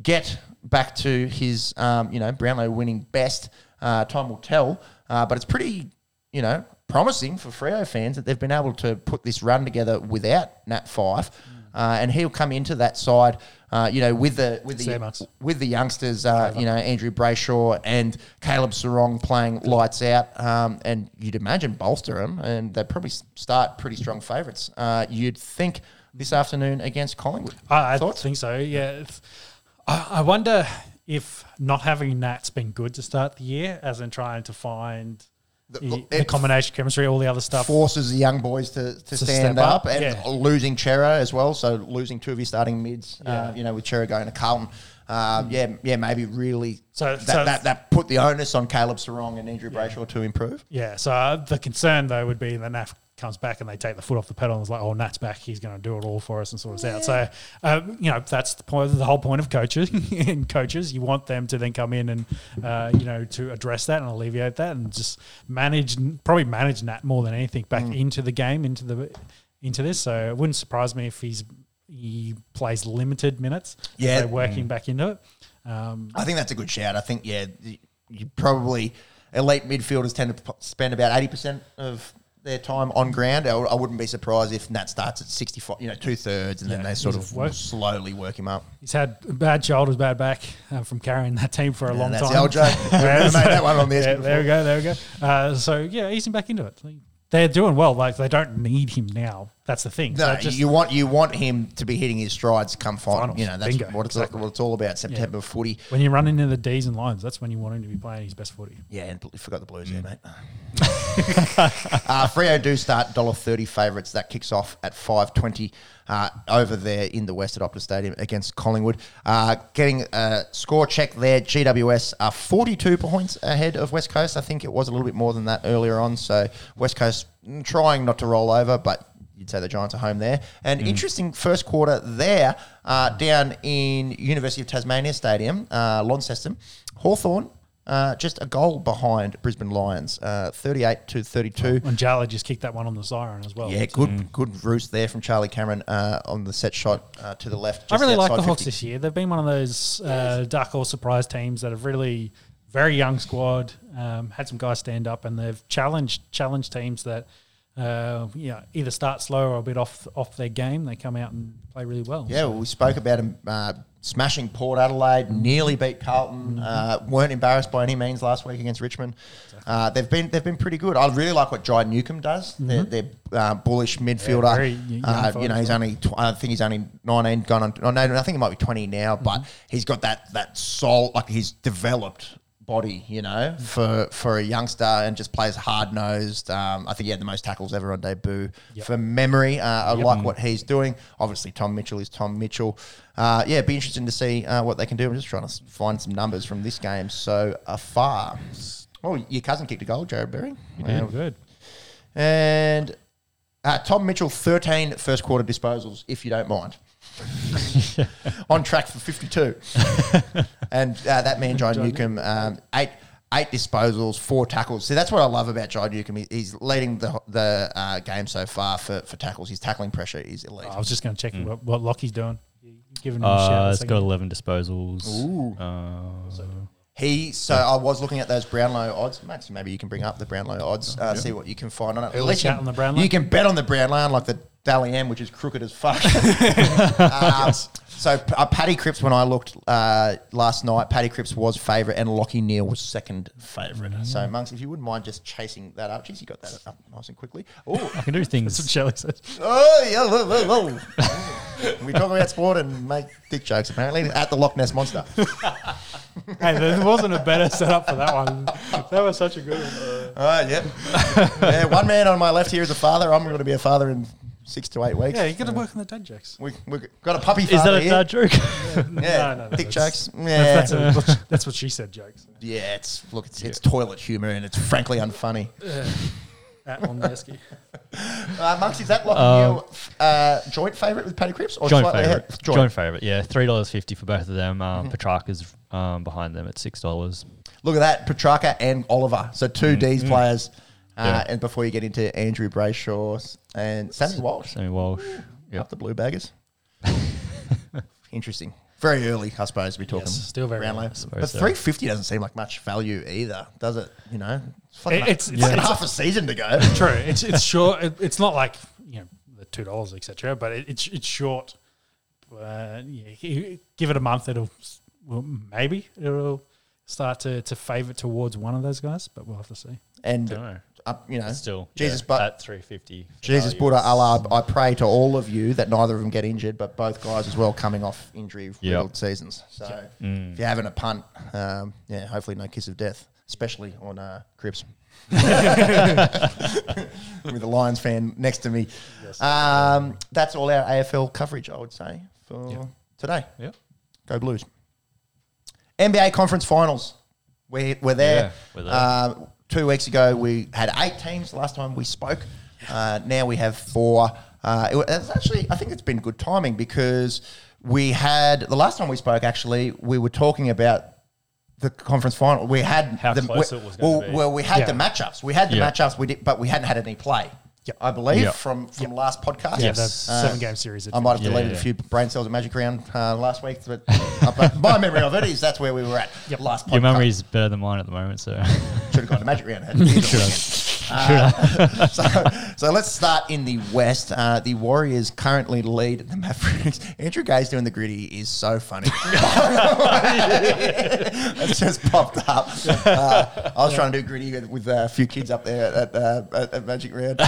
get back to his, um, you know, Brownlow winning best? Uh, time will tell. Uh, but it's pretty, you know, promising for Freo fans that they've been able to put this run together without Nat Fyfe. Uh, and he'll come into that side, uh, you know, with the with the with the youngsters, uh, you know, Andrew Brayshaw and Caleb Sarong playing lights out, um, and you'd imagine bolster them, and they probably start pretty strong favourites. Uh, you'd think this afternoon against Collingwood. I, I think so. Yeah, I, I wonder if not having Nat's been good to start the year, as in trying to find. The, the combination chemistry, all the other stuff. Forces the young boys to, to, to stand up, up and yeah. losing Chera as well. So losing two of his starting mids, yeah. uh, you know, with Chera going to Carlton. Um, yeah, yeah, maybe really so, that, so that, that put the onus on Caleb Sarong and Andrew yeah. Brayshaw to improve. Yeah, so uh, the concern, though, would be that Nat comes back and they take the foot off the pedal and it's like, oh, Nat's back, he's going to do it all for us and sort us yeah. out. So, uh, you know, that's the point, the whole point of coaches. in coaches, you want them to then come in and, uh, you know, to address that and alleviate that and just manage, probably manage Nat more than anything back mm. into the game, into the into this. So it wouldn't surprise me if he's... He plays limited minutes. Yeah, they're working mm. back into it. Um, I think that's a good shout. I think yeah, you probably elite midfielders tend to spend about eighty percent of their time on ground. I, I wouldn't be surprised if Nat starts at sixty-five, you know, two thirds, and yeah, then they sort of work. slowly work him up. He's had bad shoulders, bad back uh, from carrying that team for a yeah, long that's time. The old joke. We made that one on the yeah, there we go. There we go. Uh, so yeah, easing back into it. They're doing well. Like they don't need him now. That's the thing. No, so just, you want you want him to be hitting his strides come final. You know, that's bingo, what, it's exactly. what it's all about. September yeah. footy. When you run into the D's and lines, that's when you want him to be playing his best footy. Yeah, and forgot the Blues there, mate. uh, Freo do start one dollar thirty favourites. That kicks off at five twenty uh, over there in the West at Optus Stadium against Collingwood. Uh, getting a score check there. G W S are forty-two points ahead of West Coast. I think it was a little bit more than that earlier on. So West Coast trying not to roll over, but you'd say the Giants are home there. And mm. interesting first quarter there uh, down in University of Tasmania Stadium, uh, Launceston. Hawthorn, uh, just a goal behind Brisbane Lions, uh, thirty-eight to thirty-two. And Jala just kicked that one on the siren as well. Yeah, good mm. good roost there from Charlie Cameron uh, on the set shot uh, to the left. Just I really like the Hawks fifty. This year. They've been one of those uh, dark horse surprise teams that have really very young squad, um, had some guys stand up, and they've challenged challenged teams that – Uh, you know, either start slow or a bit off off their game. They come out and play really well. Yeah, so. Well, we spoke about them uh, smashing Port Adelaide, nearly beat Carlton, mm-hmm. uh, weren't embarrassed by any means last week against Richmond. Exactly. Uh, they've been they've been pretty good. I really like what Jai Newcombe does. Mm-hmm. They're, they're uh, bullish midfielder. Yeah, very young uh, you know, he's well. only tw- I think he's only nineteen, gone on. I know I think he might be twenty now, mm-hmm. but he's got that that soul. Like he's developed. Body, you know, for for a youngster, and just plays hard nosed. Um, I think he had the most tackles ever on debut. Yep. For memory, uh, I yep. like what he's doing. Obviously, Tom Mitchell is Tom Mitchell. Uh, yeah, it'd be interesting to see uh, what they can do. I'm just trying to find some numbers from this game so far. Oh, your cousin kicked a goal, Jared Berry. You did um, good. And uh, Tom Mitchell, thirteen first quarter disposals, if you don't mind. On track for fifty-two. And uh, that man, Jai Newcombe, um, eight eight disposals, four tackles. See, that's what I love about Jai Newcombe. He, he's leading the the uh, game so far for, for tackles. His tackling pressure is elite. I was just going to check mm. what, what Lockie's doing. Giving him uh, a shout. It's got eleven disposals. Ooh. Uh, He so I was looking at those Brownlow odds. Max, maybe you can bring up the Brownlow odds, uh, yeah. see what you can find on it. Early chat on the Brownlow. You can bet on the Brownlow, unlike the Dally M, which is crooked as fuck. uh, so uh, Paddy Cripps, when I looked uh, last night, Paddy Cripps was favourite and Lockie Neal was second favourite. Mm. So, Monks, if you wouldn't mind just chasing that up. Jeez, you got that up nice and quickly. Oh, I can do things. That's what Shelley says. Oh, yeah. Whoa, whoa, whoa. We talk about sport and make dick jokes, apparently, at the Loch Ness Monster. Hey, there wasn't a better setup for that one. That was such a good one. All right, yep. Yeah, one man on my left here is a father. I'm going to be a father in six to eight weeks. Yeah, you got to uh, work on the dad jokes. We we got a puppy father. Is that a here. dad joke? Yeah, yeah. No, no, no, dick jokes. Yeah, that's, that's, a, that's what she said. Jokes. Yeah, it's look, it's, yeah. it's toilet humor, and it's frankly unfunny. Yeah. At Mondesky. uh, Monks, is that like um, your uh, joint favourite with Paddy Cripps? Or joint favourite. Joint. joint favourite, yeah. three dollars fifty for both of them. Um, mm-hmm. Petrarca's um, behind them at six dollars. Look at that, Petrarca and Oliver. So two mm. D's mm. players. Uh, yeah. And before you get into Andrew Brayshaw and Sammy Walsh. Sammy Walsh. Yep. Up the blue baggers. Interesting. Very early, I suppose, we're talking. Yes, still very early. But three dollars fifty doesn't seem like much value either, does it? You know, it's fucking, it, it's, like, it's, fucking it's half a, a season to go. True. It's it's short. It, it's not like, you know, the two dollars, et cetera, but it, it's it's short. Uh, yeah, give it a month, it'll well, maybe it'll start to, to favour towards one of those guys, but we'll have to see. And, know. Up, you know, still, Jesus, yeah, but at three dollars fifty. Jesus, Buddha, Allah, I pray to all of you that neither of them get injured, but both guys as well coming off injury-riddled yep. seasons. So mm. if you're having a punt, um, yeah, hopefully no kiss of death, especially on uh, Cripps. With a Lions fan next to me. Yes. Um, that's all our A F L coverage, I would say, for yep. today. Yep. Go Blues. N B A Conference Finals. We're, we're there. Yeah, we're there. Uh, Two weeks ago, we had eight teams. Last time we spoke, uh, now we have four. Uh, it was actually, I think it's been good timing because we had the last time we spoke. Actually, we were talking about the conference final. We had how the, close we, it was. Well, to be. well, we had yeah. the matchups. We had the yeah. matchups. We did, but we hadn't had any play. Yep. I believe yep. from, from yep. last podcast. Yeah, yes. uh, seven game series. I might have deleted yeah, yeah. a few brain cells of Magic Round uh, last week, but, uh, but my memory of it is that's where we were at yep. last podcast. Your memory is better than mine at the moment, so should have gone to Magic Round. Should uh, so, so let's start in the West. Uh, the Warriors currently lead the Mavericks. Andrew Gay's doing the gritty is so funny. It's just popped up. Uh, I was yeah. trying to do gritty with a few kids up there at, uh, at, at Magic Round.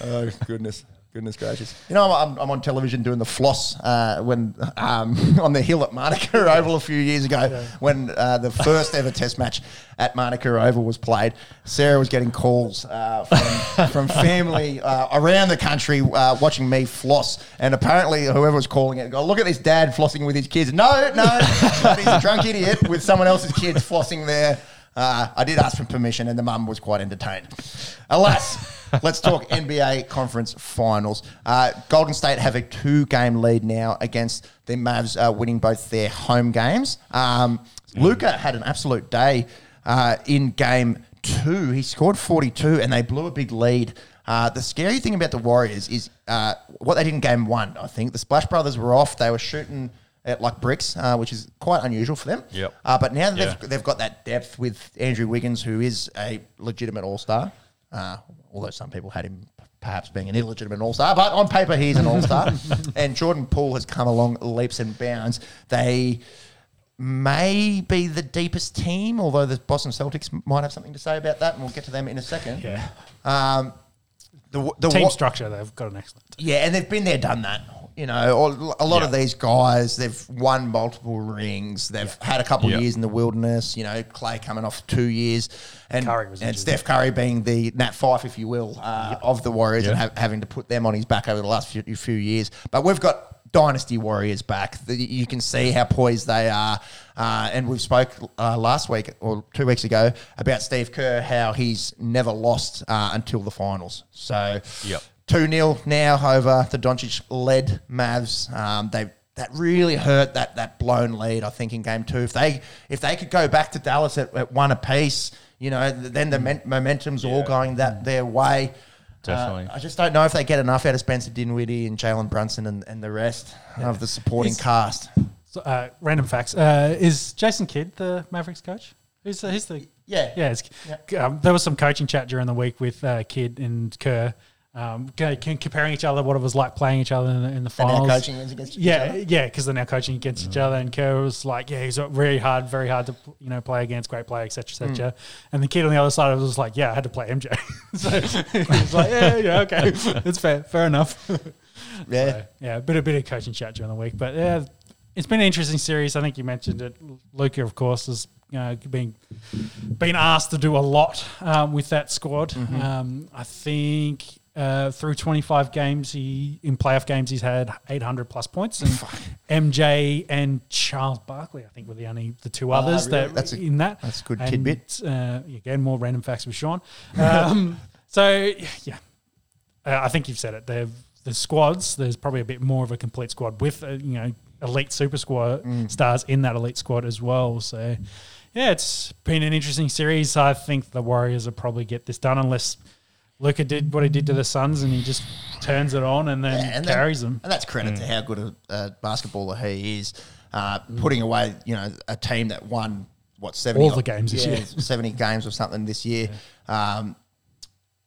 Oh, goodness. Goodness gracious. You know, I'm, I'm on television doing the floss uh, when um, on the hill at Marnica Oval a few years ago yeah. when uh, the first ever test match at Marnica Oval was played. Sarah was getting calls uh, from, from family uh, around the country uh, watching me floss. And apparently whoever was calling it, go, look at this dad flossing with his kids. No, no, he's a drunk idiot with someone else's kids flossing there. Uh, I did ask for permission and the mum was quite entertained. Alas. Let's talk N B A Conference Finals. Uh, Golden State have a two-game lead now against the Mavs, uh, winning both their home games. Um, mm. Luka had an absolute day uh, in game two. He scored forty-two, and they blew a big lead. Uh, the scary thing about the Warriors is uh, what they did in game one, I think. The Splash Brothers were off. They were shooting at like bricks, uh, which is quite unusual for them. Yep. Uh, but now that yeah. they've, they've got that depth with Andrew Wiggins, who is a legitimate all-star, Uh, although some people had him perhaps being an illegitimate all-star, but on paper he's an all-star. And Jordan Poole has come along leaps and bounds. They may be the deepest team, although the Boston Celtics might have something to say about that, and we'll get to them in a second. Yeah. Um, the, the team wa- structure, they've got an excellent team. Yeah, and they've been there, done that. You know, a lot yep. of these guys, they've won multiple rings. They've yep. had a couple yep. of years in the wilderness. You know, Clay coming off two years. And, Curry was and Steph Curry being the Nat Fyfe, if you will, uh, yep. of the Warriors yep. and ha- having to put them on his back over the last few, few years. But we've got dynasty Warriors back. The, you can see how poised they are. Uh, and we spoke uh, last week or two weeks ago about Steve Kerr, how he's never lost uh, until the finals. So, yep. two nil now over the Doncic-led Mavs. Um, they that really hurt that that blown lead. I think in game two, if they if they could go back to Dallas at, at one apiece, you know, then the men- momentum's yeah. all going that their way. Definitely. Uh, I just don't know if they get enough out of Spencer Dinwiddie and Jalen Brunson and, and the rest yeah. of the supporting is, cast. So, uh, random facts: uh, is Jason Kidd the Mavericks coach? Who's the, who's the yeah yeah? It's, yeah. Um, there was some coaching chat during the week with uh, Kidd and Kerr, um, comparing each other what it was like playing each other in, in the finals. They're now coaching against each yeah, other. Yeah, because they're now coaching against mm. each other. And Kerr was like, yeah, he's very hard, very hard to you know play against, great player, et cetera, et cetera. Mm. And the Kid on the other side was like, yeah, I had to play M J. So he's like, yeah, yeah, okay, that's fair, fair enough. Yeah, so, yeah, a bit a bit of coaching chat during the week, but yeah, it's been an interesting series. I think you mentioned it. Luka, of course, has you know, been been asked to do a lot um, with that squad. Mm-hmm. Um, I think uh, through twenty-five games, he in playoff games, he's had eight hundred plus points, and M J and Charles Barkley, I think, were the only the two others uh, really? that that's a, in that. That's a good and, tidbit. Uh, again, more random facts with Sean. Um, so yeah, uh, I think you've said it. They've The squads, there's probably a bit more of a complete squad with, uh, you know, elite super squad mm. stars in that elite squad as well. So, yeah, it's been an interesting series. I think the Warriors will probably get this done unless Luka did what he did to the Suns and he just turns it on and then yeah, and carries that, them. And that's credit mm. to how good a, a basketballer he is, uh, mm. putting away, you know, a team that won, what, seventy? All the games this yeah, year. seventy games or something this year. Yeah. Um,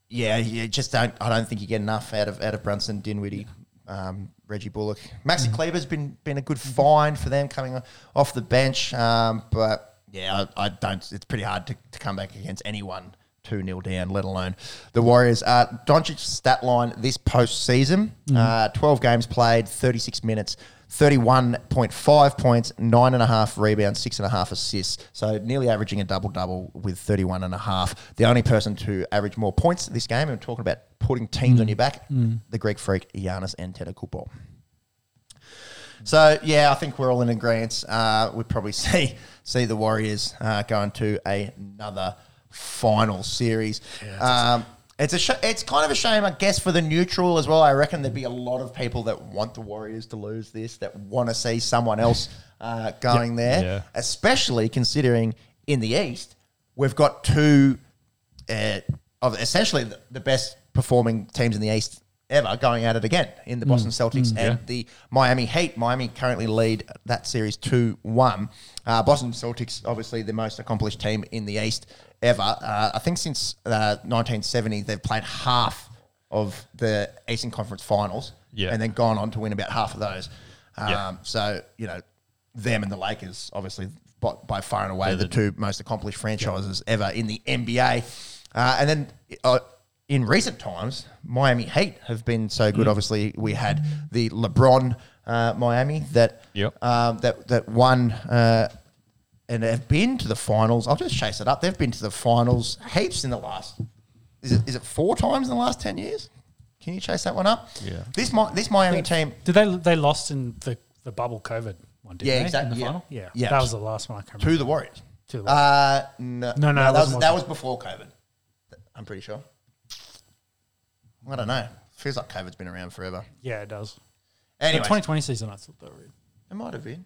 Yeah, you just don't. I don't think you get enough out of out of Brunson, Dinwiddie, um, Reggie Bullock, Maxi Kleber's been been a good find for them coming off the bench. Um, but yeah, I, I don't. It's pretty hard to, to come back against anyone two nil down, let alone the Warriors. Uh, Doncic's stat line this postseason: mm-hmm. uh, twelve games played, thirty-six minutes, thirty-one point five points, nine and a half rebounds, six and a half assists. So nearly averaging a double-double with thirty-one and a half. The only person to average more points this game, and we're talking about putting teams mm. on your back, mm. the Greek freak Giannis Antetokounmpo. So, yeah, I think we're all in agreement. Uh, we'd probably see see the Warriors uh, going to another final series. Yeah, um, It's a sh- it's kind of a shame, I guess, for the neutral as well. I reckon there'd be a lot of people that want the Warriors to lose this, that want to see someone else uh, going yep. there, yeah. especially considering in the East we've got two uh, of essentially the, the best performing teams in the East ever going at it again in the mm. Boston Celtics mm, and yeah. the Miami Heat. Miami currently lead that series two one. Uh, Boston Celtics, obviously the most accomplished team in the East ever. Uh, I think since uh, nineteen seventy, they've played half of the Eastern Conference Finals yeah. and then gone on to win about half of those. Um, yeah. So, you know, them and the Lakers, obviously by, by far and away, yeah, the two most accomplished franchises yeah. ever in the N B A. Uh, and then uh, in recent times, Miami Heat have been so good. Mm. Obviously, we had the LeBron uh, Miami that, yep. um, that, that won... Uh, And have been to the finals. I'll just chase it up. They've been to the finals heaps in the last. Is it is it four times in the last ten years? Can you chase that one up? Yeah. This this Miami did, team. Did they they lost in the, the bubble COVID one? Didn't yeah, they? exactly. In the yeah. final. Yeah. yeah, that was the last one I can remember. To the Warriors. To the Warriors. Uh, no, no, no, no. That was that, that was before COVID. I'm pretty sure. I don't know. Feels like COVID's been around forever. Yeah, it does. Anyway, twenty twenty season. I thought they were in. It might have been.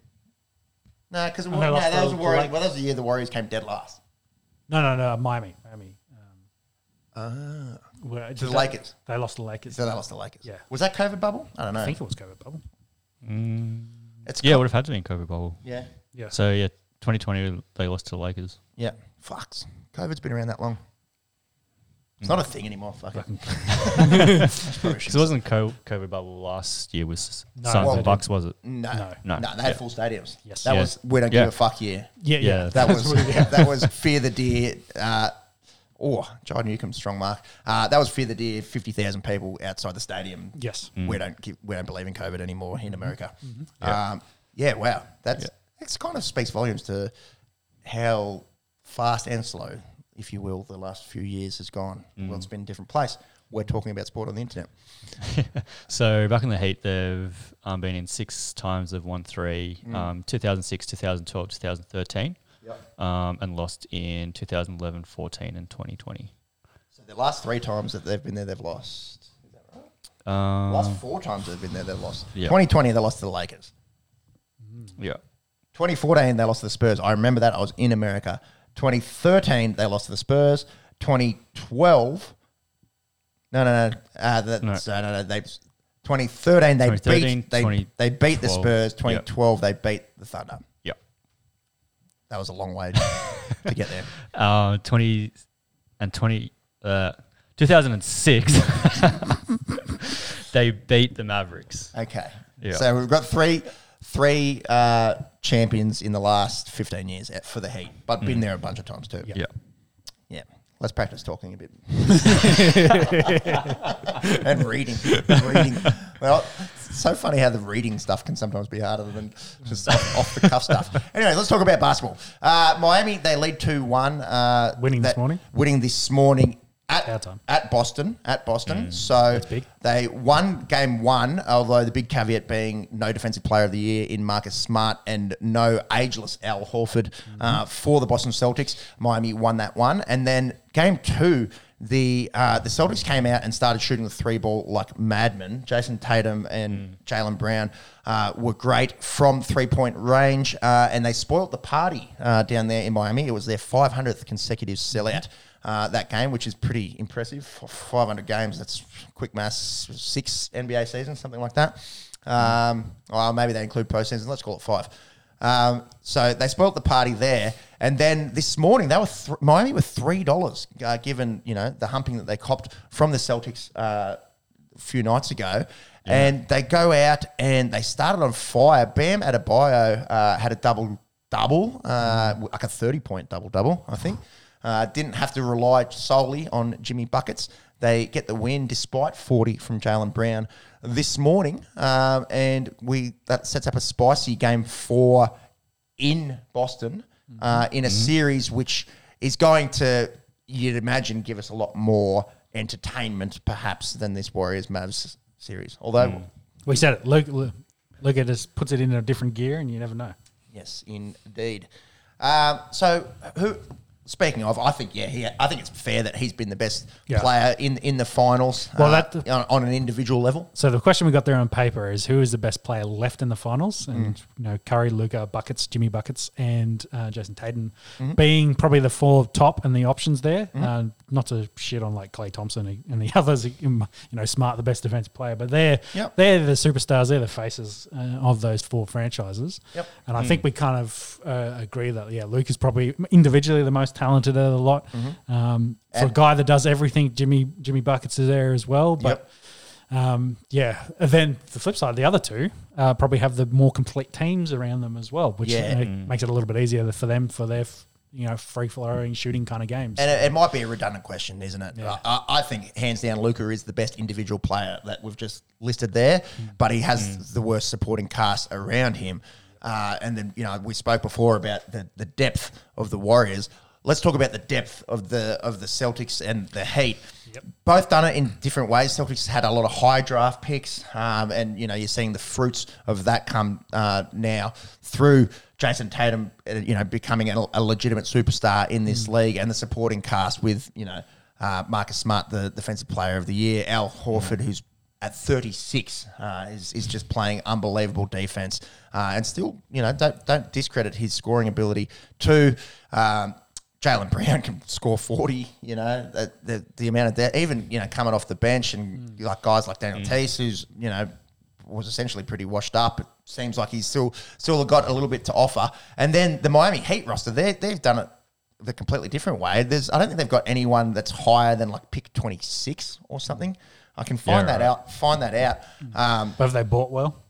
No, because no, no, that was the Warriors. Well, that was the year the Warriors came dead last. No, no, no, Miami, Miami. Um, ah, to the Lakers. They lost the Lakers. So they lost the Lakers. Yeah, was that COVID bubble? I don't know. I think it was COVID bubble. Mm, it's yeah, co- it would have had to be COVID bubble. Yeah, yeah. So yeah, twenty twenty they lost to the Lakers. Yeah, fucks. COVID's been around that long. It's mm. not a thing anymore. Fuck it. It wasn't COVID bubble last year. Was no, Suns well, Bucks? Was it? No, no, no. no they had yeah. full stadiums. Yes, that yeah. was we don't yeah. give a fuck. Yeah, yeah, yeah. yeah. That was yeah. that was Fear the Deer. Uh, or oh, John Newcomb, strong mark. Uh, that was Fear the Deer. Fifty thousand people outside the stadium. Yes, mm. we don't give, we don't believe in COVID anymore in America. Mm-hmm. Yeah. Um, yeah, wow. That's yeah. that's kind of speaks volumes to how fast and slow, if you will, the last few years has gone. Mm. Well, it's been a different place. We're talking about sport on the internet. So back in the Heat, they've um, been in six times. They've won three, mm. um, two thousand six, two thousand twelve, two thousand thirteen, yep. um, and lost in two thousand eleven, fourteen, and twenty twenty. So the last three times that they've been there, they've lost. Is that right? Um, last four times they've been there, they've lost. Yep. twenty twenty, they lost to the Lakers. Mm. Yeah. twenty fourteen, they lost to the Spurs. I remember that. I was in America. twenty thirteen, they lost to the Spurs. twenty twelve, no, no, no, uh, that's, no. Uh, no, no. They twenty thirteen, they twenty thirteen, beat they they beat the Spurs. twenty twelve, yep. they beat the Thunder. Yep. that was a long way to get there. Uh, twenty and twenty, uh, two thousand and six. They beat the Mavericks. Okay, yeah. So we've got three, three uh, champions in the last fifteen years at, for the Heat, but mm. been there a bunch of times too. Yeah, yeah. yeah. Let's practice talking a bit and reading, reading. Well, it's so funny how the reading stuff can sometimes be harder than just off the cuff stuff. Anyway, let's talk about basketball. Uh, Miami, they lead two one. Uh, winning that, this morning. Winning this morning. At, Our time. at Boston, at Boston. Mm, so they won game one, although the big caveat being no defensive player of the year in Marcus Smart and no ageless Al Horford mm-hmm. uh, for the Boston Celtics. Miami won that one. And then game two, the uh, the Celtics came out and started shooting the three ball like madmen. Jason Tatum and mm. Jaylen Brown uh, were great from three-point range, uh, and they spoiled the party uh, down there in Miami. It was their five hundredth consecutive sellout. Uh, that game, which is pretty impressive. five hundred games, that's quick maths, six N B A seasons, something like that. Um, well, maybe they include postseason. Let's call it five. Um, so they spoiled the party there. And then this morning, they were th- Miami were three dollars, uh, given you know the humping that they copped from the Celtics uh, a few nights ago. Yeah. And they go out and they started on fire. Bam Adebayo uh, had a double-double, uh, like a thirty-point double-double, I think. Uh, didn't have to rely solely on Jimmy Buckets. They get the win despite forty from Jaylen Brown this morning. Um, and we that sets up a spicy game four in Boston uh, in a mm-hmm. series which is going to, you'd imagine, give us a lot more entertainment perhaps than this Warriors-Mavs series. Although mm. we said it. Luke, Luke, Luke just puts it in a different gear and you never know. Yes, indeed. Um, so who... Speaking of, I think yeah, he, I think it's fair that he's been the best yeah. player in in the finals. Well, uh, that, on, on an individual level. So the question we got there on paper is who is the best player left in the finals, and mm. you know Curry, Luka, Buckets, Jimmy Buckets, and uh, Jason Tatum mm. being probably the four top and the options there. Mm. Uh, not to shit on like Klay Thompson and the others, you know, Smart the best defensive player, but they're yep. they're the superstars, they're the faces uh, of those four franchises. Yep. And I mm. think we kind of uh, agree that yeah, Luka's probably individually the most talented of the lot. Mm-hmm. Um, for and a guy that does everything, Jimmy Jimmy Buckets is there as well. But yep. um, yeah, and then the flip side, the other two uh, probably have the more complete teams around them as well, which yeah. you know, mm. makes it a little bit easier for them for their f- you know free flowing shooting kind of games. And it, it might be a redundant question, isn't it? Yeah. I, I think hands down, Luka is the best individual player that we've just listed there, mm. but he has mm. the worst supporting cast around him. Uh, and then you know we spoke before about the the depth of the Warriors. Let's talk about the depth of the of the Celtics and the Heat. Yep. Both done it in different ways. Celtics had a lot of high draft picks, um, and you know you're seeing the fruits of that come uh, now through Jason Tatum, uh, you know, becoming a, a legitimate superstar in this mm. league, and the supporting cast with you know uh, Marcus Smart, the defensive player of the year, Al Horford, who's at thirty-six, uh, is is just playing unbelievable defense, uh, and still you know don't don't discredit his scoring ability too. Um, Jaylen Brown can score forty, you know, the, the, the amount of that, even, you know, coming off the bench and mm. like guys like Daniel mm. Tease, who's, you know, was essentially pretty washed up. It seems like he's still still got a little bit to offer. And then the Miami Heat roster, they've done it the completely different way. There's, I don't think they've got anyone that's higher than like pick twenty-six or something. I can find yeah, that right. out. Find that out. Um, but have they bought well?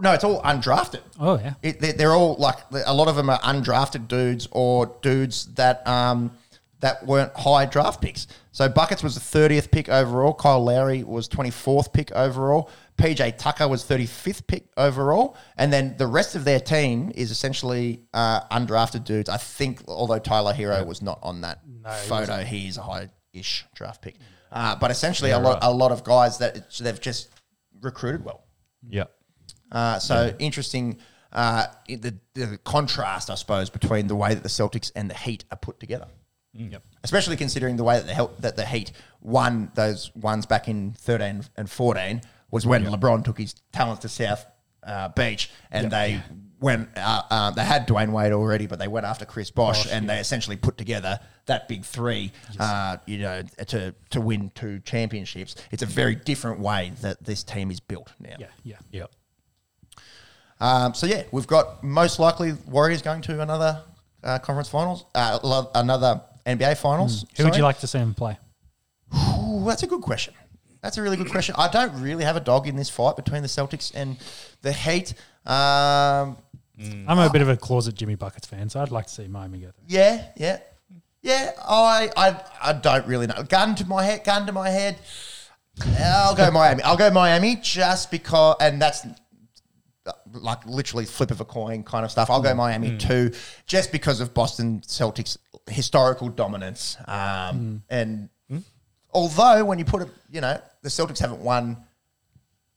No, it's all undrafted. Oh, yeah. It, they're, they're all like a lot of them are undrafted dudes or dudes that um that weren't high draft picks. So Buckets was the thirtieth pick overall. Kyle Lowry was twenty-fourth pick overall. P J Tucker was thirty-fifth pick overall. And then the rest of their team is essentially uh, undrafted dudes. I think, although Tyler Hero yep. was not on that no, photo, he he's a high-ish draft pick. Uh, but essentially yeah, a, lot, right. a lot of guys that it, they've just recruited well. Yeah. Uh, so yeah. interesting uh, the, the contrast, I suppose, between the way that the Celtics and the Heat are put together. Mm. Yep. Especially considering the way that the hel- that the Heat won those ones back in thirteen and fourteen was when yep. LeBron took his talents to South uh, Beach and yep. they went. Uh, uh, they had Dwayne Wade already, but they went after Chris Bosh, Bosh and yeah. they essentially put together that big three. Yes. Uh, you know, to to win two championships. It's a very different way that this team is built now. Yeah. Yeah. Yeah. Um, so, yeah, we've got most likely Warriors going to another uh, conference finals, uh, another N B A finals. Mm. Who sorry. would you like to see him play? Ooh, that's a good question. That's a really good question. I don't really have a dog in this fight between the Celtics and the Heat. Um, mm. I'm a uh, bit of a closet Jimmy Buckets fan, so I'd like to see Miami go there. Yeah, yeah. Yeah, I, I I don't really know. Gun to my head, gun to my head. I'll go Miami. I'll go Miami just because, and that's like literally flip of a coin kind of stuff. I'll go Miami mm. too, just because of Boston Celtics' historical dominance. Um, mm. And mm. although when you put it, you know, the Celtics haven't won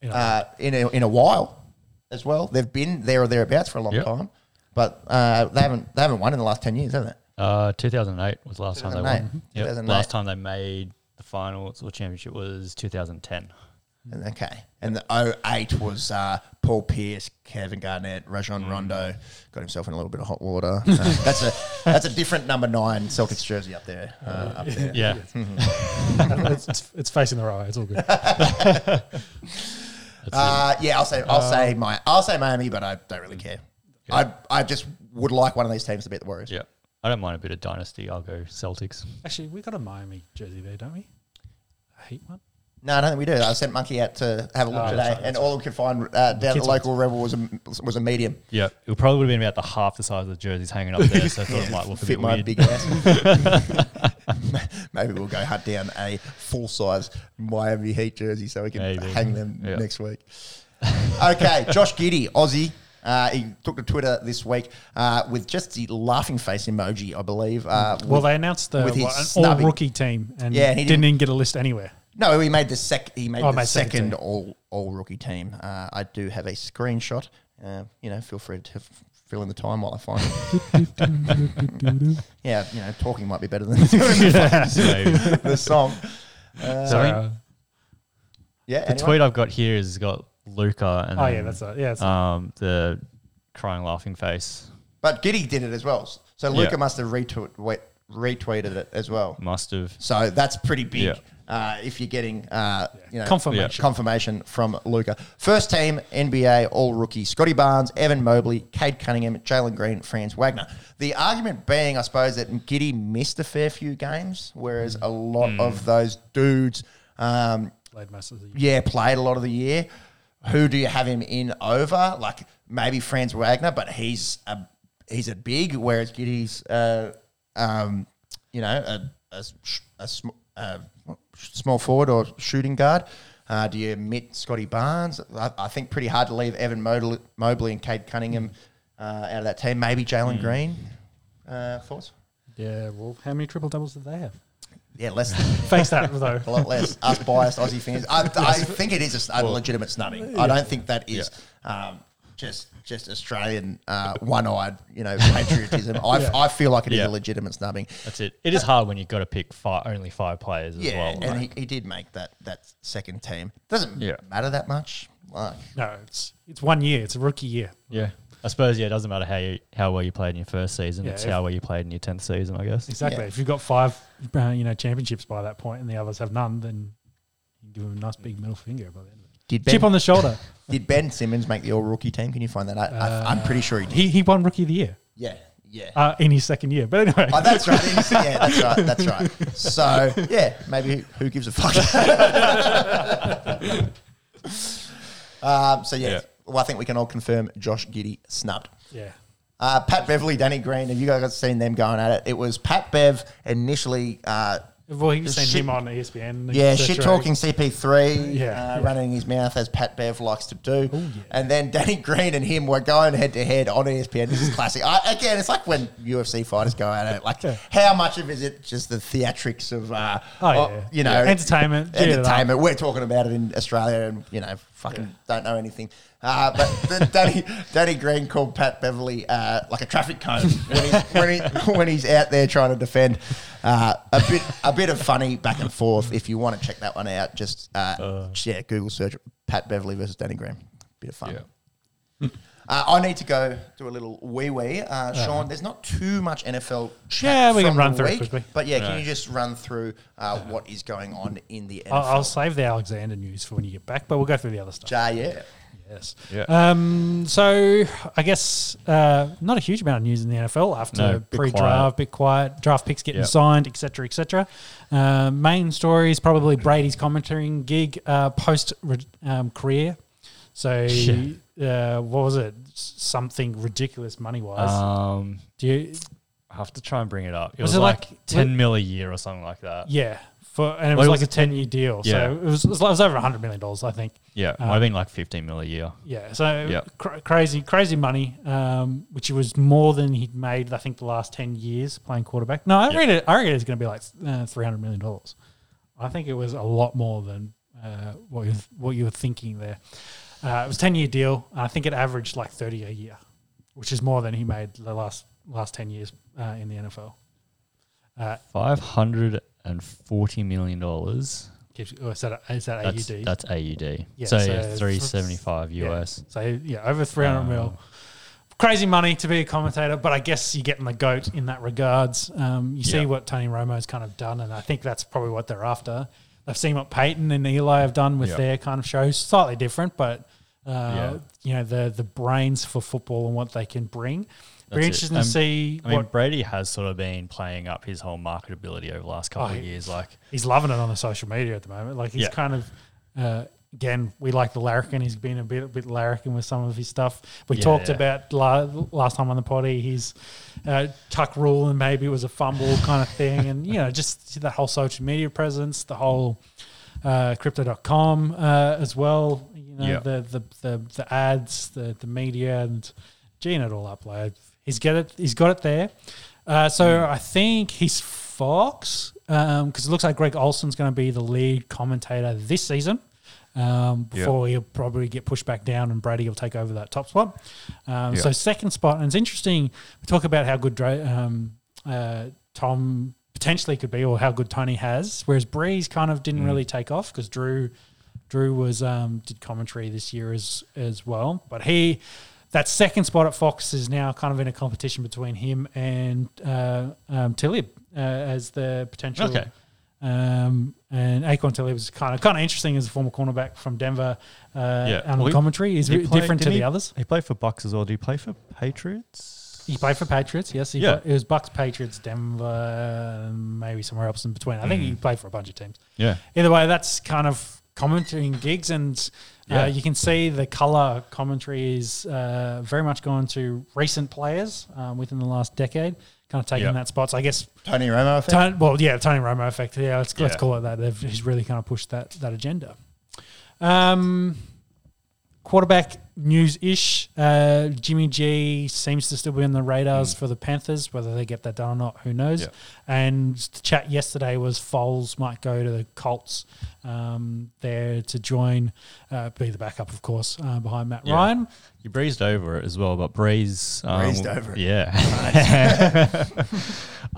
uh, in a, in a while as well. They've been there or thereabouts for a long yep. time, but uh, they haven't they haven't won in the last ten years, have they? Uh, two thousand eight was the last time they won. Yep. Last time they made the finals or championship was two thousand ten. Okay. And the oh eight was uh, Paul Pierce, Kevin Garnett, Rajon mm. Rondo. Got himself in a little bit of hot water. Uh, that's a that's a different number nine Celtics jersey up there. Uh, up there. Yeah. it's, it's facing the right way. It's all good. uh, yeah, I'll say I'll uh, say my I'll say Miami, but I don't really care. Yeah. I I just would like one of these teams to beat the Warriors. Yeah. I don't mind a bit of dynasty. I'll go Celtics. Actually, we got a Miami jersey there, don't we? I hate one. No, I don't think we do. I sent Monkey out to have a look oh, today, right, and all right. we could find uh, down at the local Rebel was a, was a medium. Yeah, it probably would have been about the half the size of the jerseys hanging up there, so I thought yeah, it might look a bit my weird. Big ass. Maybe we'll go hunt down a full-size Miami Heat jersey so we can Maybe. hang them yep. next week. Okay, Josh Giddey, Aussie. Uh, he took to Twitter this week uh, with just the laughing face emoji, I believe. Uh, well, they announced the, what, an all-rookie team and, yeah, and he didn't, didn't even get a list anywhere. No, he made the, sec- he made oh, the made second, second all, all-rookie team. Uh, I do have a screenshot. Uh, you know, feel free to f- fill in the time while I find it. Yeah, you know, talking might be better than the, the song. Uh, Sorry? Uh, yeah, the anyway. tweet I've got here has got... Luca and oh yeah, that's it. Yeah, that's um, the crying laughing face. But Giddey did it as well, so Luca yeah. must have retweet, retweeted it as well. Must have. So that's pretty big. Yeah. Uh, if you're getting uh, yeah. you know, confirmation yeah. confirmation from Luca, first team N B A all rookie: Scotty Barnes, Evan Mobley, Cade Cunningham, Jalen Green, Franz Wagner. The argument being, I suppose, that Giddey missed a fair few games, whereas a lot mm. of those dudes um, played most of the year. Yeah, played a lot of the year. Who do you have him in over? Like maybe Franz Wagner, but he's a he's a big, whereas Giddey's, uh, um, you know, a, a, a, sm- a small forward or shooting guard. Uh, do you admit Scotty Barnes? I, I think pretty hard to leave Evan Mobley, Mobley and Cade Cunningham uh, out of that team. Maybe Jalen mm. Green. Uh, thoughts? Yeah, well, how many triple doubles did they have? Yeah, less. Face that, though. A lot less. Us biased Aussie fans. I, I think it is a, a legitimate snubbing. Yeah. I don't think that is yeah. um, just just Australian uh, one-eyed, you know, patriotism. I, yeah. I feel like it yeah. is a legitimate snubbing. That's it. It is hard when you've got to pick five, only five players as yeah, well. Yeah, and right? he, he did make that that second team. Doesn't yeah. matter that much. Like, no, it's it's one year. It's a rookie year. Yeah. I suppose, yeah, it doesn't matter how you, how well you played in your first season. Yeah, it's how well you played in your tenth season, I guess. Exactly. Yeah. If you've got five, uh, you know, championships by that point and the others have none, then you give them a nice big middle finger by the end of it. Did Ben, Chip on the shoulder. Did Ben Simmons make the all-rookie team? Can you find that out? Uh, I'm pretty sure he did. He, he won Rookie of the Year. Yeah, yeah. Uh, in his second year. But anyway. Oh, that's right. Yeah, that's right. That's right. So, yeah, maybe who gives a fuck? um, so, yeah. yeah. Well, I think we can all confirm Josh Giddey snubbed. Yeah. Uh, Pat Beverley, Danny Green, have you guys seen them going at it? It was Pat Bev initially. Uh, well, you've seen shit, him on E S P N. Yeah, shit-talking C P three, yeah, uh, yeah. running his mouth as Pat Bev likes to do. Ooh, yeah. And then Danny Green and him were going head-to-head on E S P N. This is classic. I, again, it's like when U F C fighters go at it. Like, yeah. how much of is it just the theatrics of, uh, oh, yeah. of you know. Yeah. Entertainment. Entertainment. We're talking about it in Australia and, you know, fucking yeah. don't know anything. Uh, but the Danny, Danny Green called Pat Beverley uh, like a traffic cone when he's, when, he, when he's out there trying to defend. Uh, a bit a bit of funny back and forth. If you want to check that one out, just uh, uh, yeah, Google search Pat Beverley versus Danny Green. Bit of fun. Yeah. uh, I need to go do a little wee-wee. Uh, Sean, there's not too much N F L chat Yeah, we from can run through week, it quickly. But yeah, no. can you just run through uh, what is going on in the N F L? I'll, I'll save the Alexander news for when you get back, but we'll go through the other stuff. Ja, yeah. Yes. Yeah. Um, so I guess uh, not a huge amount of news in the N F L after no, pre-draft, bit quiet, draft picks getting yep. signed, et cetera, et cetera. Uh, main story is probably Brady's commentating gig uh, post-career. Um, so yeah. uh, what was it? Something ridiculous money-wise. Um, Do you I have to try and bring it up? It was, was it like, like ten mil a year or something like that. Yeah. For, and it was well, like it was a ten-year deal. Yeah. So it was, it was over one hundred million dollars, I think. Yeah, um, might have been like fifteen mil a year. Yeah, so yep. cr- crazy crazy money, um, which was more than he'd made, I think, the last ten years playing quarterback. No, I yep. read it. I reckon it's going to be like uh, three hundred million dollars. I think it was a lot more than uh, what, you, what you were thinking there. Uh, it was a ten-year deal. I think it averaged like thirty a year, which is more than he made the last, last ten years uh, in the N F L. Uh, five hundred forty million dollars. Oh, is that is that that's, A U D? That's A U D. Yeah, so, so yeah, three seventy five U S. Yeah. So yeah, over three hundred um, mil. Crazy money to be a commentator, but I guess you're getting the goat in that regards. Um, you yeah. see what Tony Romo's kind of done, and I think that's probably what they're after. I've seen what Peyton and Eli have done with yeah. their kind of shows, slightly different, but uh, yeah. you know the the brains for football and what they can bring. It'd be interesting um, to see. I mean, what Brady has sort of been playing up his whole marketability over the last couple oh, of years. Like he's loving it on the social media at the moment. Like he's yeah. kind of, uh, again, we like the larrikin. He's been a bit, a bit larrikin with some of his stuff. We yeah, talked yeah. about la- last time on the potty, his uh, tuck rule and maybe it was a fumble kind of thing. And, you know, just the whole social media presence, the whole uh, crypto dot com uh, as well, you know, yeah. the, the, the, the ads, the, the media and geeing it all up. Like, He's got it. He's got it there. Uh, so mm. I think he's Fox because um, it looks like Greg Olson's going to be the lead commentator this season. Um, before yep. he'll probably get pushed back down, and Brady will take over that top spot. Um, yep. So second spot, and it's interesting. We talk about how good um, uh, Tom potentially could be, or how good Tony has. Whereas Breeze kind of didn't mm. really take off because Drew, Drew was um, did commentary this year as as well, but he. That second spot at Fox is now kind of in a competition between him and uh, um, Tillib uh, as the potential. Okay. Um, and Acorn Tillib is kind of kind of interesting as a former cornerback from Denver. Uh, yeah. And well, the commentary is really different to he, the others. He played for Bucks as well. Did he play for Patriots? He played for Patriots. Yes. He yeah. Played, it was Bucks, Patriots, Denver, maybe somewhere else in between. I think mm. he played for a bunch of teams. Yeah. Either way, that's kind of commentating gigs and. Yeah. Uh, you can see the colour commentary is uh, very much gone to recent players um, within the last decade, kind of taking yep. that spot. So I guess Tony Romo effect. Ton, well, yeah, Tony Romo effect. Yeah, let's yeah. let's call it that. They've, he's really kind of pushed that that agenda. Um, quarterback news ish. Uh, Jimmy G seems to still be on the radars mm. for the Panthers. Whether they get that done or not, who knows? Yep. And the chat yesterday was Foles might go to the Colts um, there to join, uh, be the backup, of course, uh, behind Matt yeah. Ryan. You breezed over it as well, but Breeze um, breezed over it. Yeah,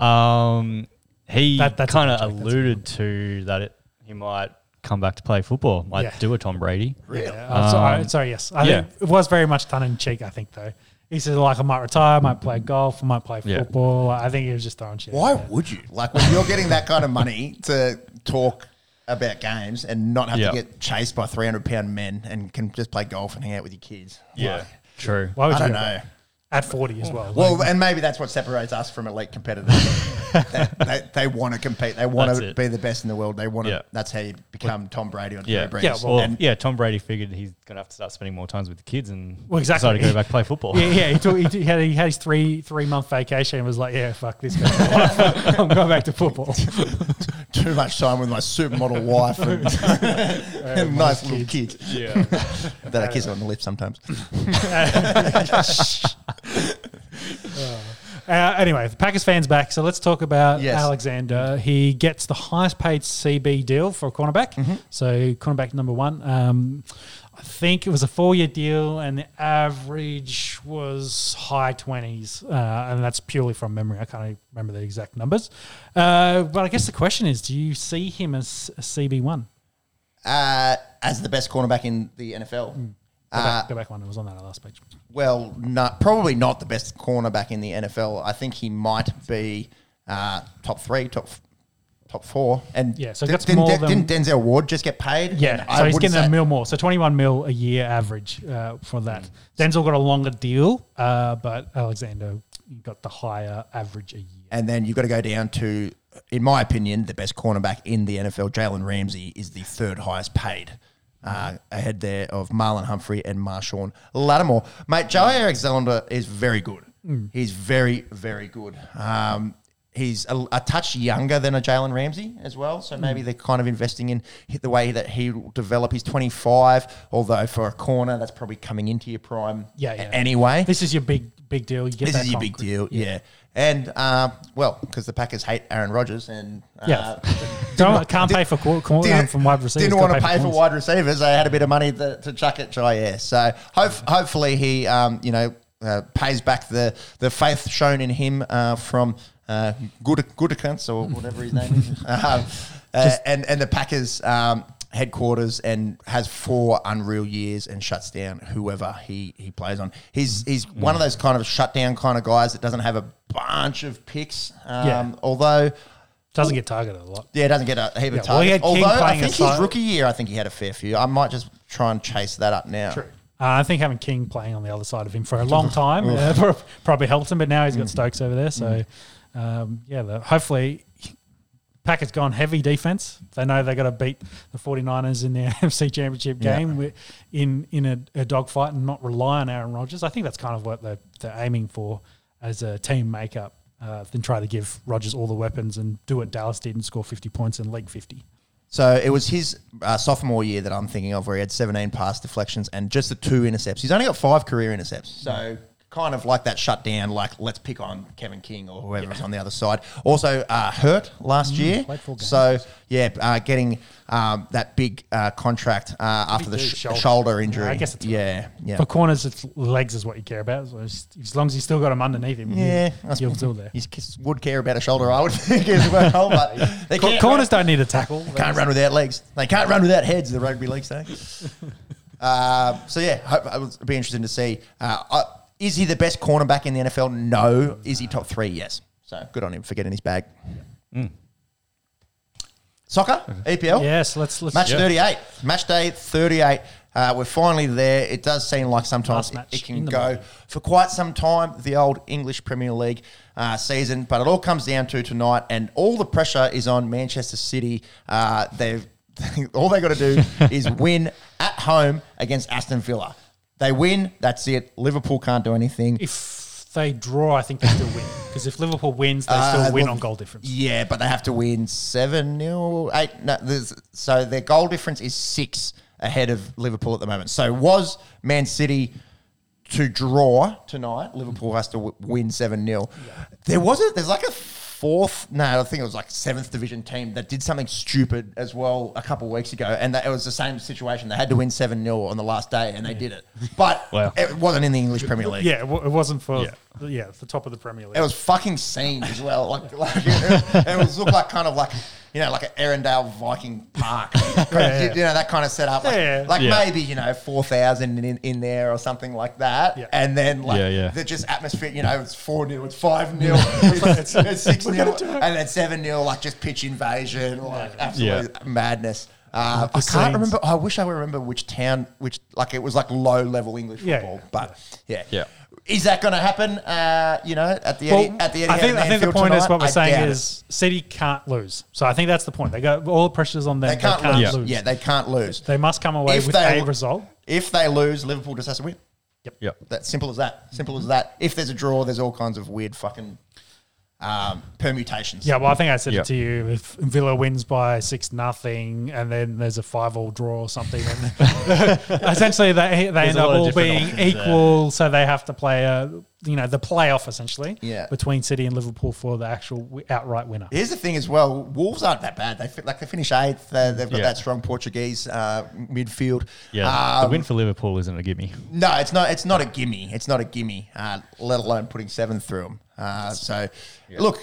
nice. um, he that, kind of alluded to that it, he might. come back to play football, might yeah. do a Tom Brady. Really? Yeah. Um, sorry, sorry, yes. I yeah. think it was very much tongue in cheek, I think, though. He said, like, I might retire, I might play golf, I might play yeah. football. I think he was just throwing shit. Why there. would you? Like, when you're getting that kind of money to talk about games and not have yep. to get chased by three hundred pound men and can just play golf and hang out with your kids. Yeah, like, true. Why would I you don't know. That? At forty as well. Well, like, and maybe that's what separates us from elite competitors. they they, they want to compete. They want to be the best in the world. They want to. Yeah. That's how you become Tom Brady or Drew yeah. Brees. Yeah, well, and yeah, Tom Brady figured he's going to have to start spending more times with the kids and well, exactly. decided to go back and play football. Yeah, yeah. He, took, he, he, had, he had his three, three month vacation and was like, yeah, fuck this guy. I'm going back to football. Too much time with my supermodel wife and, and nice kids. Little kid. Yeah. that I kiss on the lips sometimes. uh, anyway, the Packers fans back, so let's talk about yes. Alexander. He gets the highest paid C B deal for a cornerback, mm-hmm. so cornerback number one. Um, I think it was a four-year deal, and the average was high twenties, uh, and that's purely from memory. I can't remember the exact numbers. Uh, but I guess the question is, do you see him as a C B one? Uh, as the best cornerback in the N F L? Mm. Go back, go back one. It was on that last page. Well, not, probably not the best cornerback in the N F L. I think he might be uh, top three, top top four. And yeah, so that's did, more didn't, than, didn't Denzel Ward just get paid? Yeah, and so I he's getting a mil more. So twenty-one mil a year average uh, for that. Denzel got a longer deal, uh, but Alexander got the higher average a year. And then you've got to go down to, in my opinion, the best cornerback in the N F L, Jalen Ramsey, is the third highest paid. Uh, ahead there of Marlon Humphrey and Marshawn Lattimore. Mate, Joey Alexander is very good. Mm. He's very, very good. Um, he's a, a touch younger than a Jalen Ramsey as well, so maybe they're kind of investing in the way that he will develop. He's twenty-five, although for a corner, that's probably coming into your prime yeah, yeah. anyway. This is your big big deal. You get this that is your concrete. big deal, yeah. yeah. And, uh, well, because the Packers hate Aaron Rodgers and uh, – yeah. Can't pay for court, court, um, from wide receivers. Didn't want to pay for wide receivers. They had a bit of money to, to chuck at Jair. So hope, hopefully he, um, you know, uh, pays back the, the faith shown in him uh, from uh, Gudekunst or whatever his name is. Uh, uh, and, and the Packers um, – headquarters and has four unreal years and shuts down whoever he, he plays on. He's he's yeah. one of those kind of shutdown kind of guys that doesn't have a bunch of picks. Um, yeah. Although doesn't get targeted a lot. Yeah, doesn't get a heap yeah, of targets. Well, although I think his side. rookie year, I think he had a fair few. I might just try and chase that up now. True. Uh, I think having King playing on the other side of him for a long time uh, probably helped him. But now he's got mm. Stokes over there, so mm. um, yeah. The, hopefully. Packers gone heavy defense. They know they got to beat the forty-niners in the A F C Championship game yeah. in in a, a dogfight and not rely on Aaron Rodgers. I think that's kind of what they're, they're aiming for as a team makeup. Uh, then try to give Rodgers all the weapons and do what Dallas did and score fifty points in leg fifty. So it was his uh, sophomore year that I'm thinking of where he had seventeen pass deflections and just the two intercepts. He's only got five career intercepts. So... kind of like that shutdown, like let's pick on Kevin King or whoever's yeah. on the other side. Also, uh, hurt last mm, year. So, yeah, uh, getting um, that big uh, contract uh, after the sh- shoulder. shoulder injury. Yeah, I guess it's yeah, yeah. For corners, it's legs is what you care about. So as long as he's still got them underneath him, yeah, you're still there. He would care about a shoulder, I would think, as well. But they can't corners run. Don't need a tackle. They can't run without legs. They can't run without heads, the rugby league saying. uh, so, yeah, it would be interesting to see. Uh, I, Is he the best cornerback in the N F L? No. Is he top three? Yes. So good on him for getting his bag. Mm. Soccer, E P L. Yes, let's let's match yep. thirty-eight, match day thirty-eight. Uh, we're finally there. It does seem like sometimes it, it can go morning. for quite some time. The old English Premier League uh, season, but it all comes down to tonight, and all the pressure is on Manchester City. Uh, they've all they got to do is win at home against Aston Villa. They win, that's it. Liverpool can't do anything. If they draw, I think they still win. Because if Liverpool wins, they still uh, win well, on goal difference. Yeah, but they have to win seven nil, eight. No, so their goal difference is six ahead of Liverpool at the moment. So was Man City to draw tonight, Liverpool has to w- win seven nil. Yeah. There was a, there's like a... Fourth, no, I think it was like seventh division team that did something stupid as well a couple of weeks ago, and that, it was the same situation. They had to win seven nil on the last day, and yeah. they did it. But wow. it wasn't in the English Premier League. Yeah, it wasn't for yeah. The, yeah, the top of the Premier League. It was fucking seen as well. Like, like it, it was looked like kind of like. You know, like an Arendelle Viking Park. yeah, yeah. You know, that kind of setup. Like, yeah. like yeah. maybe, you know, four thousand in, in there or something like that. Yeah. And then, like, yeah, yeah. they're just atmosphere, you know, it's four nil, it's five nil, it's, it's six nil, and then seven nil, like just pitch invasion, like yeah. absolute yeah. madness. Uh, I scenes. can't remember. I wish I would remember which town, which, like, it was like low level English yeah, football. Yeah. But, yeah. yeah. Is that going to happen, uh, you know, at the well, Eddie, at the Eddie I think, I think the point tonight? is what we're I saying is City can't lose. So I think that's the point. They got all the pressures on them. They can't, they can't lose. lose. Yeah, they can't lose. They must come away if with they, a result. If they lose, Liverpool just has to win. Yep. yep. That's simple as that. Simple as that. If there's a draw, there's all kinds of weird fucking um, permutations. Yeah, well, I think I said yep. it to you. If Villa wins by six nothing, and then there's a five-all draw or something, and essentially they, they end up all being equal, there. so they have to play a you know the playoff essentially yeah. between City and Liverpool for the actual outright winner. Here's the thing as well: Wolves aren't that bad. They like they finish eighth. Uh, they've got yeah. that strong Portuguese uh, midfield. Yeah, um, the win for Liverpool isn't a gimme. No, it's not. It's not a gimme. It's not a gimme. Uh, let alone putting seven through them. Uh, so, yeah. look.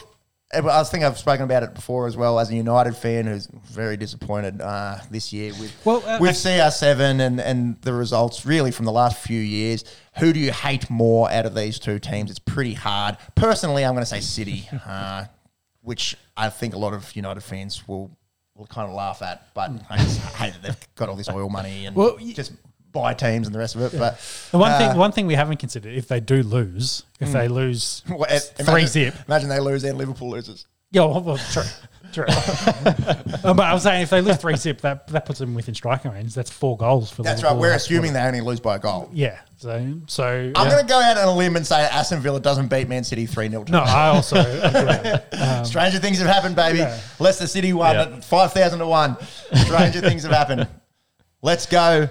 I think I've spoken about it before as well as a United fan who's very disappointed uh, this year with well, uh, with C R seven and, and the results really from the last few years. Who do you hate more out of these two teams? It's pretty hard. Personally, I'm going to say City. Uh, which I think a lot of United fans will, will kind of laugh at. But I just hate that they've got all this oil money and well, just buy teams and the rest of it. Yeah. But the one uh, thing, one thing we haven't considered, if they do lose, if mm. they lose well, imagine, three zip, imagine they lose and Liverpool loses. Yeah, well, well true. True. um, but I was saying if they lose three zip, that, that puts them within striking range. That's four goals for That's Liverpool. Right. We're assuming they only lose by a goal. Yeah. So, so I'm yeah. going to go out on a limb and say Aston Villa doesn't beat Man City three nil. No, I also agree. Um, Stranger things have happened, baby. Yeah. Leicester City won yeah. at five thousand to one. Stranger things have happened. Let's go,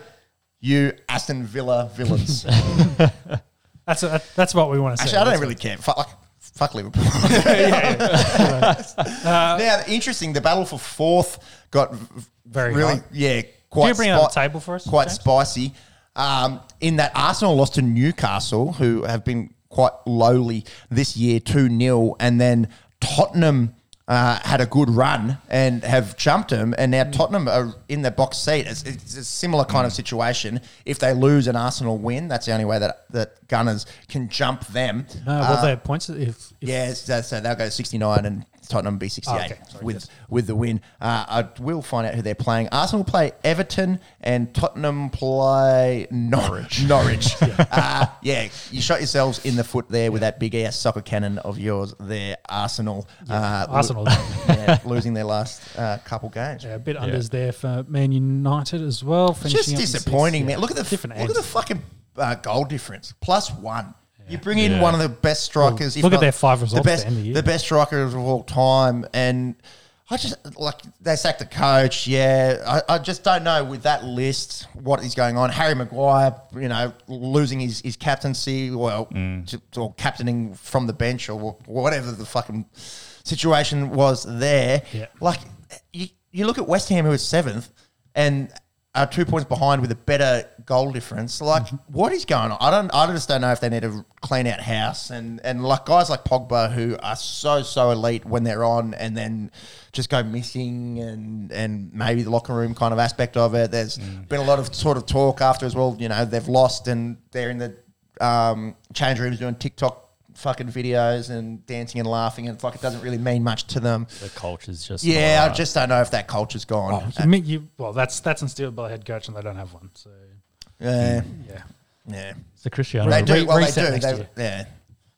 you Aston Villa villains. That's a, that's what we want to say. Actually, I don't that's really care. Fuck. Fuck Liverpool. yeah, yeah. uh, now, interesting, the battle for fourth got very really, hot. yeah, quite. Do you bring spi- up the table for us? Quite James? Spicy. Um, in that Arsenal lost to Newcastle, who have been quite lowly this year, two nil, and then Tottenham uh, had a good run and have jumped them, and now mm. Tottenham are in the box seat. It's, it's a similar kind mm. of situation. If they lose and Arsenal win, that's the only way that that Gunners can jump them. No, uh, well, they have points. If, if yeah, so, so they'll go sixty-nine and Tottenham be sixty-eight oh, okay. Sorry, with yes. with the win. Uh, I will find out who they're playing. Arsenal play Everton and Tottenham play Norwich. Norwich. yeah. Uh, yeah, you shot yourselves in the foot there yeah. with that big ass soccer cannon of yours there, Arsenal. Yeah. Uh, Arsenal. Lo- yeah, losing their last uh, couple games. Yeah, a bit yeah. unders there for Man United as well. Just disappointing, man. Yeah. Look at the Different f- look at the fucking uh, goal difference. Plus one. You bring in yeah. one of the best strikers. Well, look at their five results. The best, the, the, year. the best strikers of all time, and I just like they sacked the coach. Yeah, I, I just don't know with that list what is going on. Harry Maguire, you know, losing his, his captaincy, well, mm. to, or captaining from the bench, or whatever the fucking situation was there. Yeah. Like you, you look at West Ham, who is seventh, and are two points behind with a better goal difference. Like, mm-hmm. what is going on? I don't. I just don't know if they need to clean out house and and like guys like Pogba who are so so elite when they're on and then just go missing and and maybe the locker room kind of aspect of it. There's mm. been a lot of sort of talk after as well. You know, they've lost and they're in the um, change rooms doing TikTok fucking videos and dancing and laughing, and it's like it doesn't really mean much to them. The culture's just yeah. I just don't know if that culture's gone. Oh, you, you, well, that's that's instilled by the head coach, and they don't have one. So yeah, yeah, yeah. So Cristiano, they do. Well, they do. They, yeah.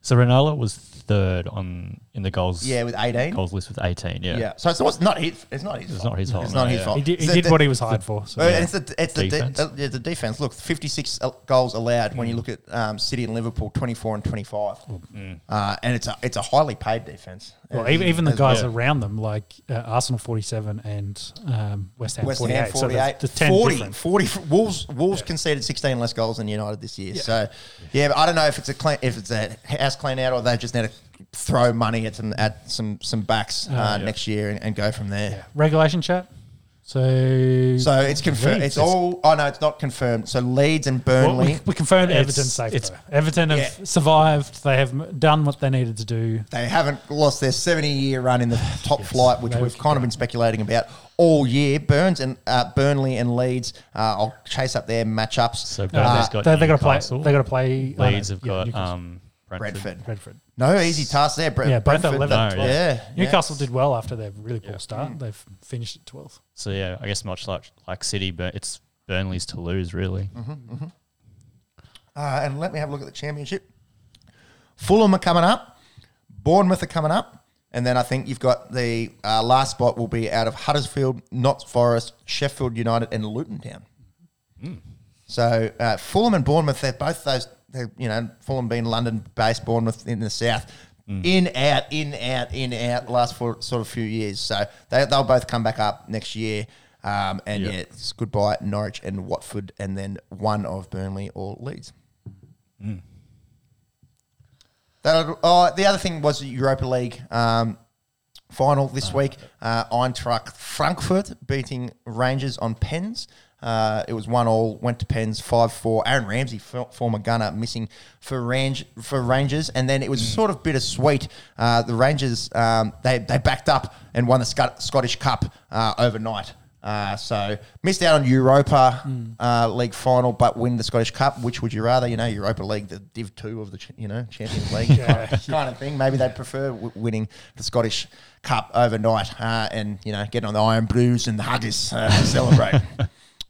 So Ronaldo was third on in the goals. Yeah, with eighteen goals list with eighteen. Yeah. Yeah. So it's not his. It's not his. It's fault. not his fault. It's not his yeah. fault. He did, he did the, what he was hired the, for. So yeah. It's the it's defense. The, de, uh, the defense. Look, fifty-six goals allowed. Mm. When you look at um, City and Liverpool, twenty-four and twenty-five. Mm. Uh, and it's a it's a highly paid defense. Well, even, even the guys yeah. around them, like uh, Arsenal forty-seven and um, West Ham West forty-eight. Ham forty-eight. So the, the ten forty, forty Wolves Wolves yeah. conceded sixteen less goals than United this year. Yeah. So yeah, but I don't know if it's a clean, if it's a house clean out or they just need to throw money at some at some some backs uh, uh, yeah. next year and, and go from there. Yeah. Regulation chat. So so it's confirmed. It's all. Oh no, it's not confirmed. So Leeds and Burnley. Well, we, we confirmed Everton's safe. It's, Everton have yeah. survived. They have done what they needed to do. They haven't lost their seventy-year run in the top yes. flight, which Maybe we've kind of been speculating about all year. Burns and uh, Burnley and Leeds. Uh, I'll chase up their matchups. So uh, got they, they got to play. They got to play. Leeds have yeah, got um, Brentford. Brentford. No easy task there, Brent. Yeah, both at eleven, no, yeah. yeah. Newcastle did well after their really poor yeah. start. They've finished at twelfth. So, yeah, I guess much like like City, but it's Burnley's to lose, really. Mm-hmm, mm-hmm. Uh, and let me have a look at the championship. Fulham are coming up. Bournemouth are coming up. And then I think you've got the uh, last spot will be out of Huddersfield, Notts Forest, Sheffield United and Luton Town. Mm. So, uh, Fulham and Bournemouth, they're both those... They, you know, Fulham being London-based, Bournemouth in the south, mm. in out, in out, in out. Last for sort of few years, so they they'll both come back up next year. Um, and yep. yeah, it's goodbye Norwich and Watford, and then one of Burnley or Leeds. Mm. That oh, the other thing was the Europa League um, final this oh. week. Uh, Eintracht Frankfurt beating Rangers on pens. Uh, it was one all, went to pens, five four. Aaron Ramsey, f- former Gunner, missing for range, for Rangers. And then it was sort of bittersweet. Uh, the Rangers, um, they, they backed up and won the Sc- Scottish Cup uh, overnight. Uh, so missed out on Europa mm. uh, League final, but win the Scottish Cup. Which would you rather? You know, Europa League, the Div Two of the ch- you know Champions League yeah. kind, of, kind of thing. Maybe they'd prefer w- winning the Scottish Cup overnight uh, and you know getting on the Iron Blues and the haggis uh, to celebrate.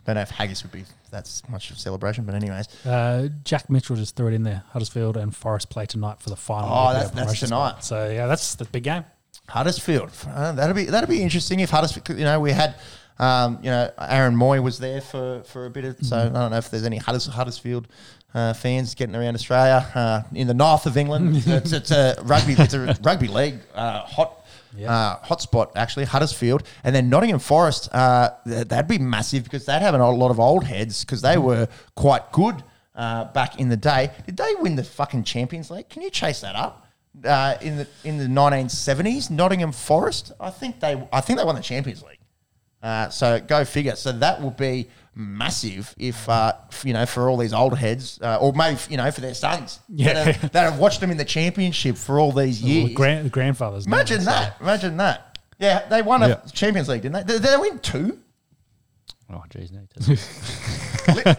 Don't know if haggis would be that's much of a celebration, but anyways. Uh, Jack Mitchell just threw it in there. Huddersfield and Forest play tonight for the final. Oh, that's, that's tonight. Sport. So yeah, that's the big game. Huddersfield. Uh, that'll be that'll be interesting if Huddersfield. You know, we had. Um, you know, Aaron Moy was there for, for a bit of, so mm-hmm. I don't know if there's any Hudders- Huddersfield uh, fans getting around Australia uh, in the north of England. it's, it's a rugby, it's a rugby league uh, hot yeah. uh, hotspot actually, Huddersfield, and then Nottingham Forest. Uh, th- that'd be massive because they'd have a lot of old heads because they were quite good uh, back in the day. Did they win the fucking Champions League? Can you chase that up? Uh, in the in the nineteen seventies, Nottingham Forest. I think they I think they won the Champions League. Uh, so go figure. So that will be massive if, uh, f- you know, for all these old heads uh, or maybe, f- you know, for their sons yeah. that, have, that have watched them in the championship for all these years. Well, grand- the grandfathers. Imagine no, that. So. Imagine that. Yeah, they won yeah. a Champions League, didn't they? Did they win two? Oh, geez, no. Li-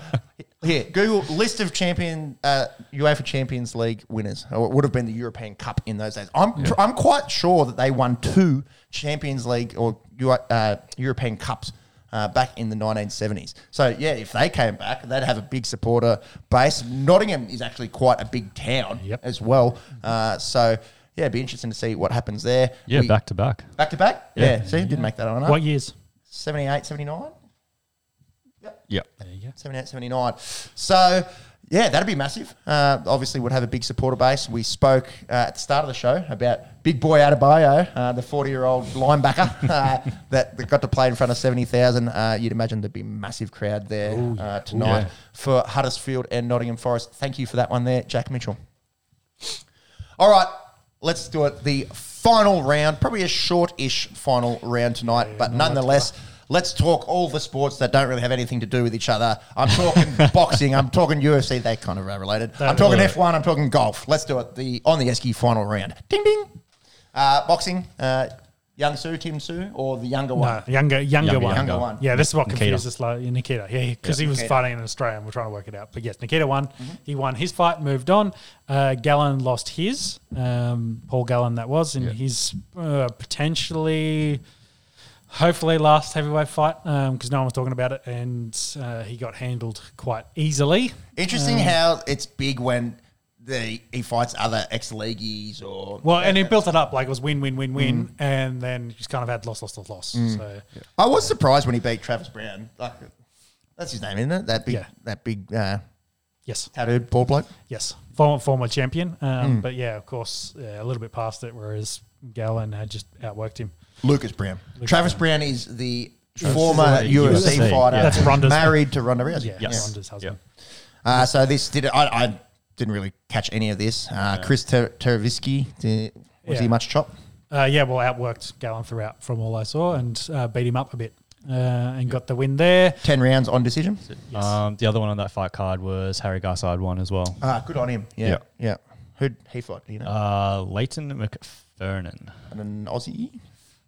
Here, Google list of champion uh, UEFA Champions League winners. Or it would have been the European Cup in those days. I'm yeah. pr- I'm quite sure that they won two Champions League or uh, European Cups uh, back in the nineteen seventies. So, yeah, if they came back, they'd have a big supporter base. Nottingham is actually quite a big town yep. as well. Uh, so, yeah, it'd be interesting to see what happens there. Yeah, we, back to back. Back to back? Yeah. yeah. See, yeah. didn't make that one up. What years? seventy-eight, seventy-nine? Yep. Yep. There you go. seventy-eight, seventy-nine. So, yeah, that'd be massive. Uh, obviously, would have a big supporter base. We spoke uh, at the start of the show about big boy Adebayo, uh, the forty-year-old linebacker uh, that, that got to play in front of seventy thousand. Uh, you'd imagine there'd be a massive crowd there Ooh, uh, tonight yeah. for Huddersfield and Nottingham Forest. Thank you for that one there, Jack Mitchell. All right, let's do it. The final round, probably a short-ish final round tonight, yeah, but no, nonetheless... Let's talk all the sports that don't really have anything to do with each other. I'm talking boxing. I'm talking U F C. They kind of are related. Don't I'm talking really. F one. I'm talking golf. Let's do it. The on the Esky final round. Ding, ding. Uh, boxing. Uh, Young Soo, Tim Soo, or the younger one? No, younger, younger, younger one. Younger one. Yeah, this is what Nikita. confused us. Like, yeah, Nikita. Yeah, because yeah, he was Nikita. fighting in Australia and we're trying to work it out. But yes, Nikita won. Mm-hmm. He won his fight, moved on. Uh, Gallen lost his. Um, Paul Gallen, that was. And yeah. he's uh, potentially... Hopefully last heavyweight fight because um, no one was talking about it and uh, he got handled quite easily. Interesting um, how it's big when the, he fights other ex-leagueies or... Well, and he built it up like it was win, win, win, win mm. and then he's kind of had loss, loss, loss, loss. Mm. So, yeah. I was surprised when he beat Travis Brown. Like, that's his name, isn't it? That big... Yeah. That big uh, yes. Tattooed ball bloke? Yes. Former, former champion. Um, mm. But yeah, of course, yeah, a little bit past it, whereas Gallen had just outworked him. Lucas Brown. Lucas Travis Brown. Brown is the Travis former is U F C, U F C fighter. Yeah. That's Ronda's married husband. To Ronda Rousey. Yeah, yes. Ronda's husband. Yeah. Uh, so this did I, I didn't really catch any of this. Uh, yeah. Chris Ter- Terevisky, did, was yeah. he much chop? Uh, yeah, well, outworked Gallen throughout from all I saw and uh, beat him up a bit uh, and yeah. got the win there. Ten rounds on decision. Yes. Um, the other one on that fight card was Harry Garside won as well. Ah, uh, good on him. Yeah, yeah. yeah. Who'd he fought? Do you know? Uh, Leighton McFernan. And an Aussie.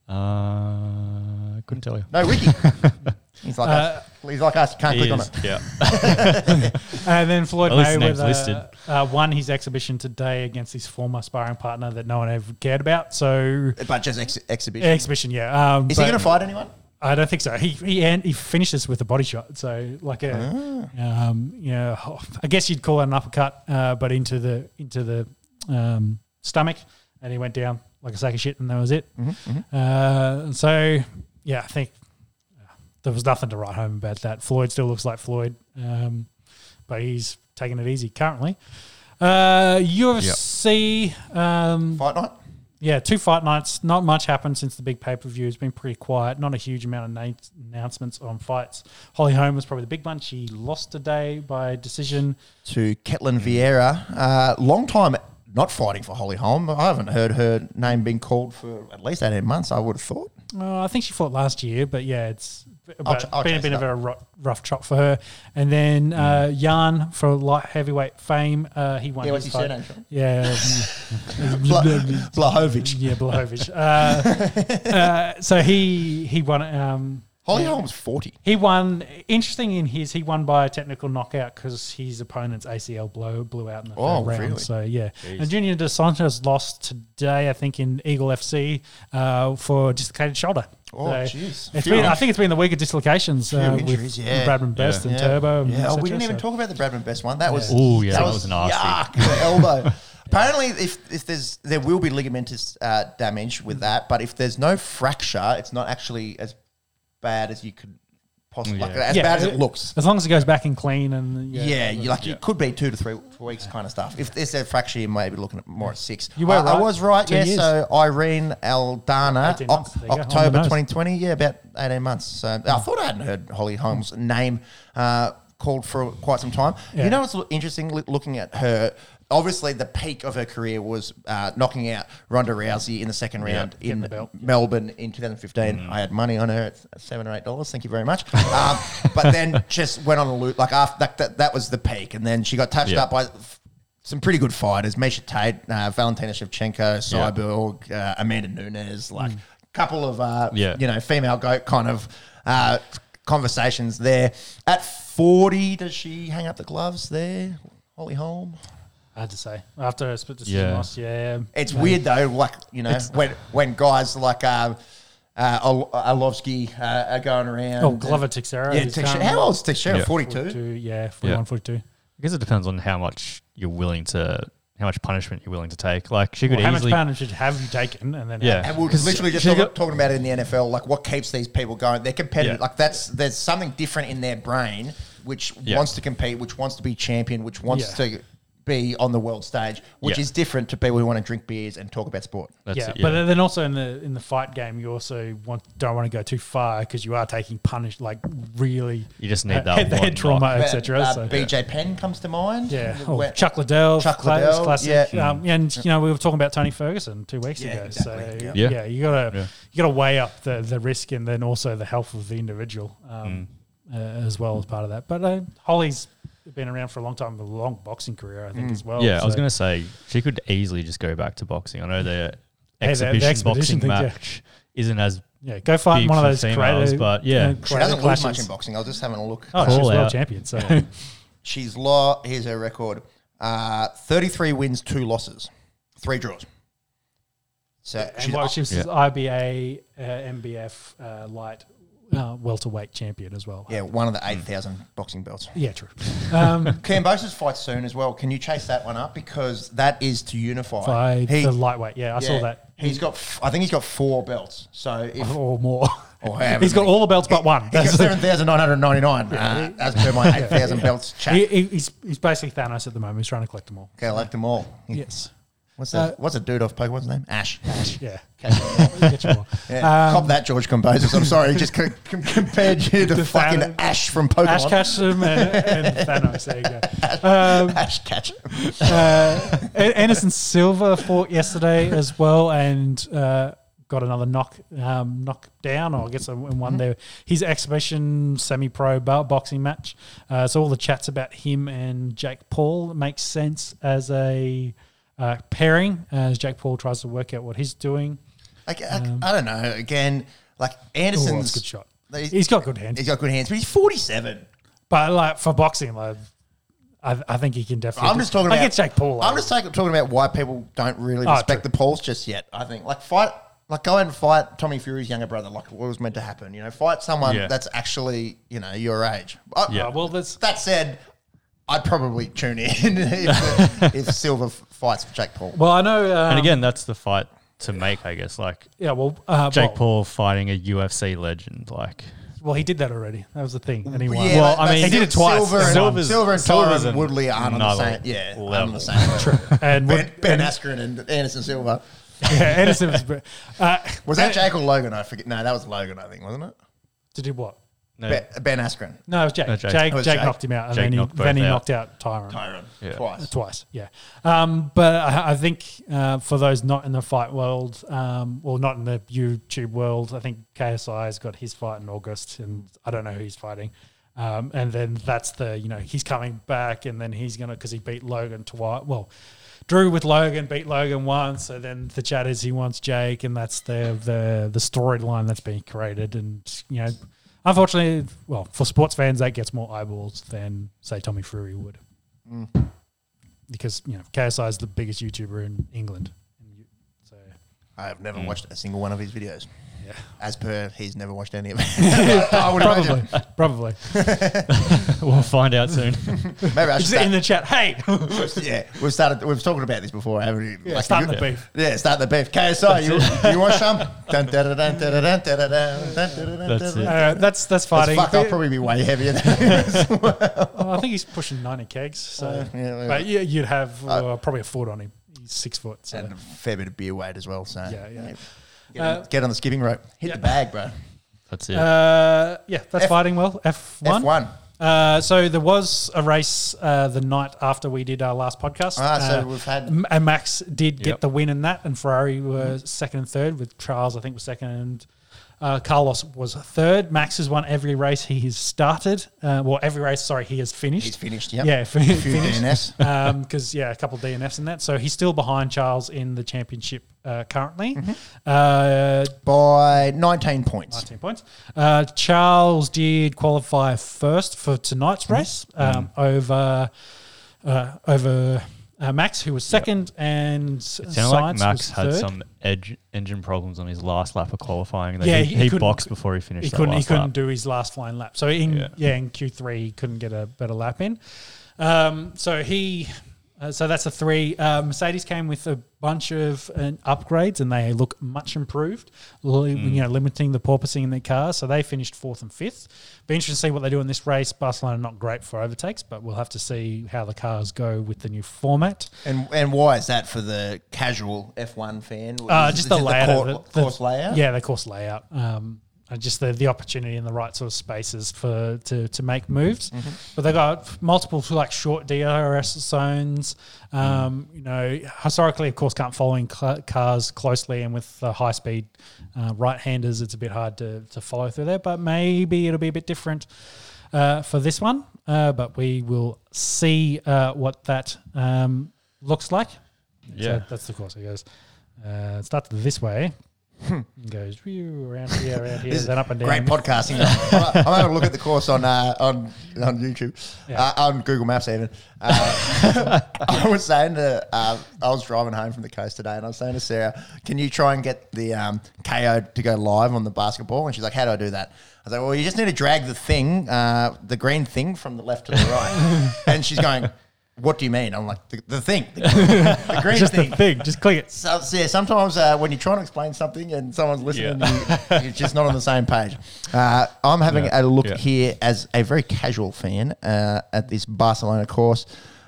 Uh, I couldn't tell you. No, Ricky. He's like uh, us. He's like us. Can't click is, on it. Yeah. And then Floyd Mayweather uh, uh, won his exhibition today against his former sparring partner that no one ever cared about. So, but just ex- exhibition. Exhibition, yeah. Um, is he going to fight anyone? I don't think so. He he and he finishes with a body shot. So like a, ah. um, you know, I guess you'd call it an uppercut, uh, but into the into the um, stomach, and he went down. Like a sack of shit, and that was it. Mm-hmm, mm-hmm. Uh, so, yeah, I think uh, there was nothing to write home about that. Floyd still looks like Floyd, um, but he's taking it easy currently. Uh, U F C. Yep. Um, fight night? Yeah, two fight nights. Not much happened since the big pay-per-view. It's been pretty quiet. Not a huge amount of na- announcements on fights. Holly Holm was probably the big one. She lost today by decision. To Ketlin Vieira. Uh, long time... Not fighting for Holly Holm. I haven't heard her name being called for at least eighteen months, I would have thought. Uh, I think she fought last year, but yeah, it's but ch- been a bit of a rough, rough chop for her. And then uh, Jan for light heavyweight fame, uh, he won yeah, his fight. Yeah, Blahovic. Yeah, Blahovic. Uh, uh, so he he won it. Um, Hollyholm's yeah. forty. He won. Interesting in his, he won by a technical knockout because his opponent's A C L blow blew out in the oh, third round. Really? So yeah, Jeez. And Junior Dos Santos lost today, I think, in Eagle F C uh, for dislocated shoulder. Oh, jeez! So I think it's been the week of dislocations uh, with yeah. Bradman Best yeah. and yeah. Turbo. And yeah, oh, we didn't even so. talk about the Bradman Best one. That yeah. was oh yeah, that, that was nasty. Yuck, the elbow. Apparently, if, if there's there will be ligamentous uh, damage with that, but if there's no fracture, it's not actually as bad as you could possibly, yeah. like, as yeah, bad as it, it looks. As long as it goes back and clean, and yeah, yeah you, like yeah. it could be two to three weeks yeah. kind of stuff. If there's a fracture, you may be looking at more at six. You were uh, right. I was right. Two yeah. Years. So Irene Aldana, o- October twenty twenty. Yeah, about eighteen months. So I thought I hadn't heard Holly Holmes' name uh, called for quite some time. Yeah. You know what's interesting? Looking at her. Obviously, the peak of her career was uh, knocking out Ronda Rousey in the second round yeah, in Melbourne in twenty fifteen. Mm. I had money on her at seven dollars or eight dollars. Thank you very much. um, but then just went on a loop. Like after that, that, that was the peak. And then she got touched yeah. up by f- some pretty good fighters. Misha Tate, uh, Valentina Shevchenko, Cyborg, yeah. uh, Amanda Nunes. Like a mm. couple of, uh, yeah. you know, female goat kind of uh, conversations there. At forty, does she hang up the gloves there, Holly Holm? I had to say. After a split decision yeah. loss, yeah. It's um, weird though, like, you know, when when guys like um, uh, Ol- Olovsky uh, are going around. Oh, Glover Teixeira. Yeah, Teixeira. How old is Teixeira? Yeah. forty-two? forty-two? Yeah, forty-one, yeah. forty-two. I guess it depends on how much you're willing to, how much punishment you're willing to take. Like, she could well, how easily... How much punishment have you taken? And then yeah. And we're literally just talk, got, talking about it in the N F L, like what keeps these people going. They're competitive. Yeah. Like, that's there's something different in their brain which yeah. wants to compete, which wants to be champion, which wants yeah. to... be on the world stage, which yeah. is different to people who want to drink beers and talk about sport. That's yeah, it, yeah, but then also in the in the fight game, you also want don't want to go too far because you are taking punish like really. You just need uh, that head, one head trauma, et cetera. Uh, so. B J yeah. Penn comes to mind. Yeah, oh, Chuck Liddell, Chuck Liddell, classic. Yeah. Um, and you know we were talking about Tony Ferguson two weeks yeah, ago. Exactly. So yeah. Yeah. yeah, you gotta yeah. you gotta weigh up the the risk and then also the health of the individual um, mm. uh, as well as part of that. But uh, Holly's been around for a long time, a long boxing career, I think, mm. as well. Yeah, so. I was going to say, she could easily just go back to boxing. I know the hey, exhibition the, the boxing thing, match yeah. isn't as yeah, go fight one of those females, creative, but yeah. You know, she doesn't lose much in boxing. I was just having a look. Oh, Call she's out. World champion, so. She's law, here's her record. Uh, thirty-three wins, two losses, three draws. So and she's, well, she's yeah. I B A, uh, M B F, uh, light, Uh, welterweight champion as well. Yeah, one of the eight thousand mm. boxing belts. Yeah, true. Um, Cambosis fights soon as well. Can you chase that one up? Because that is to unify. By he, the lightweight, yeah, I yeah, saw that. He's got, f- I think he's got four belts. So if Or more. Or he's got all the belts but one. He's got seven thousand nine hundred ninety-nine uh, as per my eight thousand yeah. belts chat. He, he, he's, he's basically Thanos at the moment. He's trying to collect them all. Okay, collect them all. Yes. What's that? Uh, what's a dude off Pokemon? What's his name? Ash. Ash. Yeah. yeah. Um, Cop that, George Cambosis. I'm sorry. He just c- c- compared you to fucking Thanos. Ash from Pokemon. Ash Ketchum and, and Thanos. There you go. Um, Ash Ketchum. uh, Anderson Silva fought yesterday as well, and. Uh, Got another knock, um, knock down, or I guess in one there. His exhibition semi-pro boxing match. Uh, so all the chats about him and Jake Paul makes sense as a uh, pairing as Jake Paul tries to work out what he's doing. Like, um, I, I don't know. Again, like Anderson's oh, that's a good shot. He's, he's got good hands. He's got good hands, but he's forty-seven. But like for boxing, like. I, I think he can definitely. I'm just talking. About, I get Jake Paul. I'm just talking about why people don't really respect oh, the Pauls just yet. I think like fight, like go and fight Tommy Fury's younger brother. Like what was meant to happen, you know? Fight someone yeah. that's actually you know your age. I, yeah. Well, that's that said, I'd probably tune in if, the, if Silver fights for Jake Paul. Well, I know, um, and again, that's the fight to make, I guess. Like yeah, well, uh, Jake well, Paul fighting a U F C legend, like. Well, he did that already. That was the thing. And he won. Yeah, well, I mean, he did it twice. Silver and, Silver's, Silver and Tyron and Woodley aren't on the same. Yeah, aren't on the same. True. And Ben, ben Askren and Anderson Silva. Yeah, Anderson was. Uh, was that Jake or Logan? I forget. No, that was Logan. I think wasn't it? To do what? No. Ben, Ben Askren. No, it was Jake. No, Jake. Jake, it was Jake. Jake knocked him out, and Jake then he, knocked, then he out. knocked out Tyron. Tyron yeah. twice. Twice, yeah. Um, but I, I think uh, for those not in the fight world, um, or not in the YouTube world, I think K S I has got his fight in August, and I don't know who he's fighting. Um, and then that's the you know he's coming back, and then he's gonna because he beat Logan twice. Well. Drew with Logan, beat Logan once, so then the chat is he wants Jake, and that's the the, the storyline that's being created. And, you know, Unfortunately, well, for sports fans, that gets more eyeballs than, say, Tommy Fury would. Mm. Because, you know, K S I is the biggest YouTuber in England. So I have never mm. watched a single one of his videos. Yeah. As per, he's never watched any of it. I would probably, probably. We'll find out soon. Maybe I should start in the chat. Hey, yeah, we've started. We've talked about this before, haven't we? Yeah, like start you, the beef. Yeah, start the beef. K S I, you, you want some? Dun, da, da, dun, da, da, dun, da, da, dun, da, that's da, it. Uh, that's that's fighting. Fuck, I'll probably be way heavier than as well. Well, I think he's pushing ninety kegs. So, uh, yeah, but yeah, you'd have uh, probably a foot on him. He's six foot, so. And a fair bit of beer weight as well. So yeah, yeah. yeah. Get, uh, on, get on the skipping rope. Hit yeah. the bag, bro. That's it. Uh, yeah, that's F, fighting well. F one. F one. Uh, so there was a race uh, the night after we did our last podcast. Ah, uh, so we've had... M- and Max did yep. get the win in that, and Ferrari were mm-hmm. second and third, with Charles, I think, was second, and uh, Carlos was third. Max has won every race he has started. Uh, well, every race, sorry, he has finished. He's finished, yep. yeah. Fin- a few finished. D N S. Because, um, yeah, a couple of D N Fs in that. So he's still behind Charles in the championship. Uh, currently mm-hmm. uh, by nineteen points. nineteen points. Uh, Charles did qualify first for tonight's race um, mm. over uh, over uh, Max, who was second, yep. and it sounded like Max had third. some edge engine problems on his last lap of qualifying. Yeah, he, he, he boxed before he finished. He that couldn't. Last he couldn't lap. do his last flying lap. So in yeah. yeah, in Q three he couldn't get a better lap in. Um, so he. Uh, so that's a three. Uh, Mercedes came with a bunch of uh, upgrades, and they look much improved, li- mm. you know, limiting the porpoising in their cars. So they finished fourth and fifth. Be interesting to see what they do in this race. Barcelona not great for overtakes, but we'll have to see how the cars go with the new format. And and why is that for the casual F one fan? Uh, is, just is the layout, the, court, the course layout. Yeah, the course layout. Um, and just the, the opportunity and the right sort of spaces for to, to make moves. Mm-hmm. But they've got multiple like short D R S zones. Um, mm. You know, historically, of course, can't following cl- cars closely, and with uh, high-speed uh, right-handers, it's a bit hard to, to follow through there. But maybe it'll be a bit different uh, for this one. Uh, but we will see uh, what that um, looks like. Yeah. So that's the course. It goes, uh, it starts this way. Hmm. Goes around here, around here, then up and down. Great podcasting. I'm having a look at the course on uh, on on YouTube, yeah. uh, on Google Maps even. Uh, I was saying to, uh, I was driving home from the coast today, and I was saying to Sarah, "Can you try and get the um, K O to go live on the basketball?" And she's like, "How do I do that?" I was like, "Well, you just need to drag the thing, uh, the green thing, from the left to the right." And she's going, "What do you mean?" I'm like, the, the thing. The, the green just thing. Just the thing. Just click it. So, so yeah, sometimes uh, when you're trying to explain something and someone's listening, yeah. you, you're just not on the same page. Uh, I'm having yeah. a look yeah. here as a very casual fan uh, at this Barcelona course.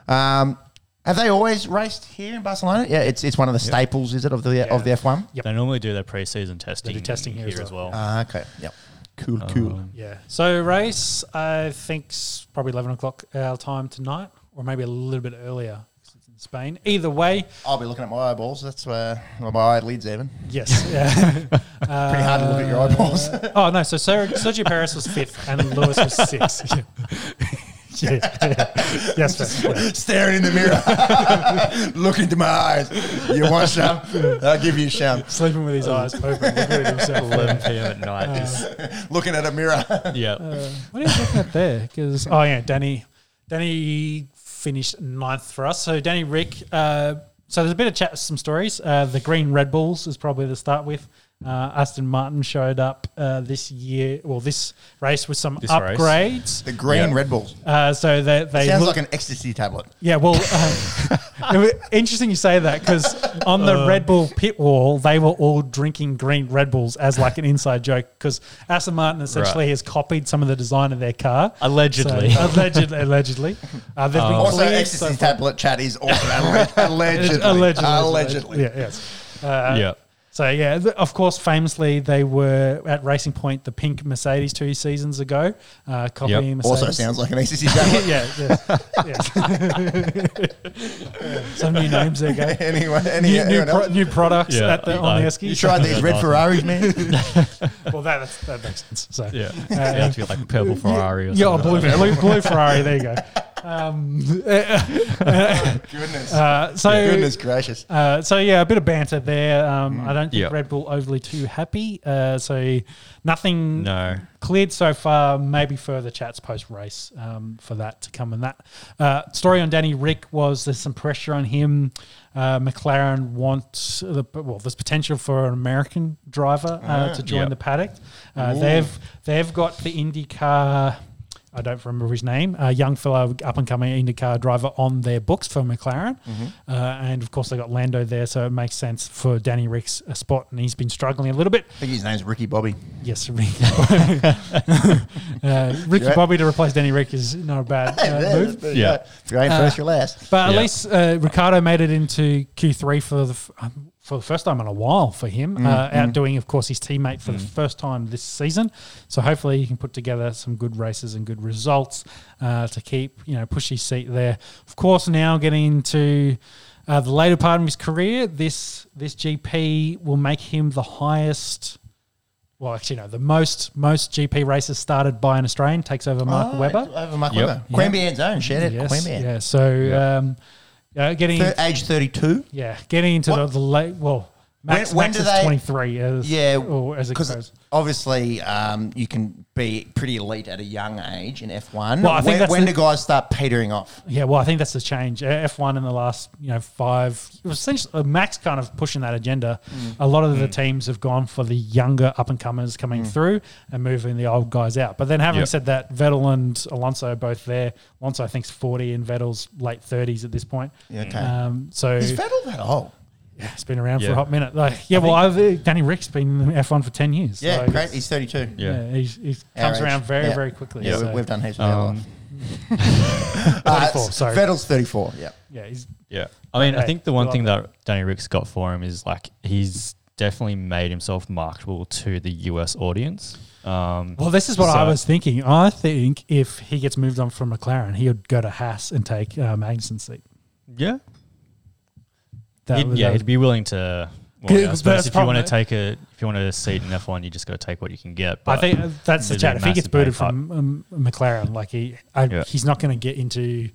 Um, have they always raced here in Barcelona? Yeah, it's it's one of the yep. staples, is it, of the yeah. of the F one? Yep. They normally do their pre-season testing, they do testing here, here as well. Ah, well. uh, okay, yep. Cool, um, cool. Yeah. So race, I think, probably eleven o'clock our time tonight. Or maybe a little bit earlier because it's in Spain. Either way, I'll be looking at my eyeballs. That's where well, my eye leads even. Yes. Yeah. uh, Pretty hard to look at your eyeballs. Oh, no. So Sergio, Sergio Perez was fifth and Lewis was sixth. Yeah. yeah, yeah. Yes, yeah. Staring in the mirror. Look into my eyes. You want some? I'll give you some. Sleeping with his eyes open. Looking at himself. eleven p.m. at night. Uh, looking at a mirror. Yeah. Uh, what are you looking at there? Because Oh, yeah. Danny. Danny... finished ninth for us. So Danny Rick, uh, so there's a bit of chat, some stories. Uh, the green Red Bulls is probably the start with. Uh, Aston Martin showed up uh, this year, well, this race with some this upgrades. Race. The green yeah. Red Bulls. Uh, so they, they sounds look, like an ecstasy tablet. Yeah, well, uh, it was interesting you say that because on the um. Red Bull pit wall, they were all drinking green Red Bulls as like an inside joke because Aston Martin essentially right. has copied some of the design of their car. Allegedly. So, allegedly. Allegedly. Uh, um. Also, ecstasy so tablet chat is also allegedly. Allegedly. Allegedly. allegedly. Yeah, yes. Uh, yeah. So, yeah, th- of course, famously, they were at Racing Point, the pink Mercedes two seasons ago. Uh, copying yep. Mercedes. Also sounds like an E C C tablet. yeah, yeah, yeah. Some new names there, guys. Anyway, any, new, new, pro- new products yeah, at the, you know, on the Esky. You tried these red Ferraris, man? Well, that, that's, that makes sense. So, yeah, uh, yeah, like a purple Ferrari or yeah, something. Yeah, blue, blue, blue Ferrari, there you go. Um, oh, goodness. Uh, so, goodness gracious. Uh, so, yeah, a bit of banter there. Um, mm, I don't think yep. Red Bull overly too happy. Uh, so nothing no. cleared so far. Maybe further chats post-race um, for that to come. And that uh, story on Danny Rick was there's some pressure on him. Uh, McLaren wants the well. There's potential for an American driver uh, oh, to join yep. the paddock. Uh, they've they've got the IndyCar. I don't remember his name, a young fellow up-and-coming IndyCar driver on their books for McLaren. Mm-hmm. Uh, and, of course, they got Lando there, so it makes sense for Danny Rick's a spot, and he's been struggling a little bit. I think his name's Ricky Bobby. Yes, Ricky Bobby. uh, Ricky right. Bobby to replace Danny Rick is not a bad uh, move. Yeah. yeah. If you ain't first, you're last. But at yeah. least uh, Ricciardo made it into Q three for the f- um, for the first time in a while for him, mm, uh, mm. outdoing, of course, his teammate for mm. the first time this season. So hopefully he can put together some good races and good results uh, to keep, you know, push his seat there. Of course, now getting into uh, the later part of his career, this this G P will make him the highest, well, actually, no, the most most G P races started by an Australian, takes over Mark oh, Webber. Over Mark yep. Webber. Yep. Queanbeyan's own, shout out yes, Queanbeyan. Yeah, so... Yep. Um, Uh, getting Thir- into, age thirty-two. Yeah, getting into the, the late. Well, Max, when, when Max do is they, twenty-three. As, yeah, as it goes. Obviously, um, you can be pretty elite at a young age in F one. Well, I think when, when the, do guys start petering off? Yeah, well, I think that's the change. F one in the last, you know, five. It was essentially Max kind of pushing that agenda. Mm. A lot of mm. the teams have gone for the younger up and comers coming mm. through and moving the old guys out. But then, having yep. said that, Vettel and Alonso are both there. Alonso, I think, is forty, and Vettel's late thirties at this point. Yeah, okay. Um, so is Vettel that old? Yeah, it's been around yeah. for a hot minute. Like, yeah, I well, I've, Danny Rick's been in F one for ten years. Yeah, so great. He's thirty-two. Yeah, yeah he comes age. around very, yeah. very quickly. Yeah, so. we've done heaps of um, that life. uh, thirty-four, sorry. Vettel's thirty-four, yeah. Yeah, he's yeah. I mean, okay. I think the one thing that Danny Rick's got for him is, like, he's definitely made himself marketable to the U S audience. Um, well, this is what so. I was thinking. I think if he gets moved on from McLaren, he would go to Haas and take uh, Magnussen's seat. Yeah. He'd, yeah, he'd be willing to. Well, yeah, I suppose if you want to take a, if you want to seat in F one, you just got to take what you can get. But I think that's the chat. If he gets booted from um, McLaren, like he, I, yeah. he's not going to get into.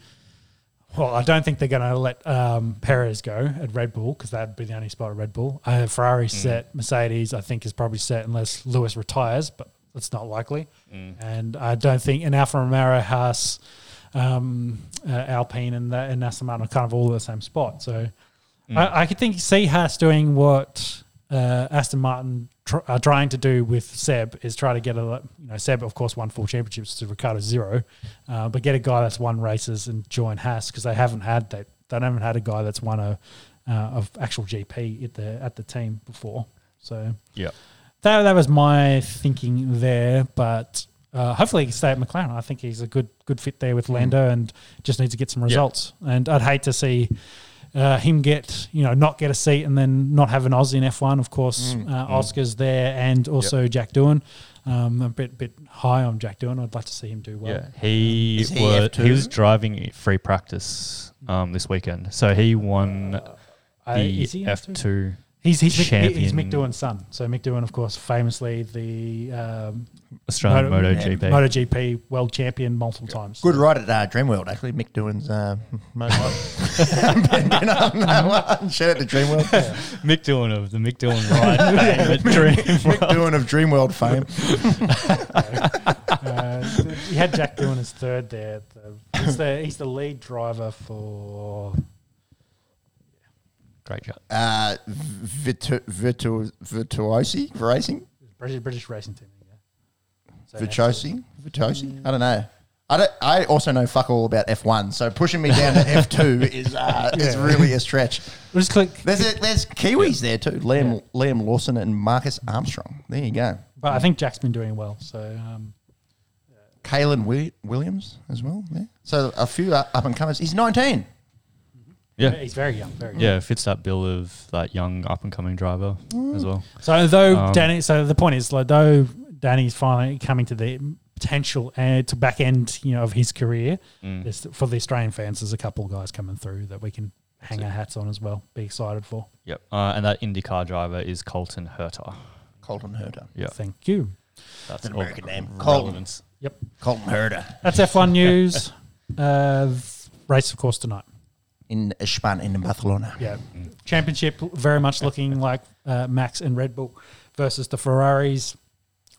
Well, I don't think they're going to let um, Perez go at Red Bull because that'd be the only spot at Red Bull. Uh, Ferrari's mm. set. Mercedes, I think, is probably set unless Lewis retires, but that's not likely. Mm. And I don't think an Alfa Romeo, Haas, um, uh, Alpine, and that, and Aston Martin are kind of all in the same spot. So. Mm. I, I could think see Haas doing what uh, Aston Martin tr- are trying to do with Seb is try to get a you know Seb of course won four championships to Ricciardo zero, uh, but get a guy that's won races and join Haas because they haven't had that they, they haven't had a guy that's won a uh, of actual G P at the at the team before. So yeah, that that was my thinking there, but. Uh, hopefully he can stay at McLaren. I think he's a good good fit there with Lando and just needs to get some results. Yep. And I'd hate to see uh, him get, you know, not get a seat and then not have an Aussie in F one. Of course, mm, uh, mm. Oscar's there and also yep. Jack Doohan. Um, a bit bit high on Jack Doohan. I'd like to see him do well. Yeah, he, he, were, he was driving free practice um, this weekend. So he won uh, the I, he F two. He's he's Mick, he's Mick Doohan's son. So Mick Doohan, of course, famously the um, Australian Moto, MotoGP MotoGP world champion multiple yeah. times. Good ride at uh, Dreamworld, actually. Mick Doohan's uh, motorbike. Been on that one. Shout out to Dreamworld. Yeah. Mick Doohan of the Mick Doohan ride. yeah. Dream Mick Doohan of Dreamworld fame. uh, he had Jack Doohan as third there. He's the, he's the lead driver for. Great shot. Uh, Virtu- Virtu- Virtuosi Racing? British, British Racing Team, yeah. So Virtuosi? Virtuosi? I don't know. I, don't, I also know fuck all about F one, so pushing me down to F two is uh, yeah. is really a stretch. We'll just click. There's, a, there's Kiwis there too. Liam yeah. Liam Lawson and Marcus Armstrong. There you go. But I think Jack's been doing well, so... Um, Kalen Wi- Williams as well, yeah. So a few up-and-comers. He's nineteen. Yeah, he's very young. Very young. Yeah, fits that bill of that young up and coming driver mm. as well. So though um, Danny, so the point is, like, though Danny's finally coming to the potential uh, to back end, you know, of his career. Mm. For the Australian fans, there's a couple of guys coming through that we can hang so, our hats on as well. Be excited for. Yep, uh, and that IndyCar driver is Colton Herta. Colton Herta. Yeah, thank you. That's an American name. Colton. Yep, Colton Herta. That's F one news. Uh, race, of course, tonight. In Spain, in Barcelona. Yeah. Championship, very much looking like uh, Max and Red Bull versus the Ferraris.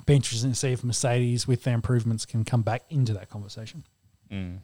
Be interesting to see if Mercedes, with their improvements, can come back into that conversation. Mm.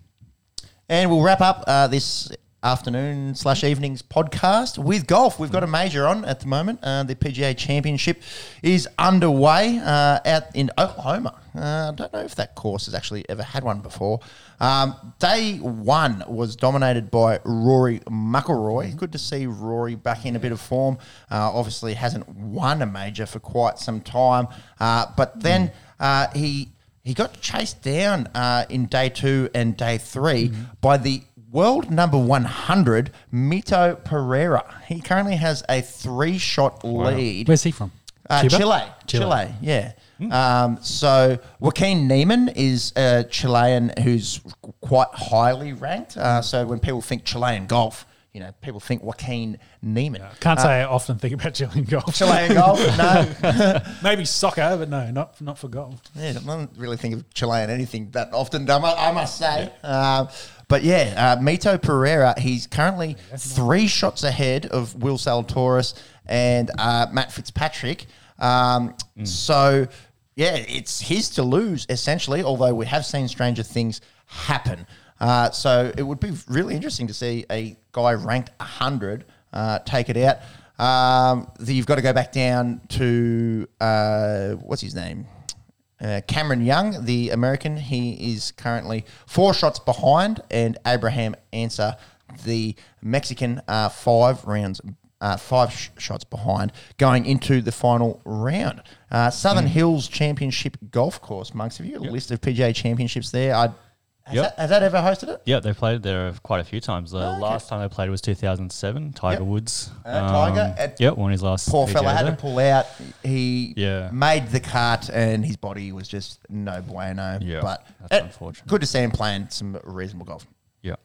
And we'll wrap up uh, this afternoon slash evening's podcast with golf. We've got a major on at the moment. Uh, the P G A Championship is underway uh, out in Oklahoma. Uh, I don't know if that course has actually ever had one before. Um, day one was dominated by Rory McIlroy. Good to see Rory back in a bit of form. Uh, obviously hasn't won a major for quite some time. Uh, but then uh, he he got chased down uh, in day two and day three mm-hmm. by the world number one hundred, Mito Pereira. He currently has a three-shot wow. lead. Where's he from? Uh, Chile. Chile. Chile, yeah. Mm. Um, so Joaquin Niemann is a Chilean who's quite highly ranked. Uh, so when people think Chilean golf, you know, people think Joaquin Niemann. Yeah, I can't uh, say I often think about Chilean golf. Chilean golf, no. Maybe soccer, but no, not not for golf. Yeah, I don't really think of Chilean anything that often, I must say. Yeah. Um, but yeah, uh, Mito Pereira, he's currently yeah, three nice. shots ahead of Will Zalatoris and uh, Matt Fitzpatrick. Um, mm. So, yeah, it's his to lose, essentially, although we have seen stranger things happen. Uh, so it would be really interesting to see a guy ranked one hundred uh, take it out. Um, the, you've got to go back down to, uh, what's his name? Uh, Cameron Young, the American. He is currently four shots behind, and Abraham Anser, the Mexican, uh, five rounds Uh, five sh- shots behind going into the final round. Uh, Southern mm. Hills Championship Golf Course, Monks. Have you got a yep. list of P G A Championships there? I, has, yep. that, has that ever hosted it? Yeah, they've played there quite a few times. The oh, okay. last time they played was two thousand seven, Tiger yep. Woods. Uh, um, Tiger? At yep, won his last Poor P G A fella had there. to pull out. He yeah. made the cut and his body was just no bueno. Yeah, but that's it, unfortunate. Good to see him playing some reasonable golf. Yeah.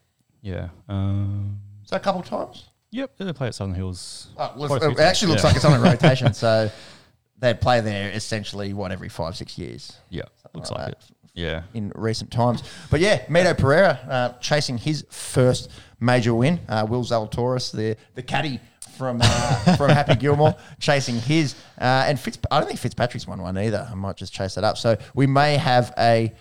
Yeah. Um, so a couple of times? Yep, they play at Southern Hills. Oh, looks, it actually looks yeah. like it's on a rotation, so they play there essentially, what, every five, six years. Yeah, looks like, like it. Yeah. In recent times. But yeah, Mito Pereira uh, chasing his first major win. Uh, Will Zalatoris, the, the caddy from uh, from Happy Gilmore, chasing his. Uh, and Fitz, I don't think Fitzpatrick's won one either. I might just chase that up. So we may have a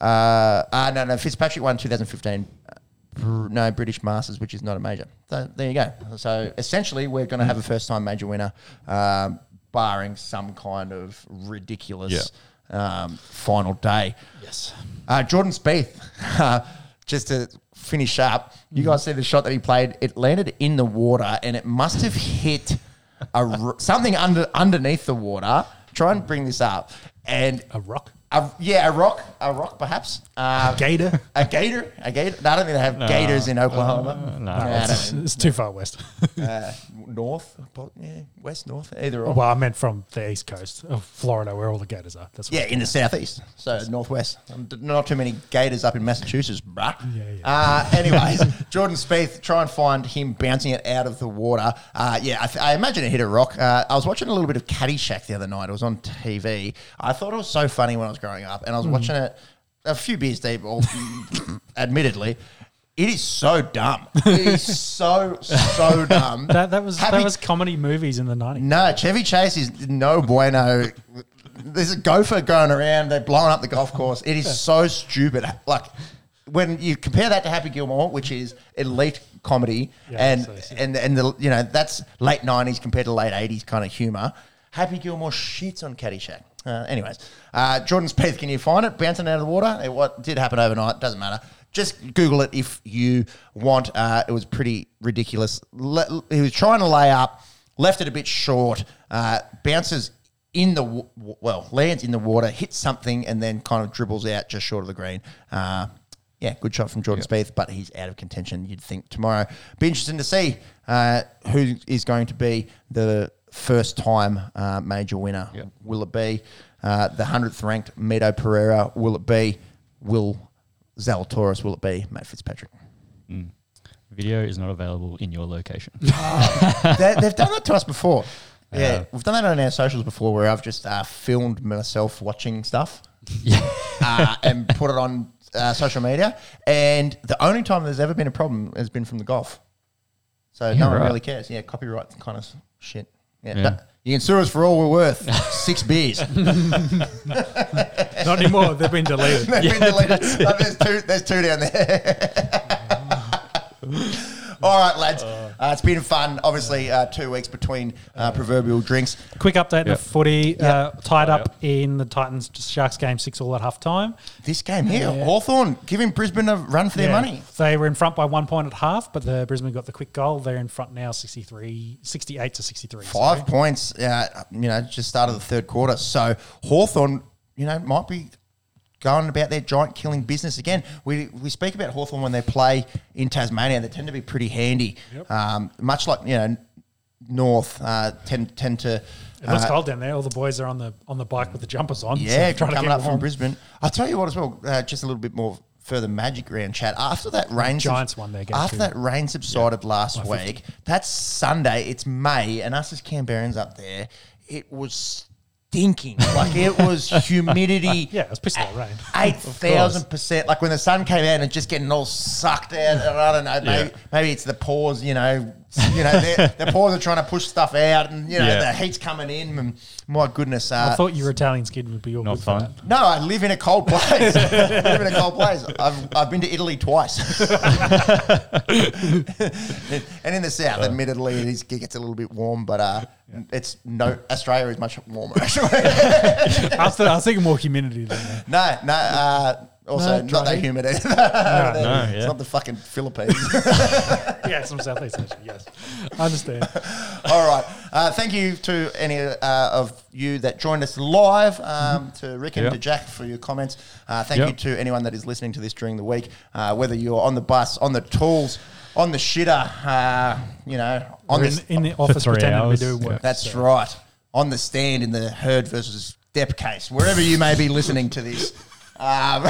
uh, – uh, no, no, Fitzpatrick won twenty fifteen uh, No, British Masters, which is not a major. So there you go. So essentially we're going to have a first-time major winner, um, barring some kind of ridiculous yeah. um, final day. Yes. Uh, Jordan Spieth, uh, just to finish up, you mm. guys see the shot that he played. It landed in the water and it must have hit a r- something under underneath the water. Try and bring this up. And a rock? A, yeah, a rock, a rock perhaps. Um, a gator? A gator, a gator. No, I don't think they have no. gators in Oklahoma. Uh, no, no, it's, it's too far west. uh, north, yeah, west, north, either or. Well, I meant from the east coast of Florida where all the gators are. That's what yeah, in the southeast, so northwest. Um, not too many gators up in Massachusetts, bruh. Yeah, yeah. Uh, anyways, Jordan Spieth, try and find him bouncing it out of the water. Uh, yeah, I, th- I imagine it hit a rock. Uh, I was watching a little bit of Caddyshack the other night. It was on T V. I thought it was so funny when I was growing up, and I was mm. watching it a few beers deep, all, admittedly. It is so dumb. It is so, so dumb. That that was Happy, that was comedy movies in the nineties. No, Chevy Chase is no bueno. There's a gopher going around. They're blowing up the golf course. It is so stupid. Like, when you compare that to Happy Gilmore, which is elite comedy, yeah, and, so, so. and and the you know, that's late nineties compared to late eighties kind of humour, Happy Gilmore shits on Caddyshack. Uh, anyways, uh, Jordan Spieth, can you find it? Bouncing out of the water. It what did happen overnight, doesn't matter. Just Google it if you want. Uh, it was pretty ridiculous. Le- he was trying to lay up, left it a bit short, uh, bounces in the, w- well, lands in the water, hits something, and then kind of dribbles out just short of the green. Uh, yeah, good shot from Jordan yep. Spieth, but he's out of contention, you'd think, tomorrow. Be interesting to see uh, who is going to be the first-time uh, major winner. Yep. Will it be uh, the hundredth-ranked Mito Pereira? Will it be Will Zalatoris? Will it be Matt Fitzpatrick? Mm. Video is not available in your location. Oh, they, they've done that to us before. Yeah, yeah, we've done that on our socials before where I've just uh, filmed myself watching stuff yeah. uh, and put it on uh, social media, and the only time there's ever been a problem has been from the golf. So yeah, no right. one really cares. Yeah, copyright kind of shit. Yeah. yeah. You can sue us for all we're worth. Six beers. Not anymore. They've been deleted. They've yeah, been deleted. No, there's, two, there's two down there. All right, lads. Uh, it's been fun. Obviously, uh, two weeks between uh, proverbial drinks. Quick update yep. the footy. Yep. Uh, tied oh, up yep. in the Titans Sharks game, six all at half time. This game here, yeah. Hawthorn giving Brisbane a run for yeah. their money. They were in front by one point at half, but the Brisbane got the quick goal. They're in front now, sixty-three, sixty-eight to sixty-three. Five sorry. points, uh, you know, just started the third quarter. So Hawthorn, you know, might be going about their giant killing business again. We we speak about Hawthorn when they play in Tasmania. They tend to be pretty handy, yep. um, much like you know North uh, tend tend to. It looks uh, cold down there. All the boys are on the on the bike with the jumpers on. Yeah, so coming up warm. From Brisbane. I'll tell you what as well. Uh, just a little bit more further Magic Round chat after that rain. Giants sub- won their game after too. that rain subsided yep. last week. That's Sunday. It's May, and us as Canberrans up there, it was. Thinking like it was humidity. Yeah, it was pissing out rain. Eight thousand percent. Like when the sun came out and just getting all sucked out. And I don't know. Maybe yeah. maybe it's the pores. You know, you know, the pores are trying to push stuff out, and you know yeah. the heat's coming in. And my goodness, uh, I thought your Italian skin would be all not good fine. For that. No, I live in a cold place. I live in a cold place. I've I've been to Italy twice, and in the south, uh, admittedly, it, is, it gets a little bit warm, but. Uh, It's no Australia is much warmer actually. I, was th- I was thinking more humidity than that. No, no. Uh, also, no, not that humid either. No, no, yeah. It's not the fucking Philippines. Yeah, it's from Southeast Asia. Yes, I understand. All right. Uh, thank you to any uh, of you that joined us live, um, to Rick and yep. to Jack for your comments. Uh, thank yep. you to anyone that is listening to this during the week, uh, whether you're on the bus, on the tools, on the shitter, uh, you know, on the in, in the office pretending hours. We do work. Yeah. That's so. right. On the stand in the Herd versus Depp case, wherever you may be listening to this. Um,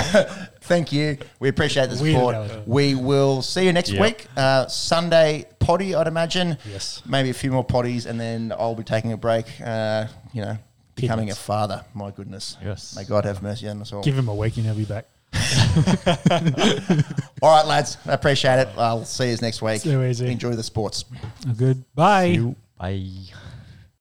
thank you. We appreciate the support. We will see you next yep. week. Uh, Sunday potty, I'd imagine. Yes. Maybe a few more potties, and then I'll be taking a break. Uh, you know, becoming Kidness. a father. My goodness. Yes. May God have mercy on us all. Give him a week, and he'll be back. All right, lads. I appreciate it. I'll see you next week. So easy. Enjoy the sports. Good. Bye. Bye.